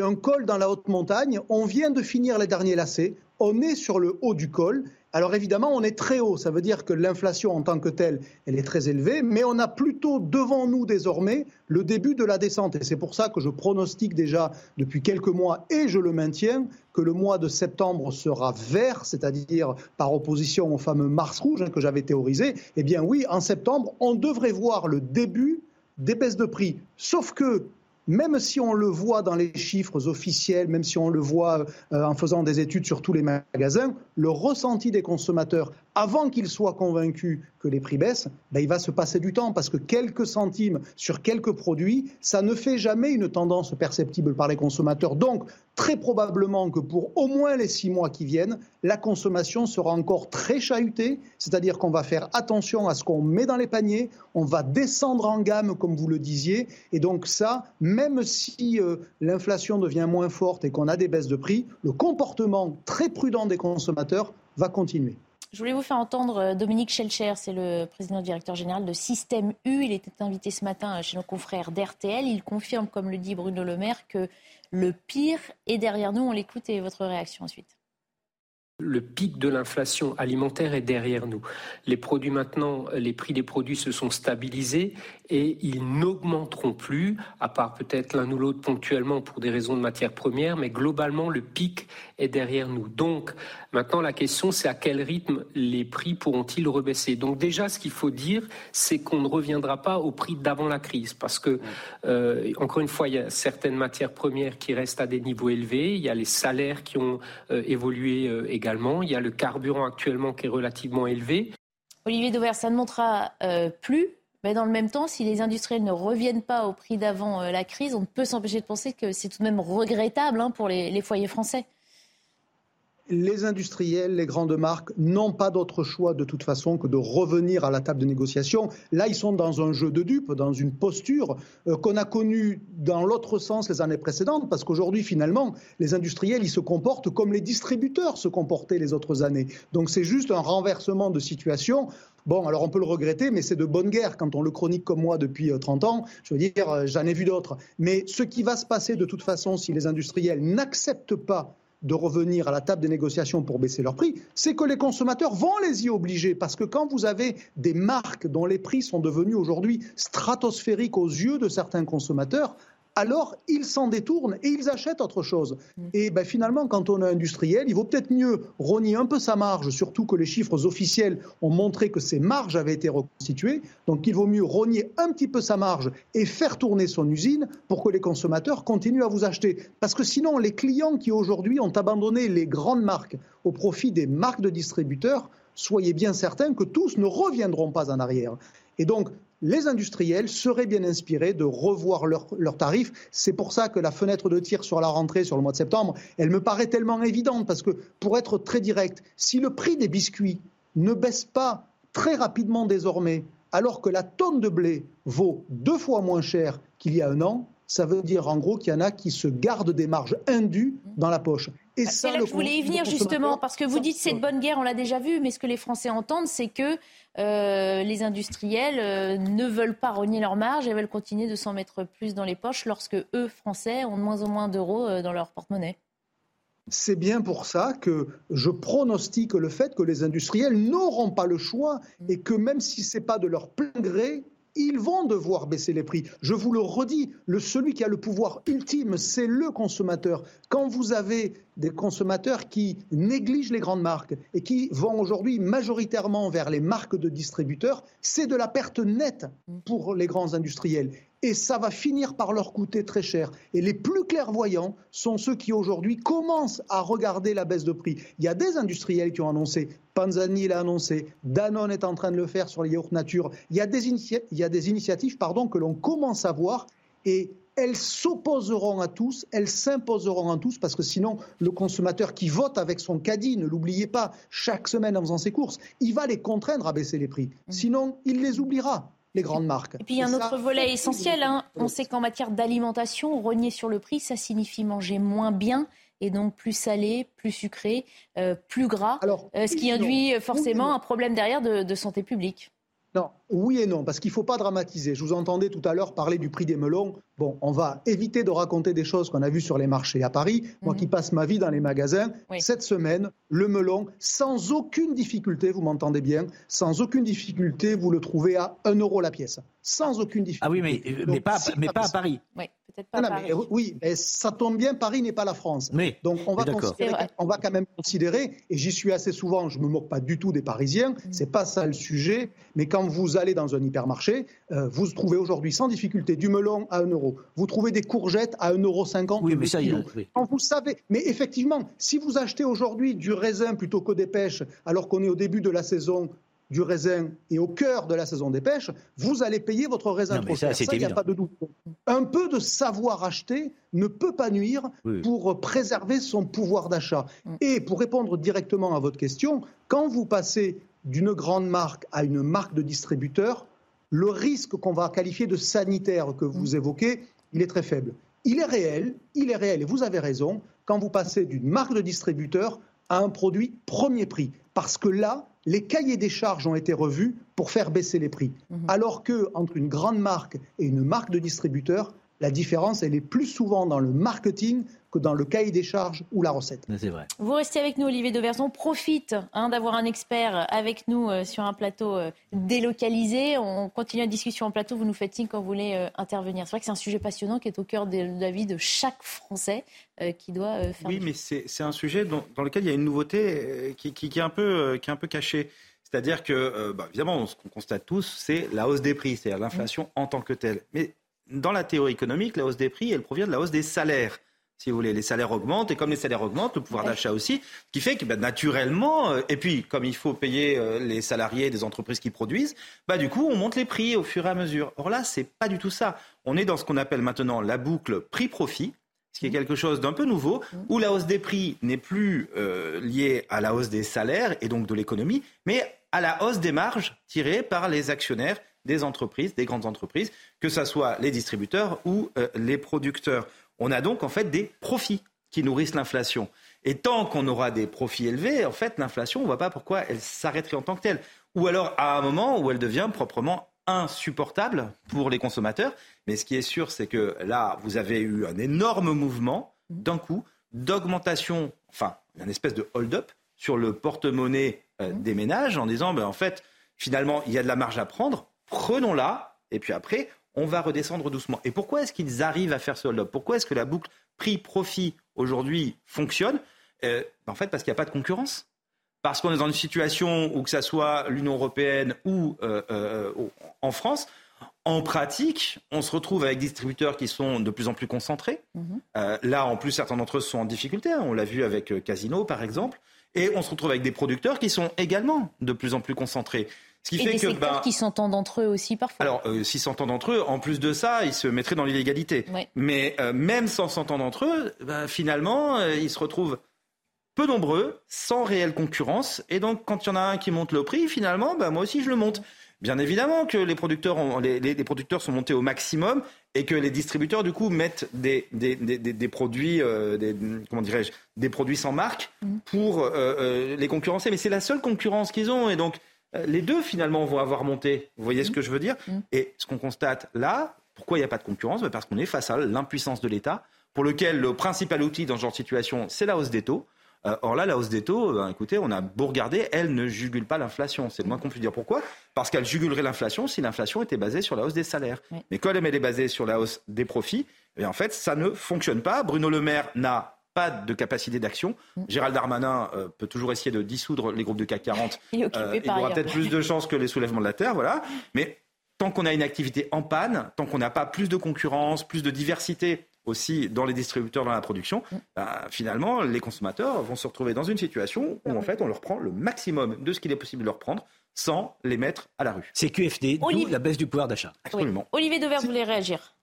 un col dans la haute montagne. On vient de finir les derniers lacets, on est sur le haut du col. Alors évidemment, on est très haut, ça veut dire que l'inflation en tant que telle, elle est très élevée, mais on a plutôt devant nous désormais le début de la descente. Et c'est pour ça que je pronostique déjà depuis quelques mois, et je le maintiens, que le mois de septembre sera vert, c'est-à-dire par opposition au fameux mars rouge que j'avais théorisé. Eh bien oui, en septembre, on devrait voir le début des baisses de prix, sauf que... Même si on le voit dans les chiffres officiels, même si on le voit en faisant des études sur tous les magasins, le ressenti des consommateurs, avant qu'ils soient convaincus que les prix baissent, il va se passer du temps parce que quelques centimes sur quelques produits, ça ne fait jamais une tendance perceptible par les consommateurs. Donc, très probablement que pour au moins les 6 mois qui viennent, la consommation sera encore très chahutée, c'est-à-dire qu'on va faire attention à ce qu'on met dans les paniers, on va descendre en gamme, comme vous le disiez, et donc ça, même si l'inflation devient moins forte et qu'on a des baisses de prix, le comportement très prudent des consommateurs va continuer. Je voulais vous faire entendre Dominique Schelcher, c'est le président-directeur général de Système U. Il était invité ce matin chez nos confrères d'RTL. Il confirme, comme le dit Bruno Le Maire, que le pire est derrière nous. On l'écoute et votre réaction ensuite. Le pic de l'inflation alimentaire est derrière nous. Les produits maintenant, les prix des produits se sont stabilisés et ils n'augmenteront plus, à part peut-être l'un ou l'autre ponctuellement pour des raisons de matières premières, mais globalement le pic est derrière nous. Donc maintenant la question c'est à quel rythme les prix pourront-ils rebaisser. Donc déjà ce qu'il faut dire c'est qu'on ne reviendra pas au prix d'avant la crise parce que encore une fois il y a certaines matières premières qui restent à des niveaux élevés, il y a les salaires qui ont évolué également. Il y a le carburant actuellement qui est relativement élevé. Olivier Dauvers, ça ne montera plus, mais dans le même temps, si les industriels ne reviennent pas au prix d'avant la crise, on ne peut s'empêcher de penser que c'est tout de même regrettable pour les foyers français. Les industriels, les grandes marques n'ont pas d'autre choix de toute façon que de revenir à la table de négociation. Là, ils sont dans un jeu de dupes, dans une posture qu'on a connue dans l'autre sens les années précédentes, parce qu'aujourd'hui, finalement, les industriels, ils se comportent comme les distributeurs se comportaient les autres années. Donc c'est juste un renversement de situation. Bon, alors on peut le regretter, mais c'est de bonne guerre quand on le chronique comme moi depuis 30 ans. Je veux dire, j'en ai vu d'autres. Mais ce qui va se passer de toute façon si les industriels n'acceptent pas de revenir à la table des négociations pour baisser leurs prix, c'est que les consommateurs vont les y obliger. Parce que quand vous avez des marques dont les prix sont devenus aujourd'hui stratosphériques aux yeux de certains consommateurs, alors ils s'en détournent et ils achètent autre chose. Et finalement, quand on est industriel, il vaut peut-être mieux rogner un peu sa marge, surtout que les chiffres officiels ont montré que ses marges avaient été reconstituées. Donc il vaut mieux rogner un petit peu sa marge et faire tourner son usine pour que les consommateurs continuent à vous acheter. Parce que sinon, les clients qui aujourd'hui ont abandonné les grandes marques au profit des marques de distributeurs, soyez bien certains que tous ne reviendront pas en arrière. Et donc, les industriels seraient bien inspirés de revoir leurs tarifs. C'est pour ça que la fenêtre de tir sur la rentrée, sur le mois de septembre, elle me paraît tellement évidente. Parce que, pour être très direct, si le prix des biscuits ne baisse pas très rapidement désormais, alors que la tonne de blé vaut 2 fois moins cher qu'il y a 1 an, ça veut dire en gros qu'il y en a qui se gardent des marges indues dans la poche. Et ça, là, je voulais y venir justement, parce que vous dites c'est de bonne guerre, on l'a déjà vu, mais ce que les Français entendent, c'est que les industriels ne veulent pas rogner leurs marges et veulent continuer de s'en mettre plus dans les poches lorsque eux, Français, ont de moins en moins d'euros dans leur porte-monnaie. C'est bien pour ça que je pronostique le fait que les industriels n'auront pas le choix et que même si ce n'est pas de leur plein gré, ils vont devoir baisser les prix. Je vous le redis, celui qui a le pouvoir ultime, c'est le consommateur. Quand vous avez des consommateurs qui négligent les grandes marques et qui vont aujourd'hui majoritairement vers les marques de distributeurs, c'est de la perte nette pour les grands industriels. et ça va finir par leur coûter très cher. Et les plus clairvoyants sont ceux qui aujourd'hui commencent à regarder la baisse de prix. Il y a des industriels qui ont annoncé, Panzani l'a annoncé, Danone est en train de le faire sur les yaourts nature. Il y a des initiatives que l'on commence à voir et elles s'opposeront à tous, elles s'imposeront à tous, parce que sinon, le consommateur qui vote avec son caddie, ne l'oubliez pas, chaque semaine en faisant ses courses, il va les contraindre à baisser les prix. Sinon, il les oubliera, les grandes marques. Et puis, il y a un autre volet essentiel. On sait qu'en matière d'alimentation, rogner sur le prix, ça signifie manger moins bien, et donc plus salé, plus sucré, plus gras, ce qui induit forcément un problème derrière de santé publique. Non, oui et non, parce qu'il ne faut pas dramatiser. Je vous entendais tout à l'heure parler du prix des melons. Bon, on va éviter de raconter des choses qu'on a vues sur les marchés à Paris. Moi qui passe ma vie dans les magasins, cette semaine, le melon, sans aucune difficulté, vous m'entendez bien, sans aucune difficulté, vous le trouvez à 1 euro la pièce. Sans aucune difficulté. Ah oui, mais pas à Paris. Oui, peut-être pas à Paris. Oui, mais ça tombe bien, Paris n'est pas la France. Mais, donc on va quand même considérer, et j'y suis assez souvent, je ne me moque pas du tout des Parisiens, c'est pas ça le sujet, mais quand vous allez dans un hypermarché, vous trouvez aujourd'hui sans difficulté du melon à 1 euro. Vous trouvez des courgettes à 1,50 €. Oui, mais ça y est. Quand vous savez, mais effectivement, si vous achetez aujourd'hui du raisin plutôt que des pêches, alors qu'on est au début de la saison du raisin et au cœur de la saison des pêches, vous allez payer votre raisin trop cher. Ça, il n'y a pas de doute. Un peu de savoir acheter ne peut pas nuire pour préserver son pouvoir d'achat. Et pour répondre directement à votre question, quand vous passez d'une grande marque à une marque de distributeur, le risque qu'on va qualifier de sanitaire que vous évoquez, il est très faible. Il est réel, et vous avez raison, quand vous passez d'une marque de distributeur à un produit premier prix. Parce que là, les cahiers des charges ont été revus pour faire baisser les prix. Alors qu'entre une grande marque et une marque de distributeur, la différence, elle est plus souvent dans le marketing que dans le cahier des charges ou la recette. C'est vrai. Vous restez avec nous, Olivier Dauvers. On profite d'avoir un expert avec nous sur un plateau délocalisé. On continue la discussion en plateau. Vous nous faites signe quand vous voulez intervenir. C'est vrai que c'est un sujet passionnant qui est au cœur de la vie de chaque Français qui doit faire... Oui, mais c'est un sujet dans lequel il y a une nouveauté qui est un peu cachée. C'est-à-dire que, évidemment, ce qu'on constate tous, c'est la hausse des prix, c'est-à-dire l'inflation en tant que telle. Mais dans la théorie économique, la hausse des prix, elle provient de la hausse des salaires. Si vous voulez, les salaires augmentent, et comme les salaires augmentent, le pouvoir d'achat aussi, ce qui fait que naturellement, et puis comme il faut payer les salariés des entreprises qui produisent, du coup on monte les prix au fur et à mesure. Or là, c'est pas du tout ça. On est dans ce qu'on appelle maintenant la boucle prix-profit, ce qui est quelque chose d'un peu nouveau, où la hausse des prix n'est plus liée à la hausse des salaires et donc de l'économie, mais à la hausse des marges tirées par les actionnaires des entreprises, des grandes entreprises, que ce soit les distributeurs ou les producteurs. On a donc en fait des profits qui nourrissent l'inflation. Et tant qu'on aura des profits élevés, en fait, l'inflation, on ne voit pas pourquoi elle s'arrêterait en tant que telle. Ou alors à un moment où elle devient proprement insupportable pour les consommateurs. Mais ce qui est sûr, c'est que là, vous avez eu un énorme mouvement, d'un coup, d'augmentation, une espèce de hold-up sur le porte-monnaie des ménages en disant, finalement, il y a de la marge à prendre. Prenons-la, et puis après, on va redescendre doucement. Et pourquoi est-ce qu'ils arrivent à faire ce hold-up ? Pourquoi est-ce que la boucle prix-profit, aujourd'hui, fonctionne ? Parce qu'il n'y a pas de concurrence. Parce qu'on est dans une situation où, que ce soit l'Union européenne ou en France, en pratique, on se retrouve avec des distributeurs qui sont de plus en plus concentrés. Là, en plus, certains d'entre eux sont en difficulté. On l'a vu avec Casino, par exemple. Et on se retrouve avec des producteurs qui sont également de plus en plus concentrés. Ce qui fait des secteurs qui s'entendent entre eux aussi parfois. Alors, s'ils s'entendent entre eux, en plus de ça, ils se mettraient dans l'illégalité. Ouais. Mais même sans s'entendre entre eux, finalement, ils se retrouvent peu nombreux, sans réelle concurrence. Et donc, quand il y en a un qui monte le prix, finalement, moi aussi, je le monte. Bien évidemment que les producteurs, les producteurs sont montés au maximum et que les distributeurs, du coup, mettent des produits, des produits sans marque pour les concurrencer. Mais c'est la seule concurrence qu'ils ont. Et donc, les deux, finalement, vont avoir monté. Vous voyez ce que je veux dire ? Et ce qu'on constate là, pourquoi il n'y a pas de concurrence ? Parce qu'on est face à l'impuissance de l'État, pour lequel le principal outil dans ce genre de situation, c'est la hausse des taux. Or là, la hausse des taux, écoutez, on a beau regarder, elle ne jugule pas l'inflation. C'est le moins qu'on puisse dire. Pourquoi ? Parce qu'elle jugulerait l'inflation si l'inflation était basée sur la hausse des salaires. Mais quand elle est basée sur la hausse des profits, en fait, ça ne fonctionne pas. Bruno Le Maire n'a pas de capacité d'action. Gérald Darmanin peut toujours essayer de dissoudre les groupes de CAC 40. Il aura peut-être plus de chances que les soulèvements de la terre, voilà. Mais tant qu'on a une activité en panne, tant qu'on n'a pas plus de concurrence, plus de diversité aussi dans les distributeurs, dans la production, bah, finalement, les consommateurs vont se retrouver dans une situation où, en fait, on leur prend le maximum de ce qu'il est possible de leur prendre sans les mettre à la rue. C'est QFD, d'où la baisse du pouvoir d'achat. Absolument. Oui. Olivier Devers voulait réagir.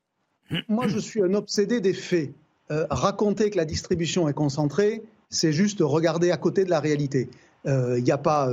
Moi, je suis un obsédé des faits. Raconter que la distribution est concentrée, c'est juste regarder à côté de la réalité. Il n'y a pas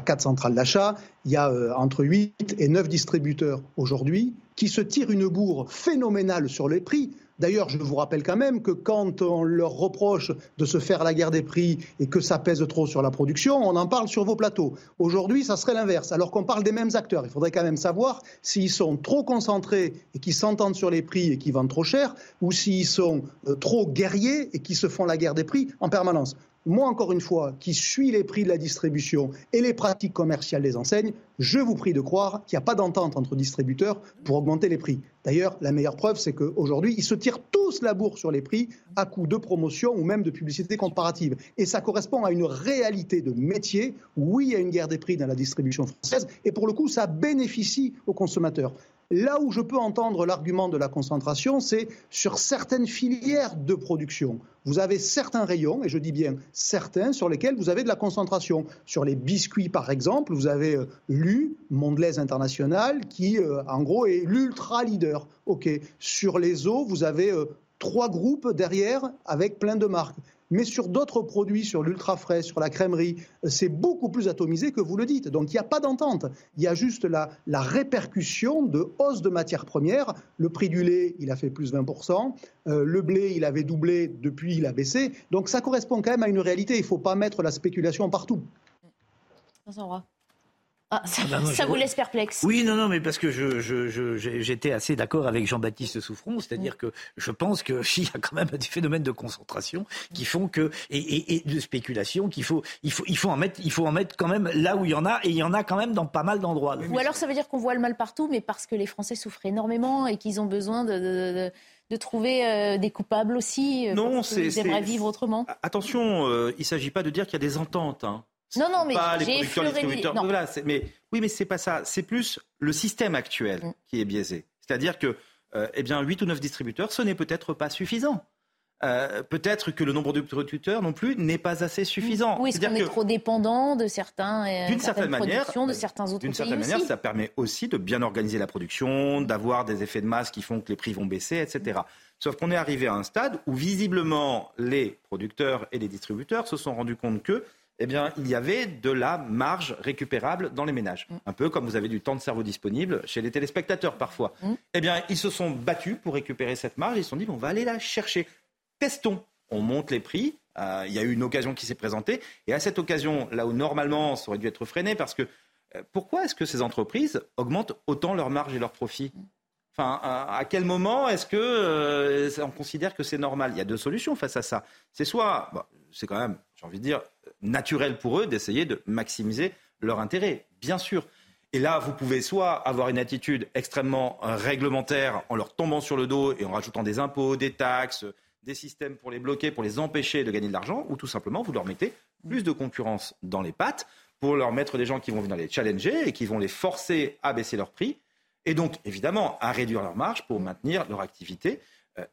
4 centrales d'achat, il y a entre 8 et 9 distributeurs aujourd'hui qui se tirent une bourre phénoménale sur les prix. D'ailleurs, je vous rappelle quand même que quand on leur reproche de se faire la guerre des prix et que ça pèse trop sur la production, on en parle sur vos plateaux. Aujourd'hui, ça serait l'inverse, alors qu'on parle des mêmes acteurs. Il faudrait quand même savoir s'ils sont trop concentrés et qu'ils s'entendent sur les prix et qu'ils vendent trop cher, ou s'ils sont trop guerriers et qu'ils se font la guerre des prix en permanence. Moi, encore une fois, qui suis les prix de la distribution et les pratiques commerciales des enseignes, je vous prie de croire qu'il n'y a pas d'entente entre distributeurs pour augmenter les prix. D'ailleurs, la meilleure preuve, c'est qu'aujourd'hui, ils se tirent tous la bourre sur les prix à coup de promotion ou même de publicité comparative. Et ça correspond à une réalité de métier. Oui, il y a une guerre des prix dans la distribution française et pour le coup, ça bénéficie aux consommateurs. Là où je peux entendre l'argument de la concentration, c'est sur certaines filières de production. Vous avez certains rayons, et je dis bien certains, sur lesquels vous avez de la concentration. Sur les biscuits, par exemple, vous avez l'U, Mondelez International, qui, en gros, est l'ultra leader. Okay. Sur les eaux, vous avez 3 groupes derrière avec plein de marques. Mais sur d'autres produits, sur l'ultra frais, sur la crèmerie, c'est beaucoup plus atomisé que vous le dites. Donc il n'y a pas d'entente. Il y a juste la répercussion de hausse de matières premières. Le prix du lait, il a fait plus 20%. Le blé, il avait doublé, depuis il a baissé. Donc ça correspond quand même à une réalité. Il ne faut pas mettre la spéculation partout. Vincent Roy. Ah, ça vous laisse perplexe. Oui, non, mais parce que j'étais assez d'accord avec Jean-Baptiste Souffron, c'est-à-dire que je pense qu'il y a quand même des phénomènes de concentration qui font que et de spéculation qu'il faut il faut en mettre quand même là où il y en a, et il y en a quand même dans pas mal d'endroits. Ou alors ça veut dire qu'on voit le mal partout, mais parce que les Français souffrent énormément et qu'ils ont besoin de trouver des coupables aussi. Non, ils aimeraient vivre autrement. Attention, il ne s'agit pas de dire qu'il y a des ententes. Hein. Non, mais pas les producteurs, les distributeurs. Voilà, mais c'est pas ça. C'est plus le système actuel qui est biaisé. C'est-à-dire que 8 ou 9 distributeurs, ce n'est peut-être pas suffisant. Peut-être que le nombre de producteurs non plus n'est pas assez suffisant. Oui, c'est-à-dire qu'on est trop dépendant de certaines productions, de certains autres pays. D'une certaine manière, ça permet aussi de bien organiser la production, d'avoir des effets de masse qui font que les prix vont baisser, etc. Sauf qu'on est arrivé à un stade où visiblement les producteurs et les distributeurs se sont rendus compte que il y avait de la marge récupérable dans les ménages. Un peu comme vous avez du temps de cerveau disponible chez les téléspectateurs parfois. Ils se sont battus pour récupérer cette marge. Ils se sont dit, on va aller la chercher. Testons. On monte les prix. Il y a eu une occasion qui s'est présentée. Et à cette occasion, là où normalement, ça aurait dû être freiné, parce que pourquoi est-ce que ces entreprises augmentent autant leur marge et leurs profits ? Enfin, à quel moment est-ce que on considère que c'est normal ? Il y a 2 solutions face à ça. C'est soit, c'est quand même, j'ai envie de dire, naturel pour eux d'essayer de maximiser leur intérêt, bien sûr. Et là, vous pouvez soit avoir une attitude extrêmement réglementaire en leur tombant sur le dos et en rajoutant des impôts, des taxes, des systèmes pour les bloquer, pour les empêcher de gagner de l'argent, ou tout simplement vous leur mettez plus de concurrence dans les pattes pour leur mettre des gens qui vont venir les challenger et qui vont les forcer à baisser leurs prix. Et donc, évidemment, à réduire leur marge pour maintenir leur activité.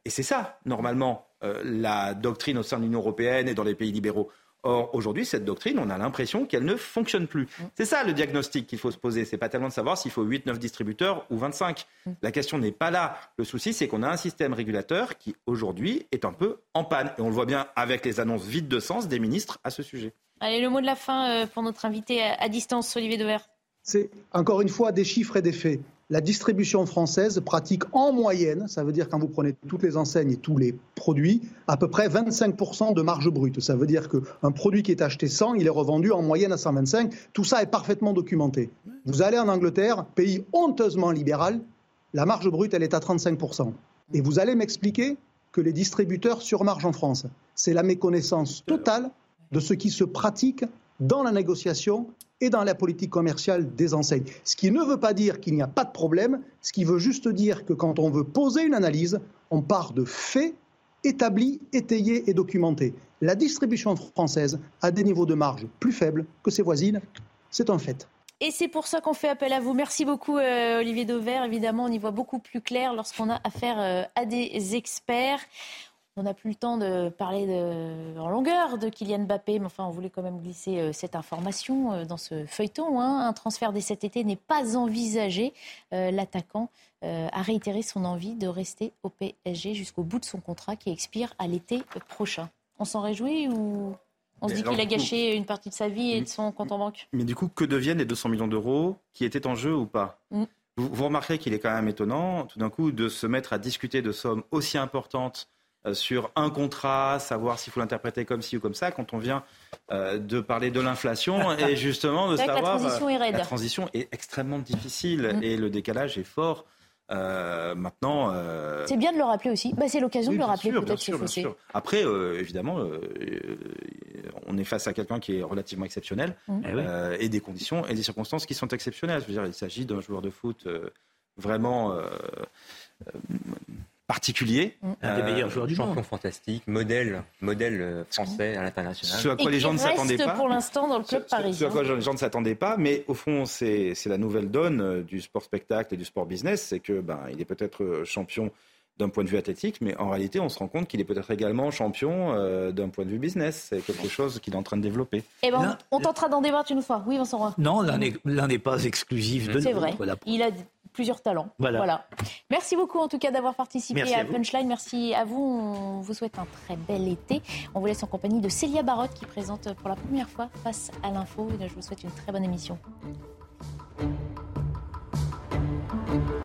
Et c'est ça, normalement, la doctrine au sein de l'Union européenne et dans les pays libéraux. Or, aujourd'hui, cette doctrine, on a l'impression qu'elle ne fonctionne plus. C'est ça le diagnostic qu'il faut se poser. C'est pas tellement de savoir s'il faut 8, 9 distributeurs ou 25. La question n'est pas là. Le souci, c'est qu'on a un système régulateur qui, aujourd'hui, est un peu en panne. Et on le voit bien avec les annonces vides de sens des ministres à ce sujet. Allez, le mot de la fin pour notre invité à distance, Olivier Devers. C'est, encore une fois, des chiffres et des faits. La distribution française pratique en moyenne, ça veut dire quand vous prenez toutes les enseignes et tous les produits, à peu près 25% de marge brute. Ça veut dire qu'un produit qui est acheté 100, il est revendu en moyenne à 125. Tout ça est parfaitement documenté. Vous allez en Angleterre, pays honteusement libéral, la marge brute, elle est à 35%. Et vous allez m'expliquer que les distributeurs surmargent en France. C'est la méconnaissance totale de ce qui se pratique dans la négociation et dans la politique commerciale des enseignes. Ce qui ne veut pas dire qu'il n'y a pas de problème, ce qui veut juste dire que quand on veut poser une analyse, on part de faits établis, étayés et documentés. La distribution française a des niveaux de marge plus faibles que ses voisines, c'est un fait. Et c'est pour ça qu'on fait appel à vous. Merci beaucoup Olivier Dauvert. Évidemment, on y voit beaucoup plus clair lorsqu'on a affaire à des experts. On n'a plus le temps de parler en longueur de Kylian Mbappé, mais enfin, on voulait quand même glisser cette information dans ce feuilleton. Hein. Un transfert dès cet été n'est pas envisagé. L'attaquant a réitéré son envie de rester au PSG jusqu'au bout de son contrat qui expire à l'été prochain. On s'en réjouit ou on se dit qu'il a gâché une partie de sa vie et de son compte en banque? Mais du coup, que deviennent les 200 millions d'euros qui étaient en jeu ou pas? Vous remarquez qu'il est quand même étonnant, tout d'un coup, de se mettre à discuter de sommes aussi importantes sur un contrat, savoir s'il faut l'interpréter comme ci ou comme ça, quand on vient de parler de l'inflation et justement de savoir... La transition est raide. La transition est extrêmement difficile et le décalage est fort. Maintenant... C'est bien de le rappeler aussi. Bah, c'est l'occasion de le rappeler, sûr, peut-être, c'est faussé. Après, évidemment, on est face à quelqu'un qui est relativement exceptionnel et des conditions et des circonstances qui sont exceptionnelles. Je veux dire, il s'agit d'un joueur de foot vraiment... particulier. Un des meilleurs joueurs du champion monde. Fantastique, modèle français à l'international. Ce à quoi les gens ne s'attendaient pas. Pour l'instant dans le club parisien. Ce à quoi les gens ne s'attendaient pas, mais au fond c'est la nouvelle donne du sport spectacle et du sport business, c'est que il est peut-être champion d'un point de vue athlétique, mais en réalité on se rend compte qu'il est peut-être également champion d'un point de vue business. C'est quelque chose qu'il est en train de développer. Eh ben, on tentera d'en débattre une fois. Oui, Vincent Roy. Non, l'un n'est pas exclusif de l'autre. C'est vrai. Voilà. Il a plusieurs talents. Voilà. Merci beaucoup en tout cas d'avoir participé à Punchline. Merci à vous. On vous souhaite un très bel été. On vous laisse en compagnie de Célia Barotte qui présente pour la première fois Face à l'info. Et là, je vous souhaite une très bonne émission.